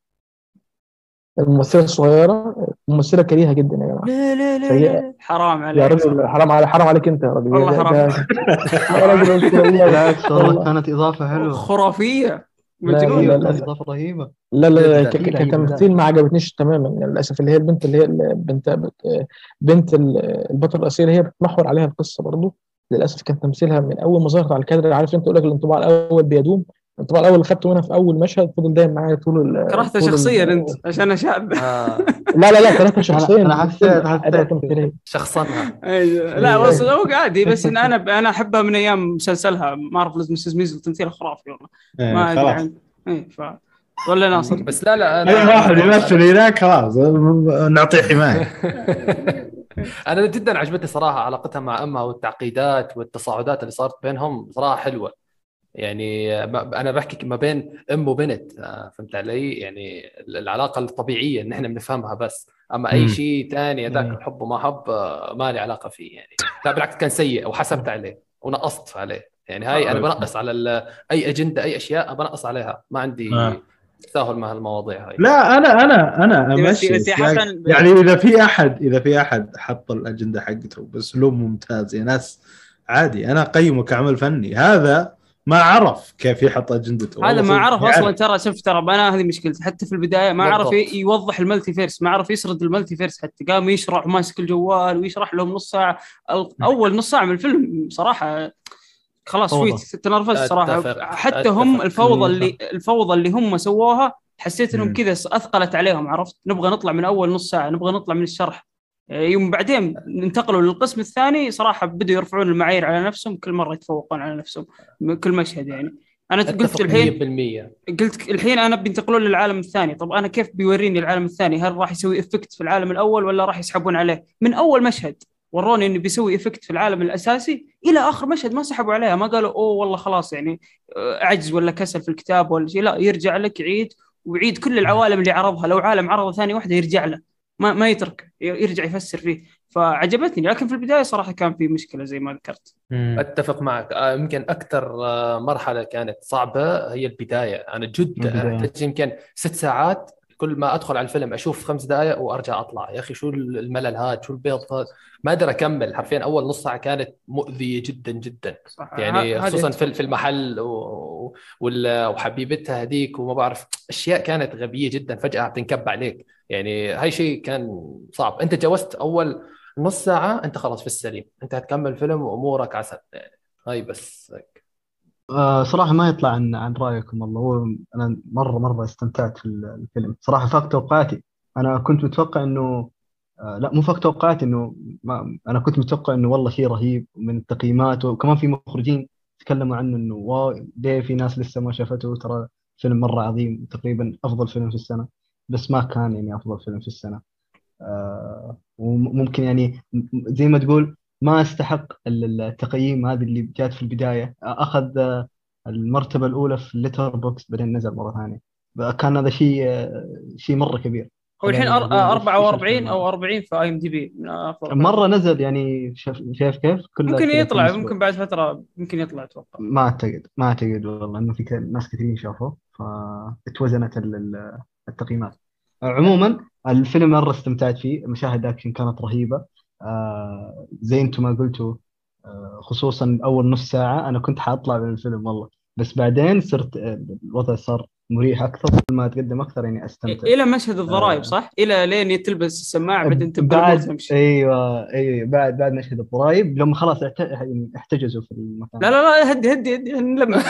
الممثله الصغيره، ممثله كريهه جدا يا جماعه. لا لا لا حرام عليك يا رجل، حرام على حرام عليك انت يا رجل والله، حرام يا رجل. والله كانت اضافه حلوه خرافيه مجنونه، اضافه رهيبه. لا لا كتمثيل ما عجبتنيش تماما للاسف. اللي هي البنت اللي هي بنت بنت البطل الاسير هي بتمحور عليها القصه برضو للاسف. كان تمثيلها من اول ما ظهرت على الكادر، عارف انت، تقول لك الانطباع الاول بيدوم. طبعا الاول خدته منها في اول مشهد فضل دايم معايا طول. كرهتها شخصيا انت عشان اشاب. آه. لا لا لا كرهتها شخصيا. انا حسيت حسيت شخصنها. لا والله هو عادي، بس ان انا انا احبها من ايام مسلسلها مارفلز مسز ميزل، تمثيلها خرافي والله. ما ادري عن اي ف ولا ناصر بس لا لا انا واحد يمثل هناك خلاص نعطيه حمايه. انا جدا عجبتني صراحه علاقتها مع امها والتعقيدات والتصاعدات اللي صارت بينهم صراحه حلوه. يعني انا بحكي ما بين ام وبنت، فهمت علي؟ يعني العلاقه الطبيعيه ان احنا بنفهمها، بس اما اي شيء ثاني هذاك حب وما حب ما لي علاقه فيه. يعني لا بالعكس كان سيء وحسبت عليه ونقصت عليه. يعني هاي انا بنقص على اي اجنده، اي اشياء بنقص عليها، ما عندي تساهل مع هالمواضيع هاي. لا انا انا انا امشي يعني, يعني اذا في احد اذا في احد حط الاجنده حقته باسلوب ممتاز يا ناس عادي انا اقيمه كعمل فني. هذا ما عرف كيف يحط اجندته, هذا ما عرف اصلا. ترى شفت ترى انا هذه مشكلته حتى في البدايه ما عرف يوضح الملتي فيرس, ما عرف يسرد الملتي فيرس, حتى قام يشرح ماسك الجوال ويشرح لهم نص ساعه اول نص ساعه من الفيلم. صراحه خلاص فيت تنرفز صراحه. حتى أتفق. هم الفوضى اللي الفوضى اللي هم سووها حسيت انهم كذا اثقلت عليهم. عرفت نبغى نطلع من اول نص ساعه, نبغى نطلع من الشرح. يوم بعدين انتقلوا للقسم الثاني صراحة بدوا يرفعون المعايير على نفسهم, كل مرة يتفوقون على نفسهم كل مشهد. يعني أنا قلت الحين قلت الحين أنا بينتقلون للعالم الثاني. طب أنا كيف بيوريني العالم الثاني؟ هل راح يسوي إفكت في العالم الأول ولا راح يسحبون عليه؟ من أول مشهد وروني إنه بيسوي إفكت في العالم الأساسي إلى آخر مشهد ما سحبوا عليها, ما قالوا أوه والله خلاص يعني عجز ولا كسل في الكتاب ولا شيء. لا, يرجع لك يعيد ويعيد كل العوالم اللي عرضها. لو عالم عرضه ثاني واحدة يرجع له, ما ما يترك, يرجع يفسر فيه. فعجبتني, لكن في البداية صراحة كان في مشكلة زي ما ذكرت. أتفق معك. يمكن أكثر مرحلة كانت صعبة هي البداية. أنا جد يمكن ست ساعات كل ما أدخل على الفيلم أشوف خمس دقايق وأرجع أطلع. يا أخي شو الملل هاد, شو البيض هاد, ما أدري أكمل. حرفيا أول نص ساعة كانت مؤذية جدا جدا يعني, خصوصا في المحل و... وحبيبتها هديك وما بعرف, أشياء كانت غبية جدا فجأة تنكب عليك يعني. هاي شيء كان صعب. أنت جوزت أول نص ساعة أنت خلاص في السليم, أنت هتكمل فيلم وأمورك عسل يعني. هاي بس أه صراحة ما يطلع عن عن رأيكم والله. هو أنا مرة مرة استمتعت في الفيلم صراحة, فاق توقعاتي. أنا كنت متوقع إنه أه لا مو فاق توقعاتي إنه ما أنا كنت متوقع إنه والله شيء رهيب من التقييمات, وكمان في مخرجين تكلموا عنه إنه واو ده في ناس لسه ما شافته, ترى فيلم مرة عظيم تقريبا أفضل فيلم في السنة. بس ما كان يعني أفضل فيلم في السنة أه وممكن يعني زي ما تقول ما استحق التقييم هذه اللي جات في البداية. أخذ المرتبة الأولى في الليتر بوكس بعدين نزل مرة ثانية. كان هذا شيء شيء مرة كبير. هو الحين أربعة وأربعين أو أربعين في آي إم دي بي مرة نزل يعني. شاف شاف كيف ممكن يطلع, ممكن بعد فترة ممكن يطلع أتوقع. ما أعتقد ما أعتقد والله إنه في ناس كثيرين شافوه فاتوزنت التقييمات. عموما الفيلم مرة استمتعت فيه. مشاهد أكشن كانت رهيبة آه زي انتم ما قلتوا آه خصوصا اول نص ساعه انا كنت حاطلع من الفيلم والله, بس بعدين صرت الوضع صار مريح اكثر كل ما اتقدم اكثر يعني استمتع. الى مشهد الضرائب آه صح, الى لين تلبس السماعه بعدين تمشي. ايوه ايوه بعد بعد مشهد الضرائب لما خلاص احتجزوا في المكان. لا لا لا هدي هدي, هدي لما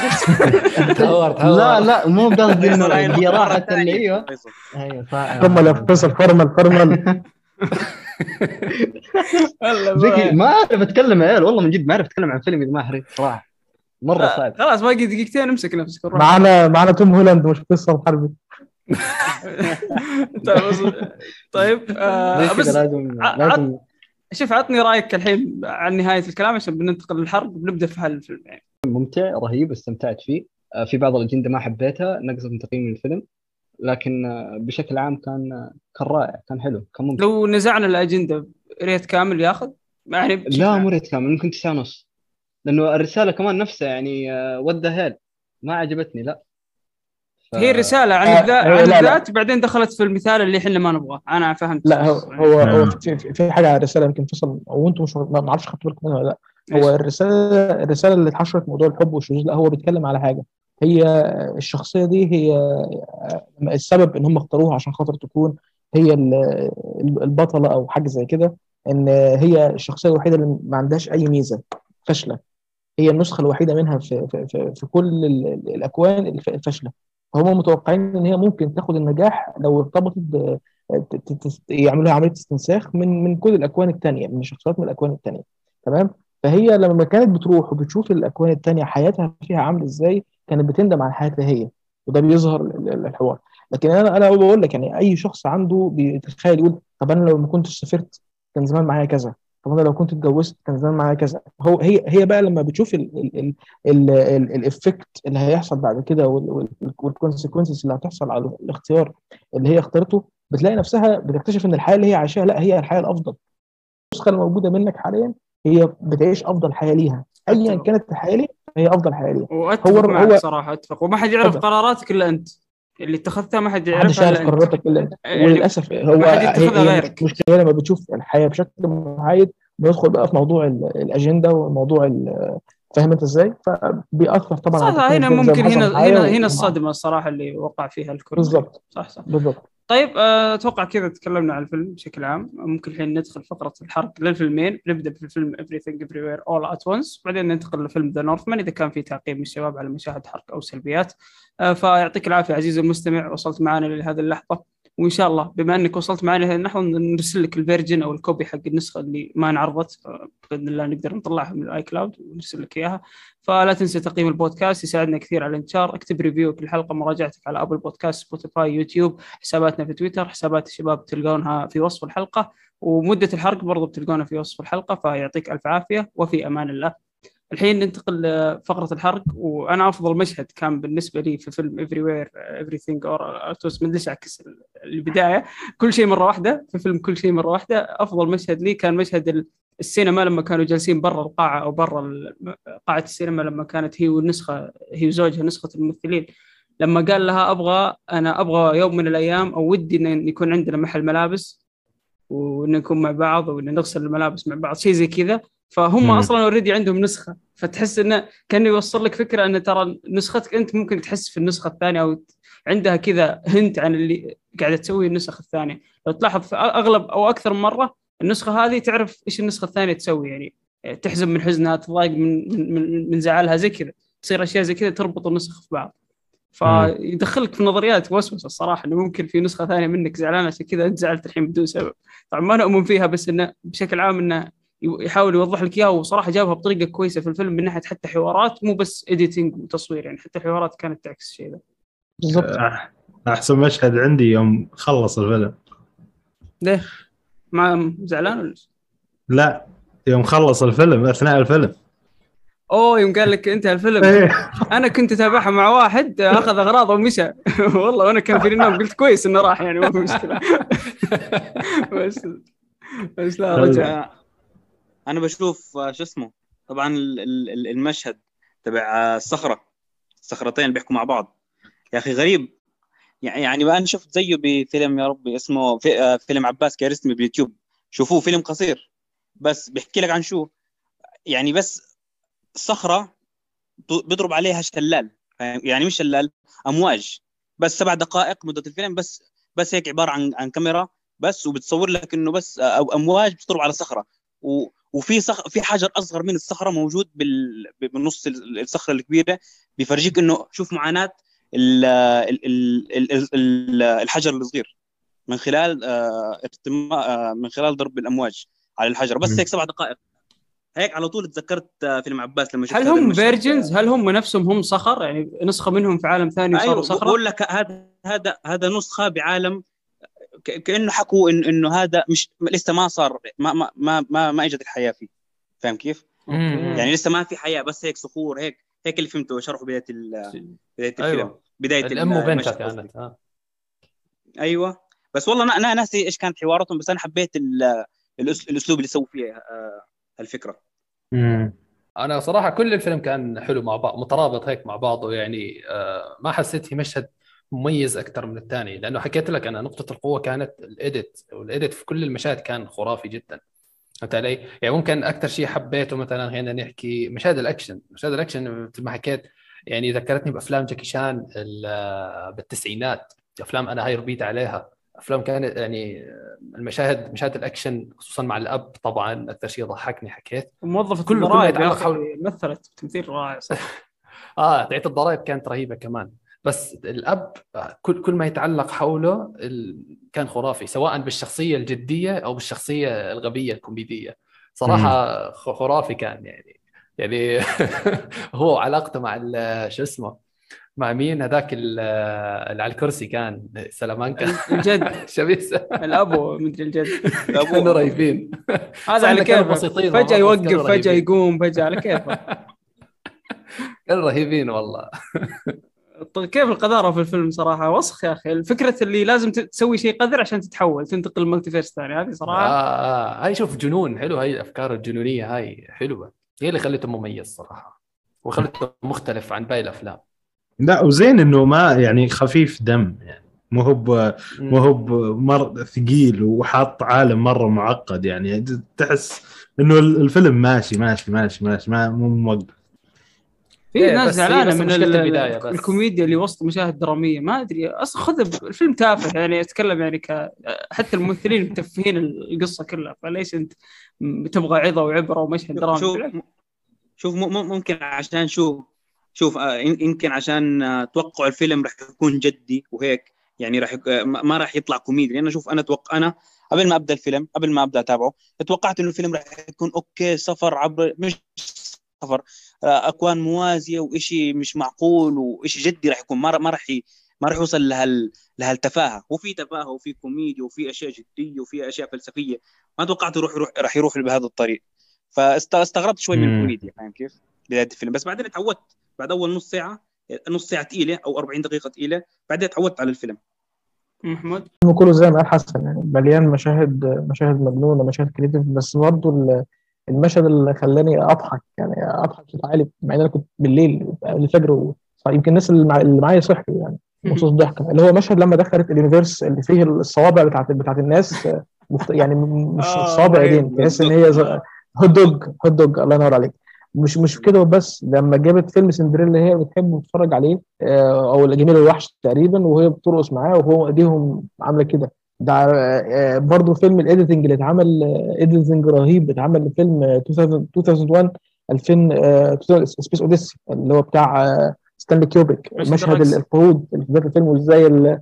لا لا مو قصدي انه هي راحه ايوه ايوه ثم لبس الفرمل فرمل والله ما اعرف اتكلم يا عيال والله من جد ما اعرف اتكلم عن فيلم ما احرق صراحه مره صعب. خلاص باقي دقيقتين امسك نفسك. معنا معنا توم هولاند وش قصه الحرب. طيب بس لازم شوف عطني رايك الحين عن نهايه الكلام عشان بننتقل للحرب وبنبدا في هالفيلم. يعني ممتع رهيب استمتعت فيه. في بعض الاجنده ما حبيتها نقصت من تقييم الفيلم, لكن بشكل عام كان كان رائع, كان حلو, كان ممتع. لو نزعنا الأجندة ريت كامل ياخذ يعني؟ لا مو ريت كامل, ممكن تسعة ونص, لأنه الرسالة كمان نفسها يعني ودها ما عجبتني. لا ف... هي الرسالة عن الذات, بعدين دخلت في المثال اللي إحنا ما نبغاه. أنا فهمت. لا هو هو, هو في حاجة على الرسالة يمكن تصل أو أنتم مش ما نعرفش خطوا لكم ولا لا. هو الرسالة الرسالة اللي اتحشرت موضوع الحب والشذوذ, لا هو بيتكلم على حاجة. هي الشخصية دي هي السبب إن هم اختاروها عشان خاطر تكون هي البطلة أو حاجة زي كده, إن هي الشخصية الوحيدة اللي ما عندهاش أي ميزة, فاشلة. هي النسخة الوحيدة منها في في في كل الأكوان الفاشلة. فهم متوقعين إن هي ممكن تاخد النجاح لو ارتبطت, يعملوها عملية استنساخ من من كل الأكوان التانية, من شخصيات من الأكوان التانية. تمام. فهي لما كانت بتروح وبتشوف الأكوان التانية حياتها فيها عامل إزاي كانت بتندم على حياتها هي, وده بيظهر الحوار. لكن أنا أنا بقول لك يعني أي شخص عنده بيتخيل يقول طب أنا لو ما كنتش سافرت كان زمان معايا كذا, طب أنا لو كنت اتجوزت كان زمان معايا كذا. هو هي هي بقى لما بتشوف الإفكت اللي هيحصل بعد كده والكونسيكونسز اللي هتحصل على الاختيار اللي هي اخترته, بتلاقي نفسها بتكتشف إن الحياة اللي هي عايشاها لا هي الحياة الأفضل. النسخة الموجودة منك حاليا هي بتعيش أفضل حياة ليها أيًا كانت الحياة هي أفضل حياة ليها. هو معك هو صراحة أتفق. وما حد يعرف قراراتك إلا أنت. اللي اتخذتها ما حد يعرفها، شايف قراراتك كلها وللاسف هو مشكله لما بتشوف الحياه بشكل محايد بندخل بقى في موضوع الاجنده وموضوع فاهم انت ازاي، فبيأثر طبعا صح. هنا ممكن هنا هنا هنا الصدمه الصراحه اللي وقع فيها الكل بالضبط. صح صح بالضبط. طيب اتوقع كذا تكلمنا عن الفيلم بشكل عام، ممكن الحين ندخل فقره الحرق للفيلمين. نبدا بالفيلم Everything Everywhere All at Once، بعدين ننتقل لفيلم The Northman اذا كان في تعقيب من الشباب على مشاهد حرق او سلبيات. فيعطيك العافيه عزيزي المستمع، وصلت معنا لهذه اللحظه، وان شاء الله بما انك وصلت معنا لهذه اللحظه نرسل لك الفيرجن او الكوبي حق النسخه اللي ما انعرضت باذن الله، نقدر نطلعها من الاي كلاود ونرسل لك اياها. فلا تنسى تقييم البودكاست، يساعدنا كثير على الانتشار. اكتب ريفيو في الحلقه، مراجعتك على ابل بودكاست، سبوتيفاي، يوتيوب، حساباتنا في تويتر، حسابات الشباب تلقونها في وصف الحلقه، ومده الحرق برضو بتلقونها في وصف الحلقه. فيعطيك الف عافيه وفي امان الله. الحين ننتقل لفقرة الحرق، وأنا أفضل مشهد كان بالنسبة لي في فيلم Everywhere Everything All At Once، من ليش عكس البداية كل شيء مرة واحدة في فيلم كل شيء مرة واحدة. أفضل مشهد لي كان مشهد السينما لما كانوا جالسين برا القاعة أو برا قاعة السينما، لما كانت هي والنسخة هي وزوجها نسخة الممثلين، لما قال لها أبغى أنا أبغى يوم من الأيام أو ودي إن يكون عندنا محل ملابس ونكون مع بعض ونغسل الملابس مع بعض، شيء زي كذا. فهم مم. أصلاً أوريدي عندهم نسخة، فتحس إنه كان يوصل لك فكرة إن ترى نسختك أنت ممكن تحس في النسخة الثانية أو عندها كذا هنت عن اللي قاعدة تسوي النسخة الثانية. لو تلاحظ في أغلب أو أكثر مرة النسخة هذه تعرف إيش النسخة الثانية تسوي، يعني تحزن من حزنها، تضايق من من من زعلها، زي كذا تصير أشياء زي كذا تربط النسخ في بعض. فيدخلك في نظريات وسوسة الصراحة، إنه ممكن في نسخة ثانية منك زعلانة عشان كذا أنت زعلت الحين بدون سبب. طبعاً ما نؤمن فيها، بس إنه بشكل عام إنه يحاول يوضح لك اياها، وصراحه جابها بطريقه كويسه في الفيلم من ناحيه حتى حوارات، مو بس اديتنج وتصوير، يعني حتى الحوارات كانت تعكس الشيء ذا بالضبط. احسن مشهد عندي يوم خلص الفيلم. ليه ما زعلان ولا لا؟ يوم خلص الفيلم اثناء الفيلم اوه يوم قال لك انت الفيلم انا كنت اتابعها مع واحد اخذ اغراضه ومشى والله وانا كان في النوم قلت كويس انه راح، يعني مو مشكله بس بس لا رجع. أنا بشوف شو اسمه طبعاً المشهد تبع الصخرة، الصخرتين بيحكوا مع بعض، يا أخي غريب يعني. ما أنا شفت زيه بفيلم يا ربي اسمه في فيلم عباس كارستمي باليوتيوب، شوفوه فيلم قصير بس بيحكي لك عن شو يعني، بس صخرة بيضرب عليها شلال، يعني مش شلال، أمواج، بس سبع دقائق مدة الفيلم، بس بس هيك عبارة عن عن كاميرا بس، وبتصور لك إنه بس أو أمواج بتضرب على صخرة، و وفي صخ... في حجر اصغر من الصخره موجود بال... بالنص الصخره الكبيره، بيفرجيك انه شوف معاناه ال... ال... ال... ال... الحجر الصغير من خلال آه... ارتماء آه... من خلال ضرب الامواج على الحجر، بس هيك سبع دقائق هيك على طول تذكرت فيلم عباس لما شفت. هل هم فيرجنز؟ هل هم نفسهم هم صخر، يعني نسخه منهم في عالم ثاني وصاروا أيوه صخره؟ بقول لك هذا هذا هذا نسخه بعالم كأنه حكوا إن إنه هذا مش لسه ما صار، ما ما ما ما, ما إجت الحياة فيه، فاهم كيف؟ مم. يعني لسه ما في حياة، بس هيك صخور، هيك هيك اللي فهمته شرحه بداية بداية الفيلم. أيوة. بداية الأم وبنتها كانت آه. أيوة بس والله أنا ناسي إيش كانت حواراتهم، بس أنا حبيت الأسلوب اللي سووا فيه الفكرة. مم. أنا صراحة كل الفيلم كان حلو مع بعض، مترابط هيك مع بعضه، يعني ما حسيت في مشهد مميز أكتر من الثاني، لأنه حكيت لك أنا نقطة القوة كانت الإيديت، والإيديت في كل المشاهد كان خرافي جدا. أنت علي؟ يعني ممكن أكتر شيء حبيته مثلا هنا نحكي مشاهد الأكشن، مشاهد الأكشن مثل ما حكيت يعني ذكرتني بأفلام جاكي شان بالتسعينات، أفلام أنا هاي ربيت عليها، أفلام كانت يعني المشاهد مشاهد الأكشن خصوصا مع الأب طبعا أكتر شيء ضحكني حكيت. موظف كل رائع مثلت تمثيل رائع صح. آه تعيط الضرائب كانت رهيبة كمان، بس الأب كل كل ما يتعلق حوله كان خرافي، سواء بالشخصية الجدية أو بالشخصية الغبية الكوميدية، صراحة خرافي كان يعني يعني هو علاقته مع شو اسمه مع مين هذاك اللي على الكرسي كان سلامانكا الجد شبيس الأبو مدري الجد كانوا رهيبين، هذا على كيفه فجأة يوقف فجأة يقوم فجأة على كيفه الرهيبين والله. كيف القذارة في الفيلم صراحة وسخ يا أخي، الفكرة اللي لازم تسوي شيء قذر عشان تتحول تنتقل المالتيفيرس ثاني، هذه صراحة آه آه. هاي شوف جنون حلو، هاي الأفكار الجنونية هاي حلوة، هي اللي خلته مميز صراحة وخلته مختلف عن باقي الأفلام. لا وزين انه ما يعني خفيف دم يعني مو هو مو هو مر ثقيل وحاط عالم مره معقد يعني تحس انه الفيلم ماشي ماشي ماشي ماشي ما مو موقف. في ناس زعلانه من البدايه بس. الكوميديا اللي وسط مشاهد دراميه ما ادري اصلا خذ الفيلم تافه يعني اتكلم يعني ك... حتى الممثلين متفهين القصه كلها فليش انت تبغى عظه وعبره ومشهد درامي. شوف شوف ممكن عشان شو شوف يمكن عشان توقع الفيلم راح يكون جدي وهيك يعني راح ما راح يطلع كوميدي لأن شوف أنا توقع أنا قبل ما أبدأ الفيلم قبل ما أبدأ أتابعه توقعت إنه الفيلم راح يكون أوكي سفر عبر مش سفر أكوان موازية وإشي مش معقول وإشي جدي راح يكون ما ما راح ما راح يوصل لهال لهالتفاهة وفي تفاهة وفي كوميديا وفي أشياء جدية وفي أشياء فلسفية ما توقعت يروح يروح راح يروح بهذا الطريق فاستغربت شوي من الكوميديا فاهم كيف بداية الفيلم بس بعدين اتعودت بعد أول نص ساعة نص ساعة تقيلة أو أربعين دقيقة تقيلة بعدين تعودت على الفيلم. محمد كله زي ما قال حسن يعني مليان مشاهد مشاهد مجنونة مشاهد كريتيف بس برضو المشهد اللي خلاني أضحك يعني أضحك عالي مع إن أنا كنت بالليل الفجر يمكن الناس اللي معايا صحوا يعني مخصوص ضحكة اللي هو مشهد لما دخلت اليونيفيرس اللي فيه الصوابع بتاعت بتاعت الناس يعني مش صوابع دين تحس إن هي هدوج هدوج الله ينور عليك مش مش كده بس لما جابت فيلم سندريلا هي بتحب تتفرج عليه او الجميل الوحش تقريبا وهي بترقص معاه وهو ايديهم عامله كده ده برضو فيلم الايديتنج اللي اتعمل ايديتنج رهيب اتعمل الفيلم ألفين وواحد ألفين سبيس اوديسي اللي هو بتاع ستانلي كيوبريك مشهد القرود اللي في بدايه الفيلم وازاي اللي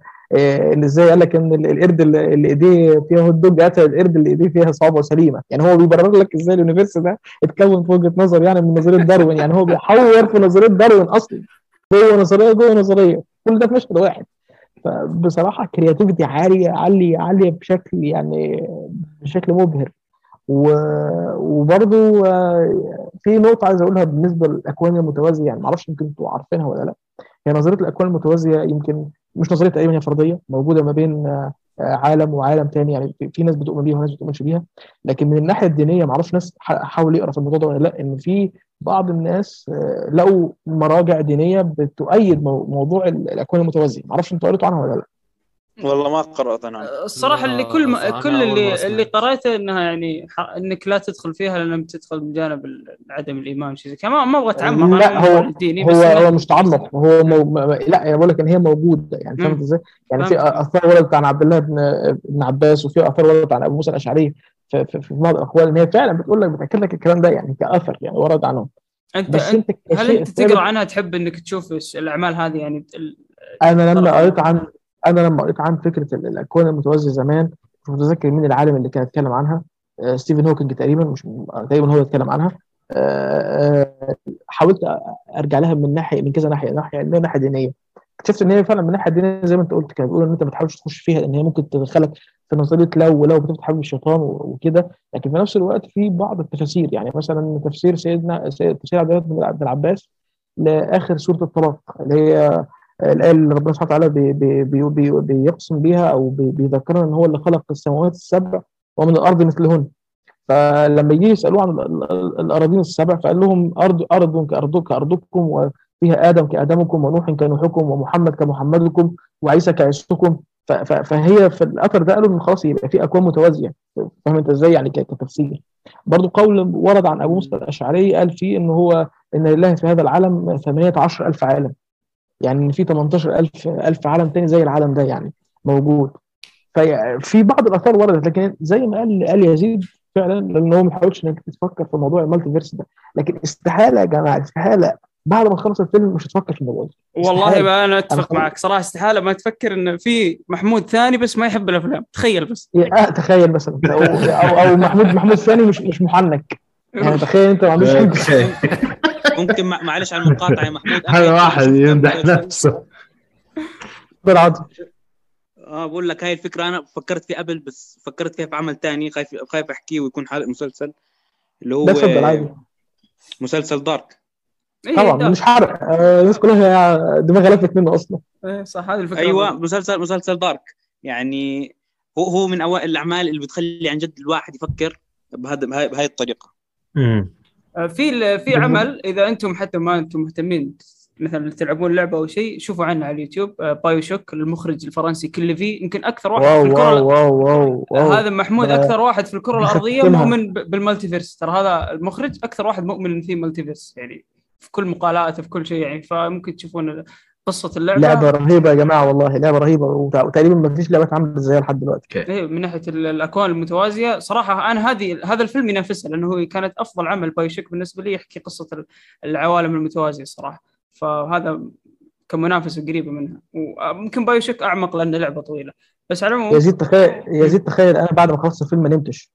ازاي قال لك ان القرد اللي ايديه فيها الدوج قتل القرد اللي ايديه فيها صعبه سليمه يعني هو بيبرر لك ازاي اليونيفيرس ده اتكون في وجهه نظر يعني من نظريه داروين يعني هو بيحور في نظريه داروين اصلا جوه نظريه جوه نظريه كل ده في مشهد واحد فبصراحه كرياتيفيتي عاليه عاليه عاليه بشكل يعني بشكل مبهر وبرضو في نقطه عايز اقولها بالنسبه للاكوان المتوازيه يعني معرفش يمكن انتوا عارفينها ولا لا هي نظريه الاكوان المتوازيه يمكن مش نظريه تقريبا هي فرضيه موجوده ما بين عالم وعالم تاني يعني في ناس بتؤمن بيها وناس ما بتؤمنش بيها لكن من الناحيه الدينيه معرفش ناس حاول يقرا في الموضوع ده ولا لا ان في بعض الناس لقوا مراجع دينيه بتؤيد موضوع الاكوان المتوازيه معرفش انتوا قريتوا عنها ولا لا والله ما قرأت أنا الصراحة اللي كل ما كل اللي اللي قرأته إنها يعني إنك لا تدخل فيها لأنك بتدخل بجانب عدم الإيمان شيء كمان ما أبغى أتعمق لا هو هو, هو مش تعمق هو مو لا أقول لك إن هي موجودة يعني فهمت إزاي يعني في أثر ورد عن عبد الله بن عباس وفي أثر ورد عن أبو موسى الأشعري في في في بعض الأقوال إن هي فعلا بتقول لك بتأكد لك الكلام ده يعني كأثر يعني ورد عنهم أنت, أنت هل أنت تقرأ عنها تحب إنك تشوف الأعمال هذه يعني أنا لما قريت عن أنا لما قريت عن فكرة الأكوان المتوازية زمان مش متذكر مين العالم اللي كان يتكلم عنها أه ستيفن هوكينج تقريبا مش تقريبا هو يتكلم عنها أه أه حاولت أرجع لها من ناحية من كذا ناحية ناحية من ناحية دينية اكتشفت إن هي فعلا من ناحية دينية زي ما أنت قلت كده بيقولوا إن أنت ما تحاولش تخش فيها لأن هي ممكن تدخلك في نظرية لو ولو بتفتح حبل الشيطان وكده لكن في نفس الوقت في بعض التفاسير يعني مثلا تفسير سيدنا سيد تفسير عبد الله بن عباس لآخر سورة الطلاق اللي هي الآية اللي ربنا سبحانه وتعالى بي بي بي بيقسم بيها أو بي بيذكرنا إن هو اللي خلق السماوات السبع ومن الأرض مثلهن فلما يجي يسألوه عن الأراضين السبع فقال لهم أرض أرض كأرضك كأرضكم وفيها آدم كآدمكم ونوح كنوحكم ومحمد كمحمدكم وعيسى كعيسكم فهي في الأثر ده قالوا إن خلاص يبقى في أكوان متوازية فاهم أنت إزاي يعني كتفسير برضو قول ورد عن أبو موسى الأشعري قال فيه إن هو إن لله في هذا العالم ثمانية عشر ألف عالم يعني في ثمانية عشر ألف ألف عالم تاني زي العالم ده يعني موجود في بعض الأثار وردت لكن زي ما قال قال يزيد فعلا لأنه ما حاولش إنك تفكر في موضوع المالتي فيرس ده لكن استحالة يا جماعة استحالة بعد ما تخلص الفيلم مش هتفكر في الموضوع والله ما أنا أتفق أنا معك صراحة استحالة ما تفكر إن في محمود ثاني بس ما يحب الأفلام تخيل بس يعني تخيل مثلا أو, أو أو محمود محمود ثاني مش مش محنك يعني تخيل أنت ما عندوش ممكن معلش على المقاطعة يا محمود هذا واحد يمدح نفسه بالعضل اه بقول لك هاي الفكرة أنا فكرت فيها قبل بس فكرت فيها في عمل تاني خايف خايف أحكيه ويكون حالق مسلسل اللي هو مسلسل دارك طبعا إيه مش حارق الناس كلها دماغها لفت منه أصلا ايه صح هذه الفكرة أيوة برضه. مسلسل مسلسل دارك يعني هو هو من أوائل الأعمال اللي بتخلي عن جد الواحد يفكر بهذا بهاي, بهاي الطريقة امم في في عمل اذا انتم حتى ما انتم مهتمين مثلا تلعبون لعبه او شيء شوفوا عنها على اليوتيوب، بايو شوك المخرج الفرنسي كليفي يمكن اكثر واحد واو في الكره واو واو واو هذا محمود اكثر واحد في الكره الارضيه مؤمن بالمالتيفيرس، ترى هذا المخرج اكثر واحد مؤمن في المالتيفيرس يعني في كل مقالاته في كل شيء يعني. فممكن تشوفون قصه اللعبه، لعبه رهيبه يا جماعه والله، لعبه رهيبه وتقريبا ما فيش لعبه عملت زيها لحد دلوقتي من ناحيه الاكوان المتوازيه صراحه. انا هذه هذا الفيلم ينافسها لانه هو كانت افضل عمل بايو شوك بالنسبه لي، يحكي قصه العوالم المتوازيه صراحه، فهذا كمنافسة قريبة منها، وممكن بايو شك أعمق لأن لعبة طويلة. بس على العموم يزيد تخيل يزيد تخيل أنا بعد ما خلصت الفيلم ما نمتش،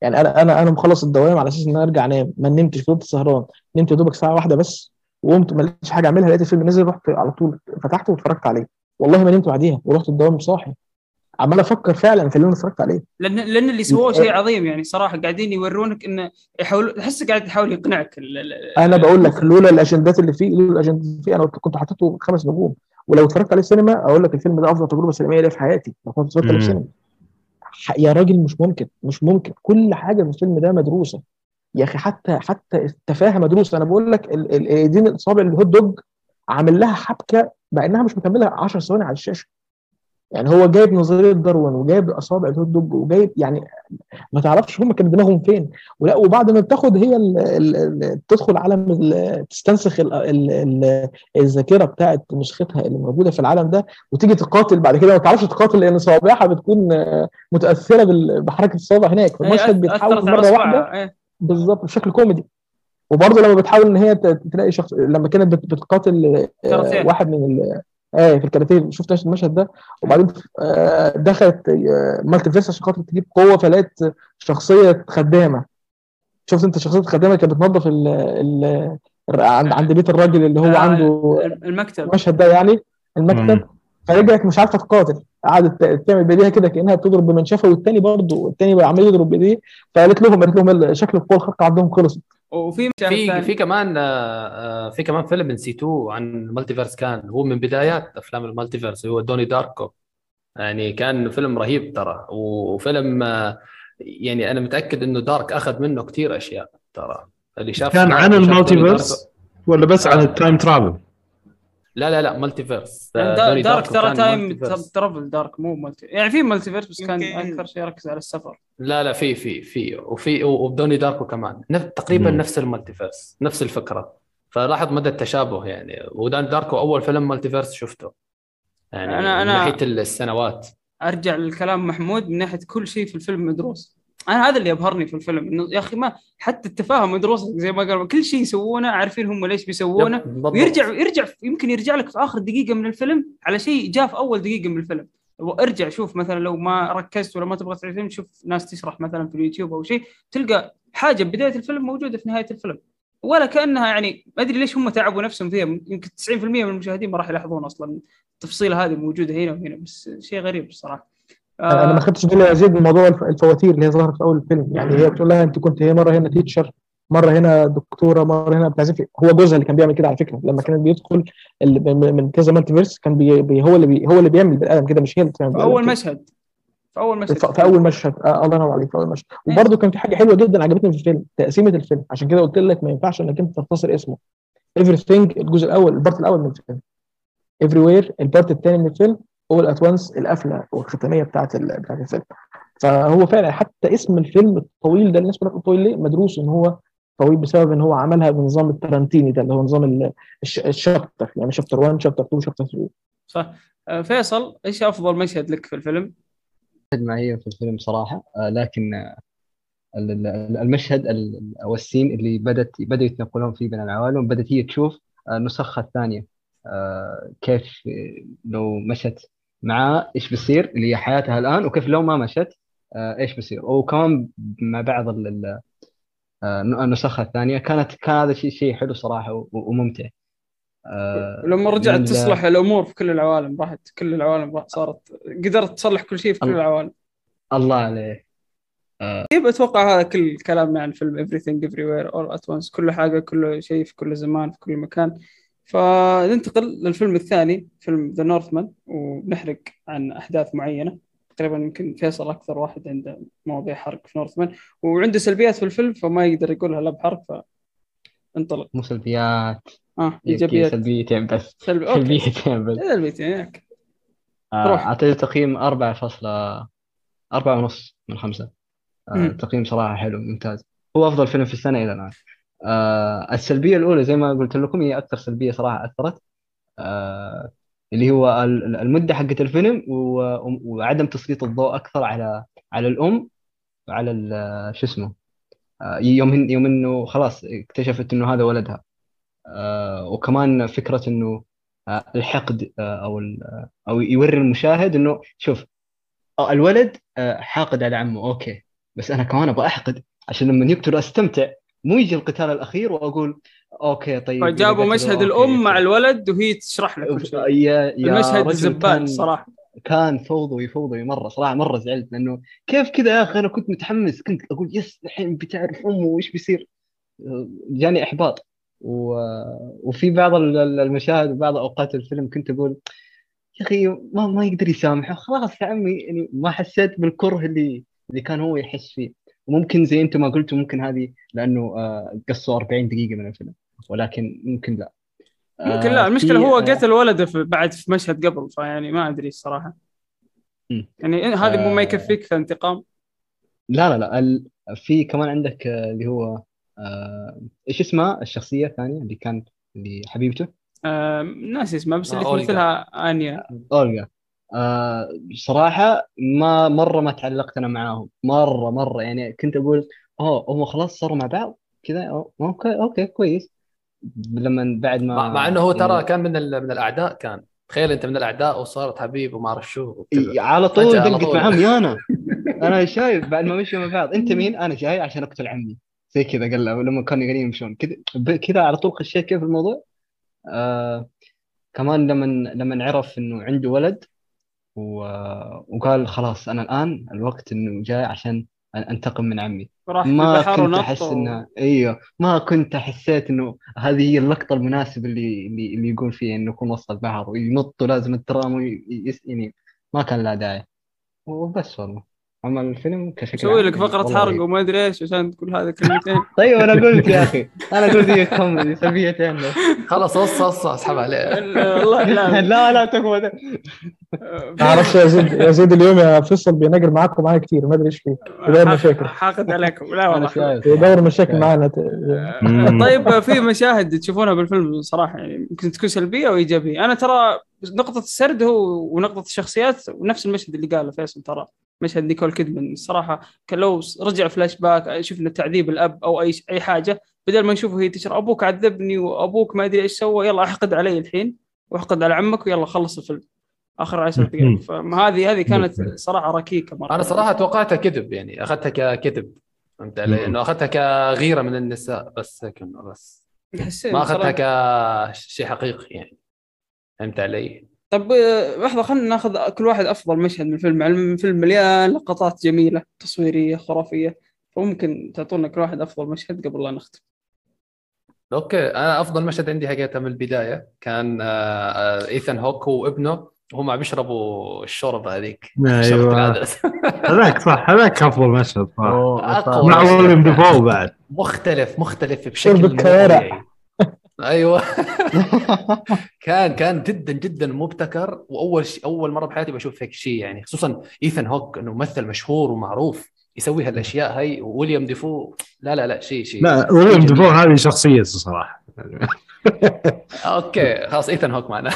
يعني أنا أنا أنا مخلص الدوام على أساس إن أرجع أنام، ما نمتش فضلت سهران، نمت دوبك ساعة واحدة بس وقمت ما لقيتش حاجة أعملها، لقيت الفيلم نزل رحت على طول فتحته واتفرجت عليه، والله ما نمت بعديها ورحت الدوام صاحي عمال افكر فعلا في اللي انا اتفرجت عليه، لان لان اللي سووه شيء عظيم يعني صراحه، قاعدين يورونك انه يحاولوا تحس قاعد يحاول يقنعك. انا بقول لك لولا الاجندات اللي فيه لولا الاجندات اللي فيه انا كنت حطيته خمس نجوم، ولو اتفرجت عليه سينما اقول لك الفيلم ده افضل تجربه سينمائيه لي في حياتي لو كنت اتفرجت عليه سينما. يا راجل مش ممكن مش ممكن كل حاجه في الفيلم ده مدروسه يا اخي، حتى حتى التفاهه مدروسه. انا بقول لك الايدين الاصابع الهوت دوج عامل لها حبكه مع انها مش مكمله عشر ثواني على الشاشه، يعني هو جايب نظريه داروين وجايب اصابع الهوت دوج وجايب يعني ما تعرفش هم كانوا دماغهم فين. ولا وبعد ما بتاخد هي ال ال تدخل عالم تستنسخ الذاكره بتاعه نسختها اللي موجوده في العالم ده وتيجي تقاتل بعد كده ما تعرفش تقاتل لان صوابعها بتكون متاثره بحركه الصوابع هناك، فالمشهد بيتحول مره واحده بالظبط بشكل كوميدي. وبرضه لما بتحاول ان هي تلاقي شخص لما كانت بتقاتل واحد من ايه في الكاراتيه، شفت المشهد ده وبعدين دخلت مالتيفيرس عشان خاطر تجيب قوه فلقت شخصيه خدامه، شفت انت شخصيه خدامه كانت بتنظف ال عند بيت الراجل اللي هو عنده المكتب، المشهد ده يعني المكتب، فرجعت مش عارفه تقاتل قعدت تعمل بايديها كده كانها بتضرب بمنشفه، والتاني برضه التاني عمال يضرب بايديه، فقالت لهم قالت لهم شكل القوه الخارقه عندهم خلص. وفي في في كمان في كمان فيلم نسيتوه عن المالتيفيرس، كان هو من بدايات افلام المالتيفيرس هو دوني داركو، يعني كان فيلم رهيب ترى، وفيلم يعني انا متاكد انه دارك اخذ منه كتير اشياء ترى اللي شاف. كان عن المالتيفيرس ولا بس عن التايم ترافل؟ لا لا لا مالتيفيرس يعني دارك ترى تايم ترافل دارك مو مالتي يعني في مالتيفيرس بس كان اكثر شيء يركز على السفر. لا لا في في في وفي وبدوني داركو كمان نف... تقريبا مم. نفس المالتيفيرس نفس الفكره، فلاحظ مدى التشابه يعني. ودوني داركو اول فيلم مالتيفيرس شفته يعني أنا من ناحيه السنوات. ارجع للكلام محمود من ناحيه كل شيء في الفيلم مدروس، انا هذا اللي يبهرني في الفيلم انه يا اخي ما حتى التفاهم مدروس زي ما قالوا كل شيء يسوونه عارفين هم ليش بيسوونه، ويرجع يرجع يمكن يرجع لك في اخر دقيقه من الفيلم على شيء جاء في اول دقيقه من الفيلم. وارجع شوف مثلا لو ما ركزت ولا ما تبغى تعرف الفيلم شوف ناس تشرح مثلا في اليوتيوب او شيء، تلقى حاجه بدايه الفيلم موجوده في نهايه الفيلم ولا كانها يعني ما ادري ليش هم تعبوا نفسهم فيها. يمكن تسعين بالمئة من المشاهدين ما راح يلاحظون اصلا التفصيل هذه موجوده هنا وهنا، بس شيء غريب بصراحه. انا ما خدتش بالي يا زيد من موضوع الفواتير اللي هي ظهرت في اول الفيلم، يعني هي بتقول لها انت كنت هي مره هنا تيتشر مره هنا دكتوره مره هنا بتعزفي. هو جوزها اللي كان بيعمل كده على فكره لما كان بيدخل من كذا مالتيفيرس كان بي بي هو اللي بي هو اللي بيعمل بالقلم كده مش هي اللي بتعمل. اول مشهد في اول مشهد في اول مشهد آه الله ينور عليك في اول مشهد. وبرده كان في حاجه حلوه جدا عجبتني في الفيلم تقسيمه الفيلم، عشان كده قلت لك ما ينفعش انك انت تختصر اسمه Everything الجزء الاول البارت الاول من الفيلم، Everywhere البارت الثاني من الفيلم، All at once القفله والختاميه بتاعه بتاعه الفيلم. فهو فعلا حتى اسم الفيلم الطويل ده الناس بتقول طويل ليه، مدروس ان هو طويل بسبب ان هو عملها بنظام التارانتيني ده اللي هو نظام الشابتر، يعني شابتر واحد شابتر اثنين شابتر ثلاثة. صح. فيصل ايش افضل مشهد لك في الفيلم؟ معي في الفيلم صراحه لكن المشهد او السين اللي بدت بدأوا يتنقلون فيه بين العوالم، بدت هي تشوف النسخه الثانيه كيف لو مشت مع إيش بيصير اللي هي حياتها الآن، وكيف لو ما مشت إيش بيصير. وكمان مع بعض النسخة الثانية كانت كان هذا شيء شيء حلو صراحة وممتع. لما رجعت تصلح الأمور في كل العوالم راحت كل العوالم راح صارت قدرت تصلح كل شيء في كل العوالم. الله عليه. كيف أتوقع هذا كل كلامنا عن فيلم Everything Everywhere All at Once، كل حاجة كل شيء في كل زمان في كل مكان. فننتقل للفيلم الثاني فيلم The Northman، وبنحرق عن أحداث معينة تقريبا. يمكن فيصل أكثر واحد عنده مواضيع حرق في Northman، وعنده سلبيات في الفيلم فما يقدر يقولها لا بحرق، انطلق. مو سلبيات. اه ايجابيات. سلبيتين بس. سلبي. سلبيتين بس. سلبيتين ياك. اعطيته تقييم أربعة فاصلة أربعة ونص من خمسة. آه تقييم صراحة حلو ممتاز. هو أفضل فيلم في السنة إلى الآن. آه السلبية الأولى زي ما قلت لكم هي أكثر سلبية صراحة أثرت. آه اللي هو المدة حقت الفيلم وعدم تسليط الضوء أكثر على على الأم وعلى شو اسمه يوم يوم إنه خلاص اكتشفت إنه هذا ولدها. آه وكمان فكرة إنه الحقد أو أو يوري المشاهد إنه شوف الولد حاقد على عمه أوكي بس أنا كمان أبغى أحقد عشان لما يقتل أستمتع مو يجي القتال الأخير وأقول أوكي طيب. جابوا مشهد الأم مع الولد وهي تشرح لك كل شيء. المشهد الزبال صراحة كان فوضوي فوضوي مرة صراحة مرة زعلت لأنه كيف كذا يا أخي أنا كنت متحمس كنت أقول يس الحين بتعرف أمه وإيش بيصير جاني إحباط. وفي بعض المشاهد وبعض أوقات الفيلم كنت أقول يا أخي ما ما يقدر يسامحه خلاص يا عمي يعني ما حسيت بالكره اللي اللي كان هو يحس فيه. وممكن زي أنتم ما قلتوا ممكن هذه لأنه قصوا أربعين دقيقة من الفيلم ولكن ممكن لا ممكن لا المشكلة هو قتل ولده بعد في مشهد قبل فيعني ما أدري الصراحة يعني هذا مو ما يكفيك في انتقام. لا لا لا في كمان عندك اللي هو إيش اسمها الشخصية الثانية اللي كان اللي حبيبته آه، ناس اسمها بس اللي مثلها آنيا أولغا. آه، صراحة ما مرة ما تعلقت أنا معاهم مرة مرة يعني كنت أقول أوه هم خلاص صاروا مع بعض كذا أوكي أوكي كويس لما بعد ما مع إنه هو ترى كان من من الأعداء كان تخيل أنت من الأعداء وصارت حبيب وما أعرف شو على طول دقت معهم يانا أنا شايف بعد ما مشوا مع بعض أنت مين أنا جاي عشان أقتل عمي زي كذا قال له لما كانوا قاعدين يمشون كذا كذا على طول خشيت كيف الموضوع. آه كمان لما لما عرف انه عنده ولد وقال خلاص انا الان الوقت انه جاي عشان انتقم من عمي ما كنت احس انها ايوه ما كنت حسيت انه هذه هي اللقطه المناسبه اللي اللي, اللي يقول فيها انه يكون وسط البحر وينط لازم الترام يسقيني ما كان لا داعي وبس والله عمل الفيلم كشكل سوي لك فقرة حرق وما أدري إيش عشان تقول هذا كلمتين. طيب أنا قلت يا أخي أنا قلت دي كوميدي سلبيتين خلاص صص صص أسحب عليه والله لا لا لا تقول أعرف يا زيد يا زيد اليوم يا فيصل بينقر معاكم معايا كتير ما أدري إيش فيه يدور مشاكل حاقد عليكم لا والله يدور مشاكل معنا. طيب في مشاهد تشوفونها بالفيلم صراحة يعني ممكن تكون سلبية أو إيجابية. أنا ترى نقطة السرد هو ونقطة الشخصيات ونفس المشهد اللي قاله فيصل ترى مشهد نيكول كيدمان الصراحة كان لو رجع فلاش باك شفنا تعذيب الأب أو أي أي حاجة بدل ما نشوفه هي تشر أبوك عذبني وأبوك ما أدري إيش سوى يلا أحقد علي الحين وأحقد على عمك ويلا خلص الفيلم آخر عشر دقائق. فهذه هذه كانت صراحة ركيكة مرة. أنا صراحة توقعتها كذب يعني أخذتها ككذب فهمت علي إنه أخذتها كغيرة من النساء بس لكن بس ما أخذتها كشيء حقيقي يعني فهمت علي. طب لحظة خلنا ناخذ كل واحد أفضل مشهد من الفيلم. الفيلم مليان لقطات جميلة تصويرية خرافية فممكن تعطونا كل واحد أفضل مشهد قبل لا نختم. أوكي أنا أفضل مشهد عندي حقيقة من البداية كان إيثان هوك وابنه وهم بيشربوا الشوربة هذيك. أيوة هذاك صح هذاك أفضل مشهد صح مع ويليام ديفو بعد مختلف مختلف بشكل مختلف. ايوه كان كان جدا جدا مبتكر واول شيء اول مره بحياتي بشوف هيك شيء يعني خصوصا ايثان هوك انه ممثل مشهور ومعروف يسوي هالاشياء هاي. وويليام ديفو لا لا لا شيء شيء لا ويليام ديفو هذه شخصيه صراحه. اوكي خلاص ايثان هوك معنا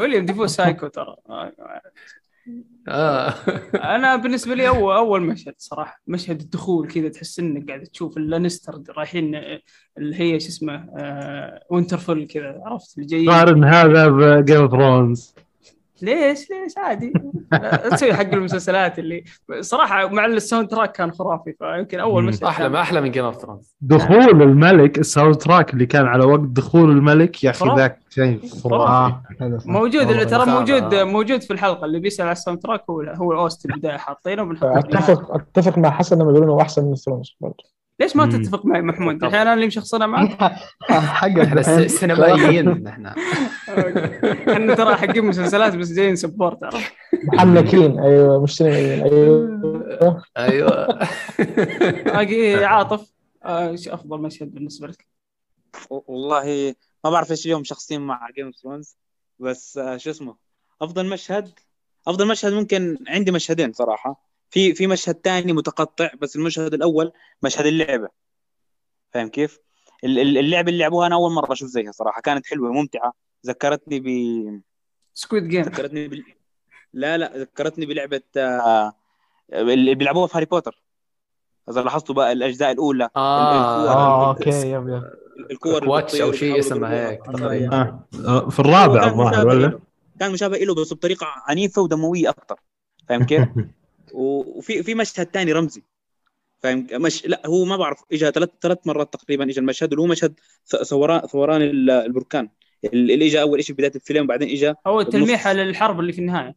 ويليام ديفو سايكو ترى. انا بالنسبه لي اول اول مشهد صراحه مشهد الدخول كذا تحس انك قاعد تشوف اللانستر رايحين اللي هي شو اسمه آه وينترفيل كذا عرفت الجاي قارن هذا بجيم اوف ثرونز. ليش ليش عادي تسوي حق المسلسلات اللي صراحه مع الساوند تراك كان خرافي فيمكن اول مشهد احلى ما احلى من جيم اوف ثرونز دخول الملك الساوند تراك اللي كان على وقت دخول الملك يا اخي ذاك شيء خرافي موجود اللي ترى موجود موجود في الحلقه اللي بيسال على الساوند تراك هو هو الاوست البدايه حاطينه بنحطه. اتفق اتفق مع حسن لما يقولون هو احسن من ثرونز. ليش ما تتفق معي محمود الحين انا اللي مشخصنا معك حق احنا السينمائيين احنا احنا ترى حقين مسلسلات بس جايين سبورت ترى محلكين. ايوه مش سينمائيين ايوه ايوه. عاطف ايش افضل مشهد بالنسبه لك؟ والله ما بعرف ايش اليوم شخصين مع جيم اوف ثرونز، بس آه شو اسمه افضل مشهد، افضل مشهد ممكن عندي مشهدين صراحه، في في مشهد تاني متقطع، بس المشهد الاول مشهد اللعبه، فاهم كيف اللعبه اللي لعبوها، انا اول مره اشوف زيها صراحه، كانت حلوه ممتعه، ذكرتني ب سكويد جيم، ذكرتني بال... لا لا ذكرتني بلعبه آه... اللي بيلعبوها في هاري بوتر، اذا لاحظتوا بقى الاجزاء الاولى اه, آه اوكي يب يب الكور واتش او شيء اسمها هيك تقريبا آه. في الرابع الظاهر ولا كان مشابه له بس بطريقه عنيفه ودمويه اكثر، فاهم كيف وفي في مشهد ثاني رمزي، فاهم مش لا هو ما بعرف اجى ثلاث ثلاث مرات تقريبا اجى المشهد اللي هو مشهد ثوران ثوران البركان، اللي اجى اول شيء في بدايه الفيلم، وبعدين اجى او التلميح للحرب اللي في النهايه،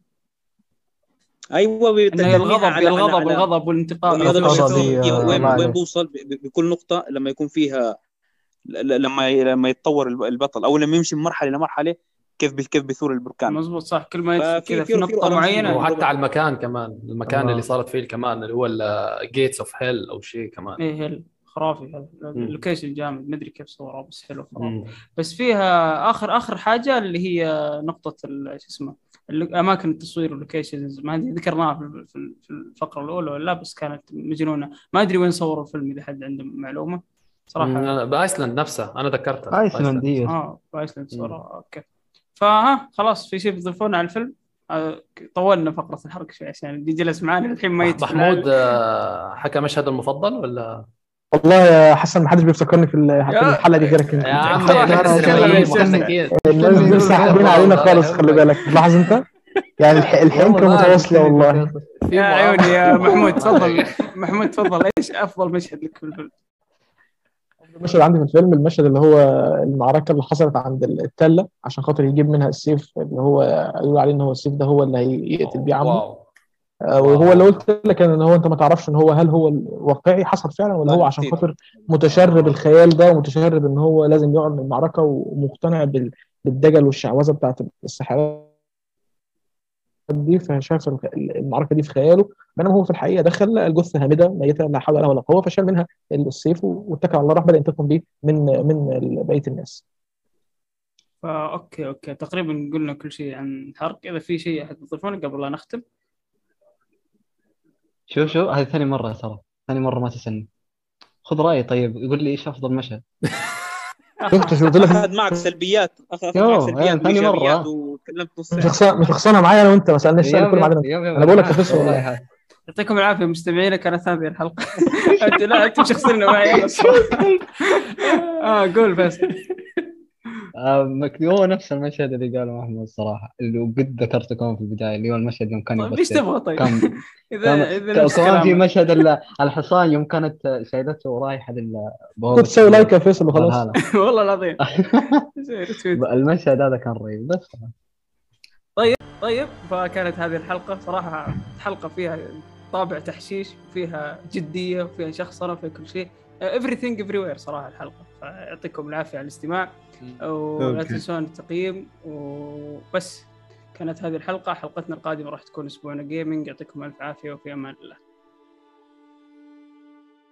ايوه بالغضب على الغضب والغضب والانتقام، هذا وين بوصل بكل نقطه لما يكون فيها، لما لما يتطور البطل او لما يمشي من مرحله لمرحله، كيف كيف بيثور البركان، مزبوط صح، كل ما كذا في نقطه معينه، وحتى على المكان كمان، المكان اللي صارت فيه كمان اللي هو الجيتس اوف هيل او شيء كمان، ايه هيل خرافي هذا اللوكيشن جامد، مدري كيف صوره بس حلو خرافي. بس فيها اخر اخر حاجه اللي هي نقطه شو اسمه الاماكن التصوير واللوكيشنز، ما ادري ذكرناها في الفقره الاولى ولا، بس كانت مجنونه، ما ادري وين صوروا الفيلم، اذا حد عنده معلومه صراحه. بايسلند نفسها انا ذكرتها، ايسلند دي اه بايسلند صورها اوكي. فها خلاص في شيء تضيفونه على الفيلم؟ طولنا فقره الحرق شوي عشان اللي جلس معانا الحين ما يتفهم. محمود حكى مشهد المفضل ولا؟ والله يا حسن ما حدش بيفكرني في الحلقه دي غيرك انت يا عم، احنا ساحبين علينا خالص، خلي بالك لاحظ انت يعني الحين كانت متواصله والله يا عيوني يا محمود. تفضل محمود تفضل، ايش افضل مشهد لك في الفيلم؟ المشهد عندي في الفيلم المشهد اللي هو المعركه اللي حصلت عند التله، عشان خاطر يجيب منها السيف اللي هو قالوا عليه ان هو السيف ده هو اللي هيقتل بيه عمه، وهو اللي قلت لك ان هو انت ما تعرفش ان هو هل هو الواقعي حصل فعلا ولا هو عشان خاطر متشرب الخيال ده، ومتشرب ان هو لازم يقع من المعركه، ومقتنع بالدجل والشعوذه بتاعه السحرات دي، فشاف المعركه دي في خياله، بينما هو في الحقيقه دخل الجثه هامده ميته لا حول ولا قوه، فشال منها السيف واتكل على الله راح بدا ينتقم بيه من من بقيه الناس. فا اوكي اوكي تقريبا قلنا كل شيء عن الحرق، اذا في شيء احد يضيفونه قبل لا نختم؟ شو شو هذه ثاني مره ترى، ثاني مره ما تسني، خذ رايي طيب، يقول لي ايش افضل مشهد. شفت شو قلت لك، اخذ معك سلبيات، اخذ معك سلبيات ثاني مره وتكلمت نص ساعه، مش خسانه معايا لو انت ما سالنيش السؤال كله معانا، انا بقول لك خسر والله. هذا يعطيكم العافيه مستمعينا، كانت هذه الحلقه. انت لا انت مش خسرنا معايا اه قول بس مكتوب نفس المشهد اللي قاله محمود صراحه، اللي قد ذكرتكم في البدايه اللي هو المشهد يوم كان يبص. طيب ايش تبغى طيب؟ اذا اذا كان في مشهد الحصان يوم كانت شايلته ورايحه للبوابه، كنت سوي لايك يا فيصل وخلاص والله العظيم. المشهد هذا كان رهيب بس. طيب طيب فكانت هذه الحلقه صراحه حلقه فيها طابع تحشيش، فيها جديه وفيها شخصنه في كل شيء، everything everywhere صراحه الحلقه. فيعطيكم العافيه على الاستماع ولا تنسون التقييم وبس. كانت هذه الحلقه، حلقتنا القادمه راح تكون اسبوعنا جيمنج، يعطيكم الف عافيه وفي امان الله.